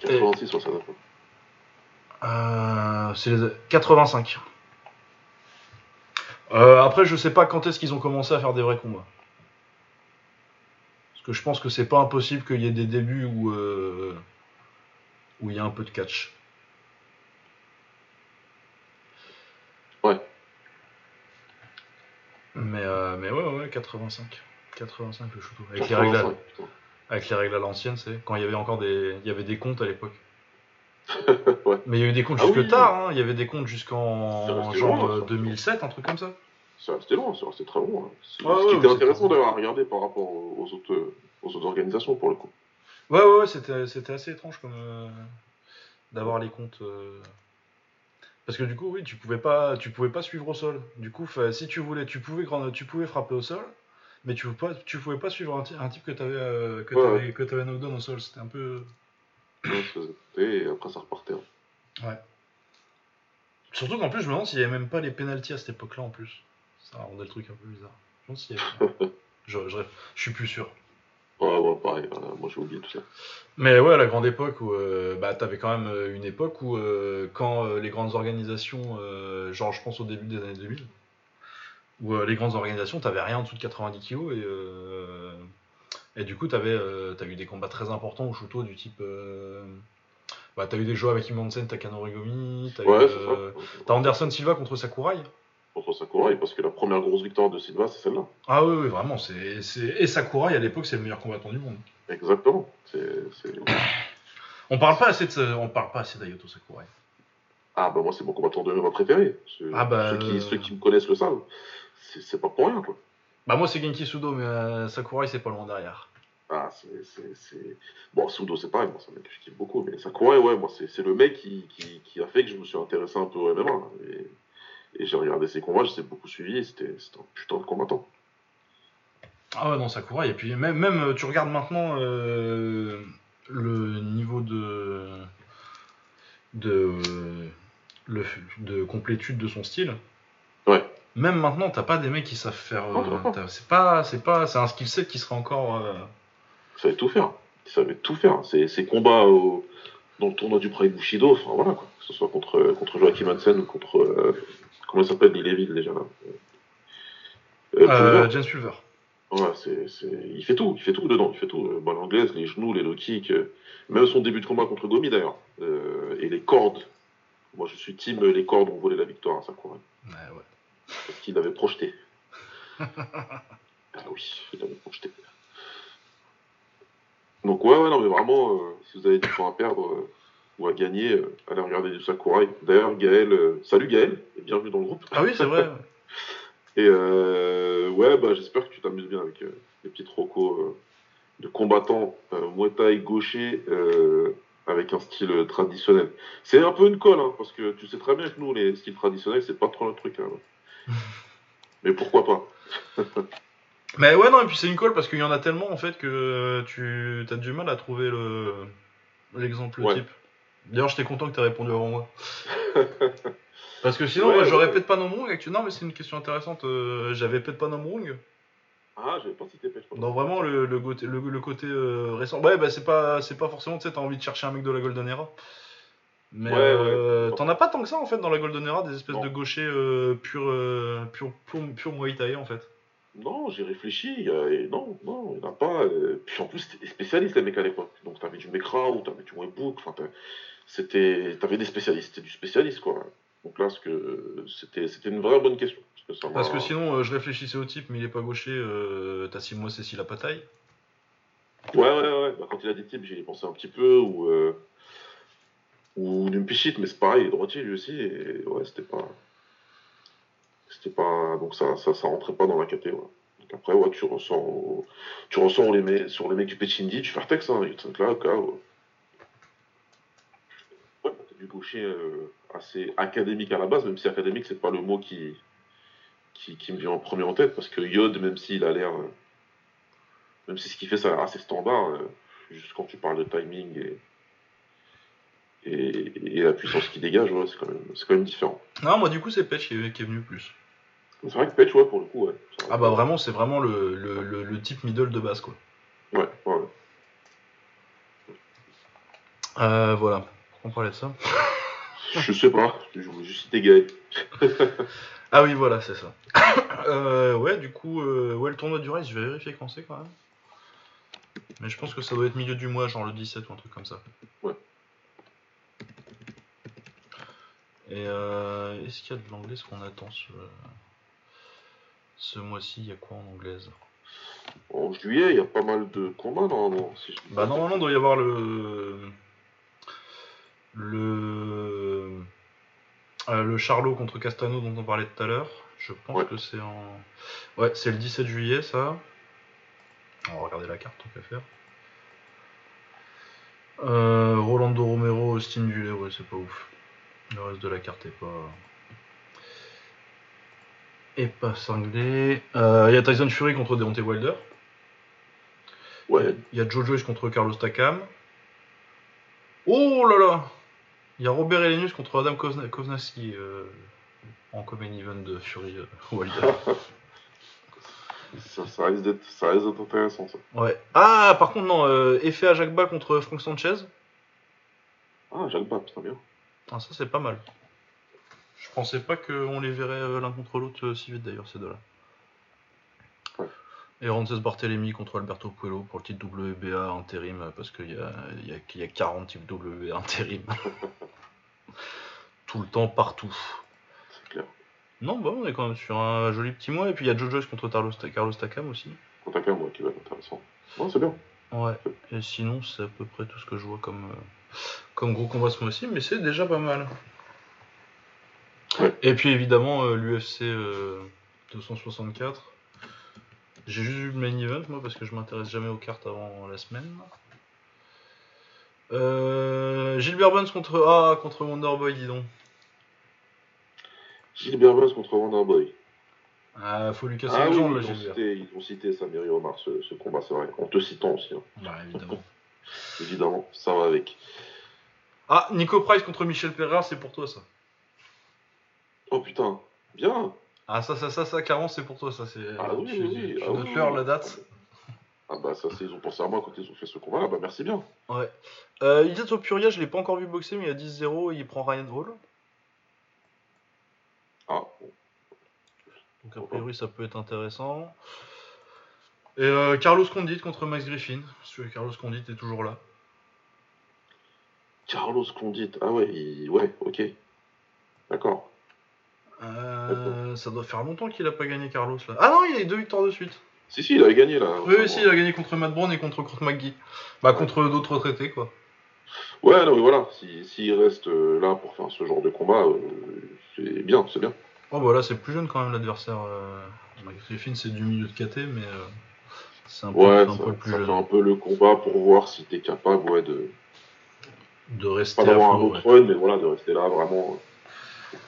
86 sur ça. C'est les 85. Après, je sais pas quand est-ce qu'ils ont commencé à faire des vrais combats. Parce que je pense que c'est pas impossible qu'il y ait des débuts où il y a un peu de catch. Ouais. Mais ouais, 85. 85 le chouteau. Avec les règles à l'ancienne, c'est quand il y avait encore des comptes à l'époque. Ouais. Mais il y a eu des comptes jusque tard, hein. Il y avait des comptes jusqu'en genre long, 2007, un truc comme ça. Ça restait long, ça restait très long. Hein. Ce qui était intéressant d'avoir à regarder par rapport aux autres organisations pour le coup. Ouais, c'était assez étrange comme d'avoir les comptes. Parce que du coup, oui, tu pouvais pas suivre au sol. Du coup, si tu voulais, tu pouvais frapper au sol, mais tu pouvais pas suivre un type que t'avais knockdown au sol. C'était un peu. Et après ça repartait. Hein. Ouais. Surtout qu'en plus, je me demande s'il n'y avait même pas les pénalties à cette époque-là en plus. Ça rendait le truc un peu bizarre. Je pense s'il y avait. Je suis plus sûr. Ouais, pareil. Moi, j'ai oublié tout ça. Mais ouais, à la grande époque où. T'avais quand même une époque où, quand les grandes organisations. Je pense au début des années 2000. Où les grandes organisations, t'avais rien en dessous de 90 kilos et. Et du coup, t'as eu des combats très importants au Shuto du type. T'as eu des jeux avec Imansen, t'as Kanorigami, t'as Anderson Silva contre Sakurai. Contre Sakurai, parce que la première grosse victoire de Silva, c'est celle-là. Ah oui, vraiment. Et Sakurai, à l'époque, c'est le meilleur combattant du monde. Exactement. On parle pas assez d'Ayoto Sakurai. Ah bah moi, c'est mon combattant de MMA préféré. Ceux qui me connaissent le savent. C'est pas pour rien, quoi. Bah moi c'est Genki Sudo, mais Sakurai c'est pas loin derrière. Ah c'est... Bon Sudo c'est pareil, moi c'est un mec que je kiffe beaucoup, mais Sakurai ouais, moi c'est le mec qui a fait que je me suis intéressé un peu au MMA. Et j'ai regardé ses combats, je l'ai beaucoup suivi, et c'était un putain de combattant. Ah ouais non Sakurai, et puis même tu regardes maintenant le niveau de complétude de son style. Ouais. Même maintenant, t'as pas des mecs qui savent faire. C'est un skill set qui serait encore. Il savait tout faire. Ces combats dans le tournoi du Pride Bushido, enfin voilà quoi. Que ce soit contre Joachim Hansen ou contre comment il s'appelle Lilleville déjà là. James Pulver. Ouais, il fait tout dedans, l'anglaise, les genoux, les low kicks, même son début de combat contre Gomi d'ailleurs, et les cordes. Moi, je suis team les cordes ont volé la victoire, ça courait. Ouais. Parce qu'il l'avait projeté. Il l'avait projeté. Donc mais vraiment, si vous avez du temps à perdre ou à gagner, allez regarder du Sakurai. D'ailleurs, Gaël, salut Gaël, et bienvenue dans le groupe. Ah oui, c'est vrai. Et j'espère que tu t'amuses bien avec les petits rocos de combattants Muay Thai gaucher avec un style traditionnel. C'est un peu une colle, hein, parce que tu sais très bien que nous, les styles traditionnels, c'est pas trop notre truc. Hein, là. Mais pourquoi pas. Mais ouais non et puis c'est une colle parce qu'il y en a tellement en fait que tu as du mal à trouver l'exemple type. D'ailleurs j'étais content que tu aies répondu avant moi. Parce que sinon moi, j'aurais Pet Panomrung non mais c'est une question intéressante. J'avais Pet Panomrung. Ah j'avais pas cité Pet Panomrung. Non vraiment le côté récent. Ouais bah c'est pas forcément tu sais t'as envie de chercher un mec de la Golden Era. Mais t'en as pas tant que ça en fait dans la Golden Era des espèces de gauchers pur Muay Thai en fait. Non, j'ai réfléchi, non, il n'y en a pas. Puis en plus, c'était des spécialistes les mecs à l'époque. Donc t'avais du Mekra ou t'avais du Webook, t'avais des spécialistes, c'était du spécialiste quoi. Donc là, c'était une vraie bonne question. Parce que sinon, je réfléchissais au type, mais il est pas gaucher, t'as 6 mois, c'est si la pataille. Ouais. Bah, quand il a des types, j'y ai pensé un petit peu, ou d'une pichite, mais c'est pareil, il est droitier lui aussi, et ouais, c'était pas... Donc ça rentrait pas dans la caté, ouais. Donc après, ouais, tu ressens sur les mecs du Pechindi, tu fais un texte, hein, il y a de là, ouais, t'as du gaucher assez académique à la base, même si académique, c'est pas le mot qui me vient en premier en tête, parce que Yod, même s'il a l'air... même si ce qu'il fait, ça a l'air assez standard, juste quand tu parles de timing et la puissance qui dégage, ouais, c'est quand même différent. Non, moi du coup c'est Pech qui est venu plus. C'est vrai que Pech, ouais, pour le coup, ouais. Ah bah vraiment, c'est vraiment le type middle de base, quoi. Ouais. Voilà, on parlait de ça. Je sais pas, je voulais juste dégager. Ah oui, voilà, c'est ça. Ouais, du coup, ouais, le tournoi du Rise, je vais vérifier quand c'est quand même. Mais je pense que ça doit être milieu du mois, genre le 17 ou un truc comme ça. Ouais. Et est-ce qu'il y a de l'anglaise qu'on attend ce mois-ci? Il y a quoi en anglaise? En juillet, il y a pas mal de combats normalement. Si bah normalement, il doit y avoir le Charlot contre Castano dont on parlait tout à l'heure. Je pense que c'est en... Ouais, c'est le 17 juillet, ça. On va regarder la carte, tant qu'à faire. Rolando Romero, Austin Gullet, ouais, c'est pas ouf. Le reste de la carte est pas cinglé. Il y a Tyson Fury contre Deontay Wilder. Ouais. Il y a Joe Joyce contre Carlos Takam. Oh là là! Il y a Robert Helenius contre Adam Kovnaski en Common Event de Fury Wilder. ça risque d'être intéressant, ça. Ouais. Ah, par contre, non. Effet à Jacques Bas contre Frank Sanchez. Ah, Jacques Bas, putain, bien. Ah, ça, c'est pas mal. Je pensais pas qu'on les verrait l'un contre l'autre si vite, d'ailleurs, ces deux-là. Ouais. Et Ramsès Barthélemy contre Alberto Puello pour le titre WBA intérim, parce qu'il y a 40 types WBA intérim. Tout le temps, partout. C'est clair. Non, bah on est quand même sur un joli petit mois. Et puis il y a Joe Joyce contre Carlos Takam aussi. Contre Takam, ouais, qui va être intéressant. Non, c'est bien. Ouais, et sinon, c'est à peu près tout ce que je vois comme gros combat ce mois-ci, mais c'est déjà pas mal. Ouais. Et puis évidemment, l'UFC 264. J'ai juste vu le main event, moi, parce que je m'intéresse jamais aux cartes avant la semaine. Gilbert Burns contre Wonderboy, dis donc. Gilbert Burns contre Wonderboy. Ah, faut lui casser les jambes, là, Gilbert. Ils ont cité Samiri Omar, ce combat, c'est vrai. En te citant aussi. Hein. Bah, évidemment. Évidemment, ça va avec. Ah, Nico Price contre Michel Pereira, c'est pour toi, ça. Oh putain, bien. Ah ça, clairement, c'est pour toi, ça. C'est... Ah oui, oui. Tu notes l'heure, la date. Ah bah ça, ils ont pensé à moi quand ils ont fait ce combat-là, bah merci bien. Ouais. Idato Puria, je l'ai pas encore vu boxer, mais il a 10-0 et il prend Ryan Hall. Ah. Donc a priori, ça peut être intéressant. Et Carlos Condit contre Max Griffin, parce que Carlos Condit est toujours là. Carlos Condit, ah ouais, ouais, ok. D'accord. Ça doit faire longtemps qu'il a pas gagné, Carlos, là. Ah non, il a eu 2 victoires de suite. Si, il avait gagné, là. Oui, si, il a gagné contre Matt Brown et contre Kurt McGee. Bah, contre d'autres retraités, quoi. Ouais, non, mais voilà, s'il reste là pour faire ce genre de combat, c'est bien, c'est bien. Oh, bah là, c'est plus jeune, quand même, l'adversaire. Griffin, c'est du milieu de KT, mais c'est un peu plus jeune. Ça fait un peu le combat pour voir si t'es capable, de rester pas d'avoir un autre run, mais voilà, de rester là, vraiment...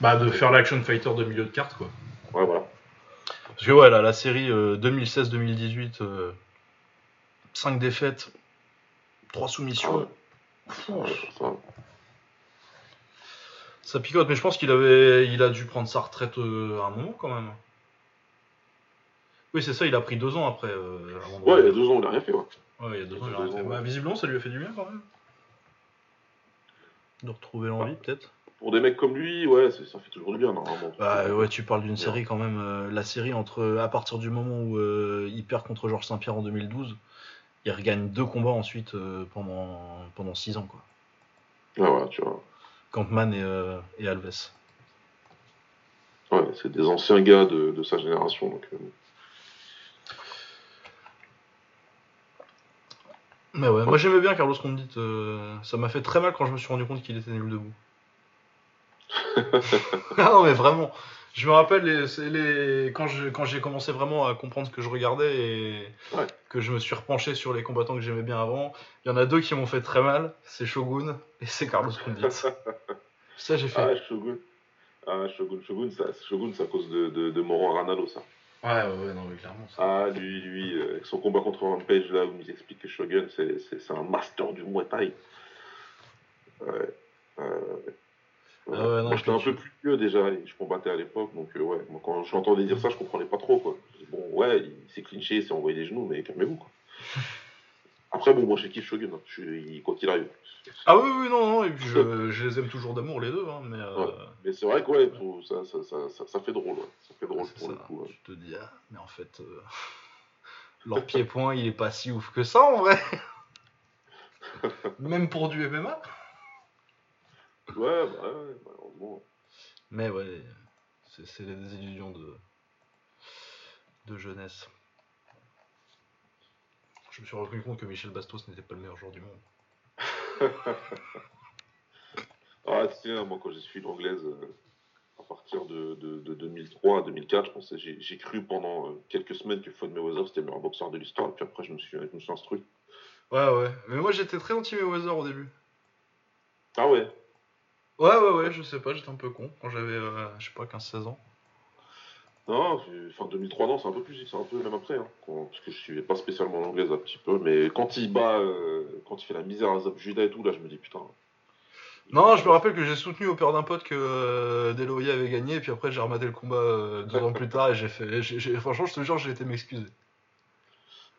Bah, de faire l'action fighter de milieu de carte, quoi. Ouais, voilà. Parce que, ouais, là, la série 2016-2018, 5 défaites, 3 soumissions. Ah ouais. Ça picote, mais je pense qu'il a dû prendre sa retraite à un moment, quand même. Oui, c'est ça, il a pris 2 ans après. Ouais, il y a 2 ans, il a rien fait, ouais. Ouais, il y a 2 ans, il a rien fait. Bah, visiblement, ça lui a fait du bien, quand même. De retrouver l'envie, peut-être. Pour des mecs comme lui, ouais, ça fait toujours du bien, normalement. Bah ouais, tu parles d'une série quand même. La série à partir du moment où il perd contre Georges Saint-Pierre en 2012, il regagne 2 combats ensuite pendant 6 ans, quoi. Ah ouais, tu vois. Kampman et Alves. Ouais, c'est des anciens gars de sa génération, donc. Mais ouais, moi j'aimais bien Carlos Condit. Ça m'a fait très mal quand je me suis rendu compte qu'il était nul debout. Ah non mais vraiment, je me rappelle quand j'ai commencé vraiment à comprendre ce que je regardais et que je me suis repenché sur les combattants que j'aimais bien avant, il y en a 2 qui m'ont fait très mal, c'est Shogun et c'est Carlos Condit. Ça j'ai fait. Shogun, c'est à cause de Moro Ranallo, ça. Ouais, non mais clairement ça. Ah lui, avec son combat contre Rampage là où il nous explique que Shogun c'est un master du Muay Thai. Ouais. Ah ouais, moi j'étais un peu plus vieux déjà, je combattais à l'époque, donc ouais, moi, quand j'entendais dire ça, je comprenais pas trop, quoi. Bon ouais, il s'est clinché, il s'est envoyé des genoux, mais calmez-vous, quoi. Après, bon, moi, je kiffe Shogun, hein. Quoi qu'il arrive. Ah oui, oui, non, non, et puis je les aime toujours d'amour, les deux, hein, mais... Ouais. Mais c'est vrai que, ouais, tout, ça fait drôle, ouais. Ça fait drôle pour le coup. Je te dis, ah, mais en fait, leur pied-point, il est pas si ouf que ça, en vrai. Même pour du MMA. Ouais, bah, ouais, malheureusement. Mais ouais, c'est les désillusions de jeunesse. Je me suis rendu compte que Michel Bastos n'était pas le meilleur joueur du monde. Ah, tiens, moi, quand j'ai suivi l'anglaise, à partir de 2003 à 2004, je pensais, j'ai cru pendant quelques semaines que Floyd Mayweather c'était le meilleur boxeur de l'histoire, et puis après, je me suis instruit. Ouais, ouais. Mais moi, j'étais très anti-Mayweather au début. Ah ouais? Ouais, je sais pas, j'étais un peu con quand j'avais, je sais pas, 15-16 ans. Non, enfin 2003, non, c'est un peu même après, hein, parce que je suivais pas spécialement l'anglaise un petit peu, mais quand il bat, quand il fait la misère à Zab Juda et tout, là je me dis putain. Non, je me rappelle que j'ai soutenu au père d'un pote que Deloya avait gagné, et puis après j'ai rematé le combat 2 ans plus tard et j'ai fait. Franchement, je te jure, j'ai été m'excuser.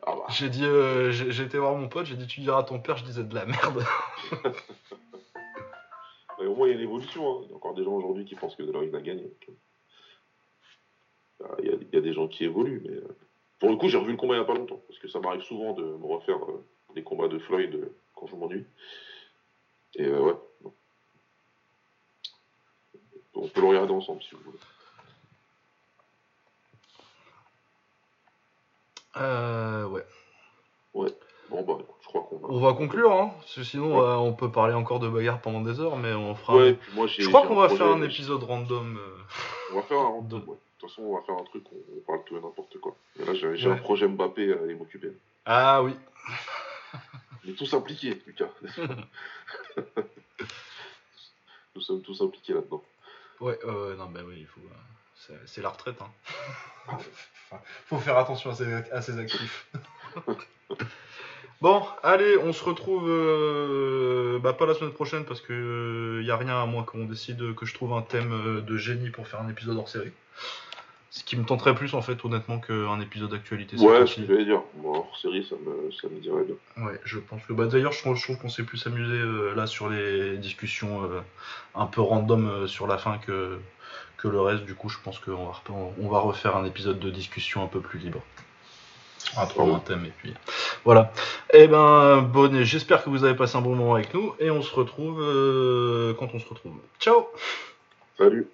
Ah bah. J'ai dit, j'ai été voir mon pote, j'ai dit tu diras à ton père, je disais de la merde. Mais au moins il y a une évolution, hein. Il y a encore des gens aujourd'hui qui pensent que Deloya a gagné. Okay. Il y a des gens qui évoluent, mais pour le coup, j'ai revu le combat il n'y a pas longtemps, parce que ça m'arrive souvent de me refaire des combats de Floyd quand je m'ennuie. Et ouais, bon. On peut le regarder ensemble si vous voulez. Ouais. Bon, bah écoute, je crois qu'on va... On va conclure, hein, parce que sinon ouais. On peut parler encore de bagarre pendant des heures, mais on fera. Ouais, puis moi, je crois qu'on va faire un épisode random. On va faire un random, ouais. De toute façon, on va faire un truc, on parle tout et n'importe quoi. Et là, j'ai un projet Mbappé à aller m'occuper. Ah oui. On est tous impliqués, Lucas. Nous sommes tous impliqués là-dedans. Ouais, non, ben oui, il faut... C'est la retraite, hein. Faut faire attention à ses actifs. Bon, allez, on se retrouve pas la semaine prochaine, parce qu'il n'y a rien à moins qu'on décide que je trouve un thème de génie pour faire un épisode hors série. Ce qui me tenterait plus, en fait, honnêtement, qu'un épisode d'actualité. Ouais, c'est ce que j'allais dire. Moi, hors série, ça me dirait bien. Ouais, je pense que... Bah, d'ailleurs, je trouve qu'on s'est plus amusé, là, sur les discussions un peu random sur la fin que le reste. Du coup, je pense qu'on va refaire un épisode de discussion un peu plus libre. Un thème, et puis voilà. Et ben, bonne, j'espère que vous avez passé un bon moment avec nous, et on se retrouve quand on se retrouve. Ciao. Salut.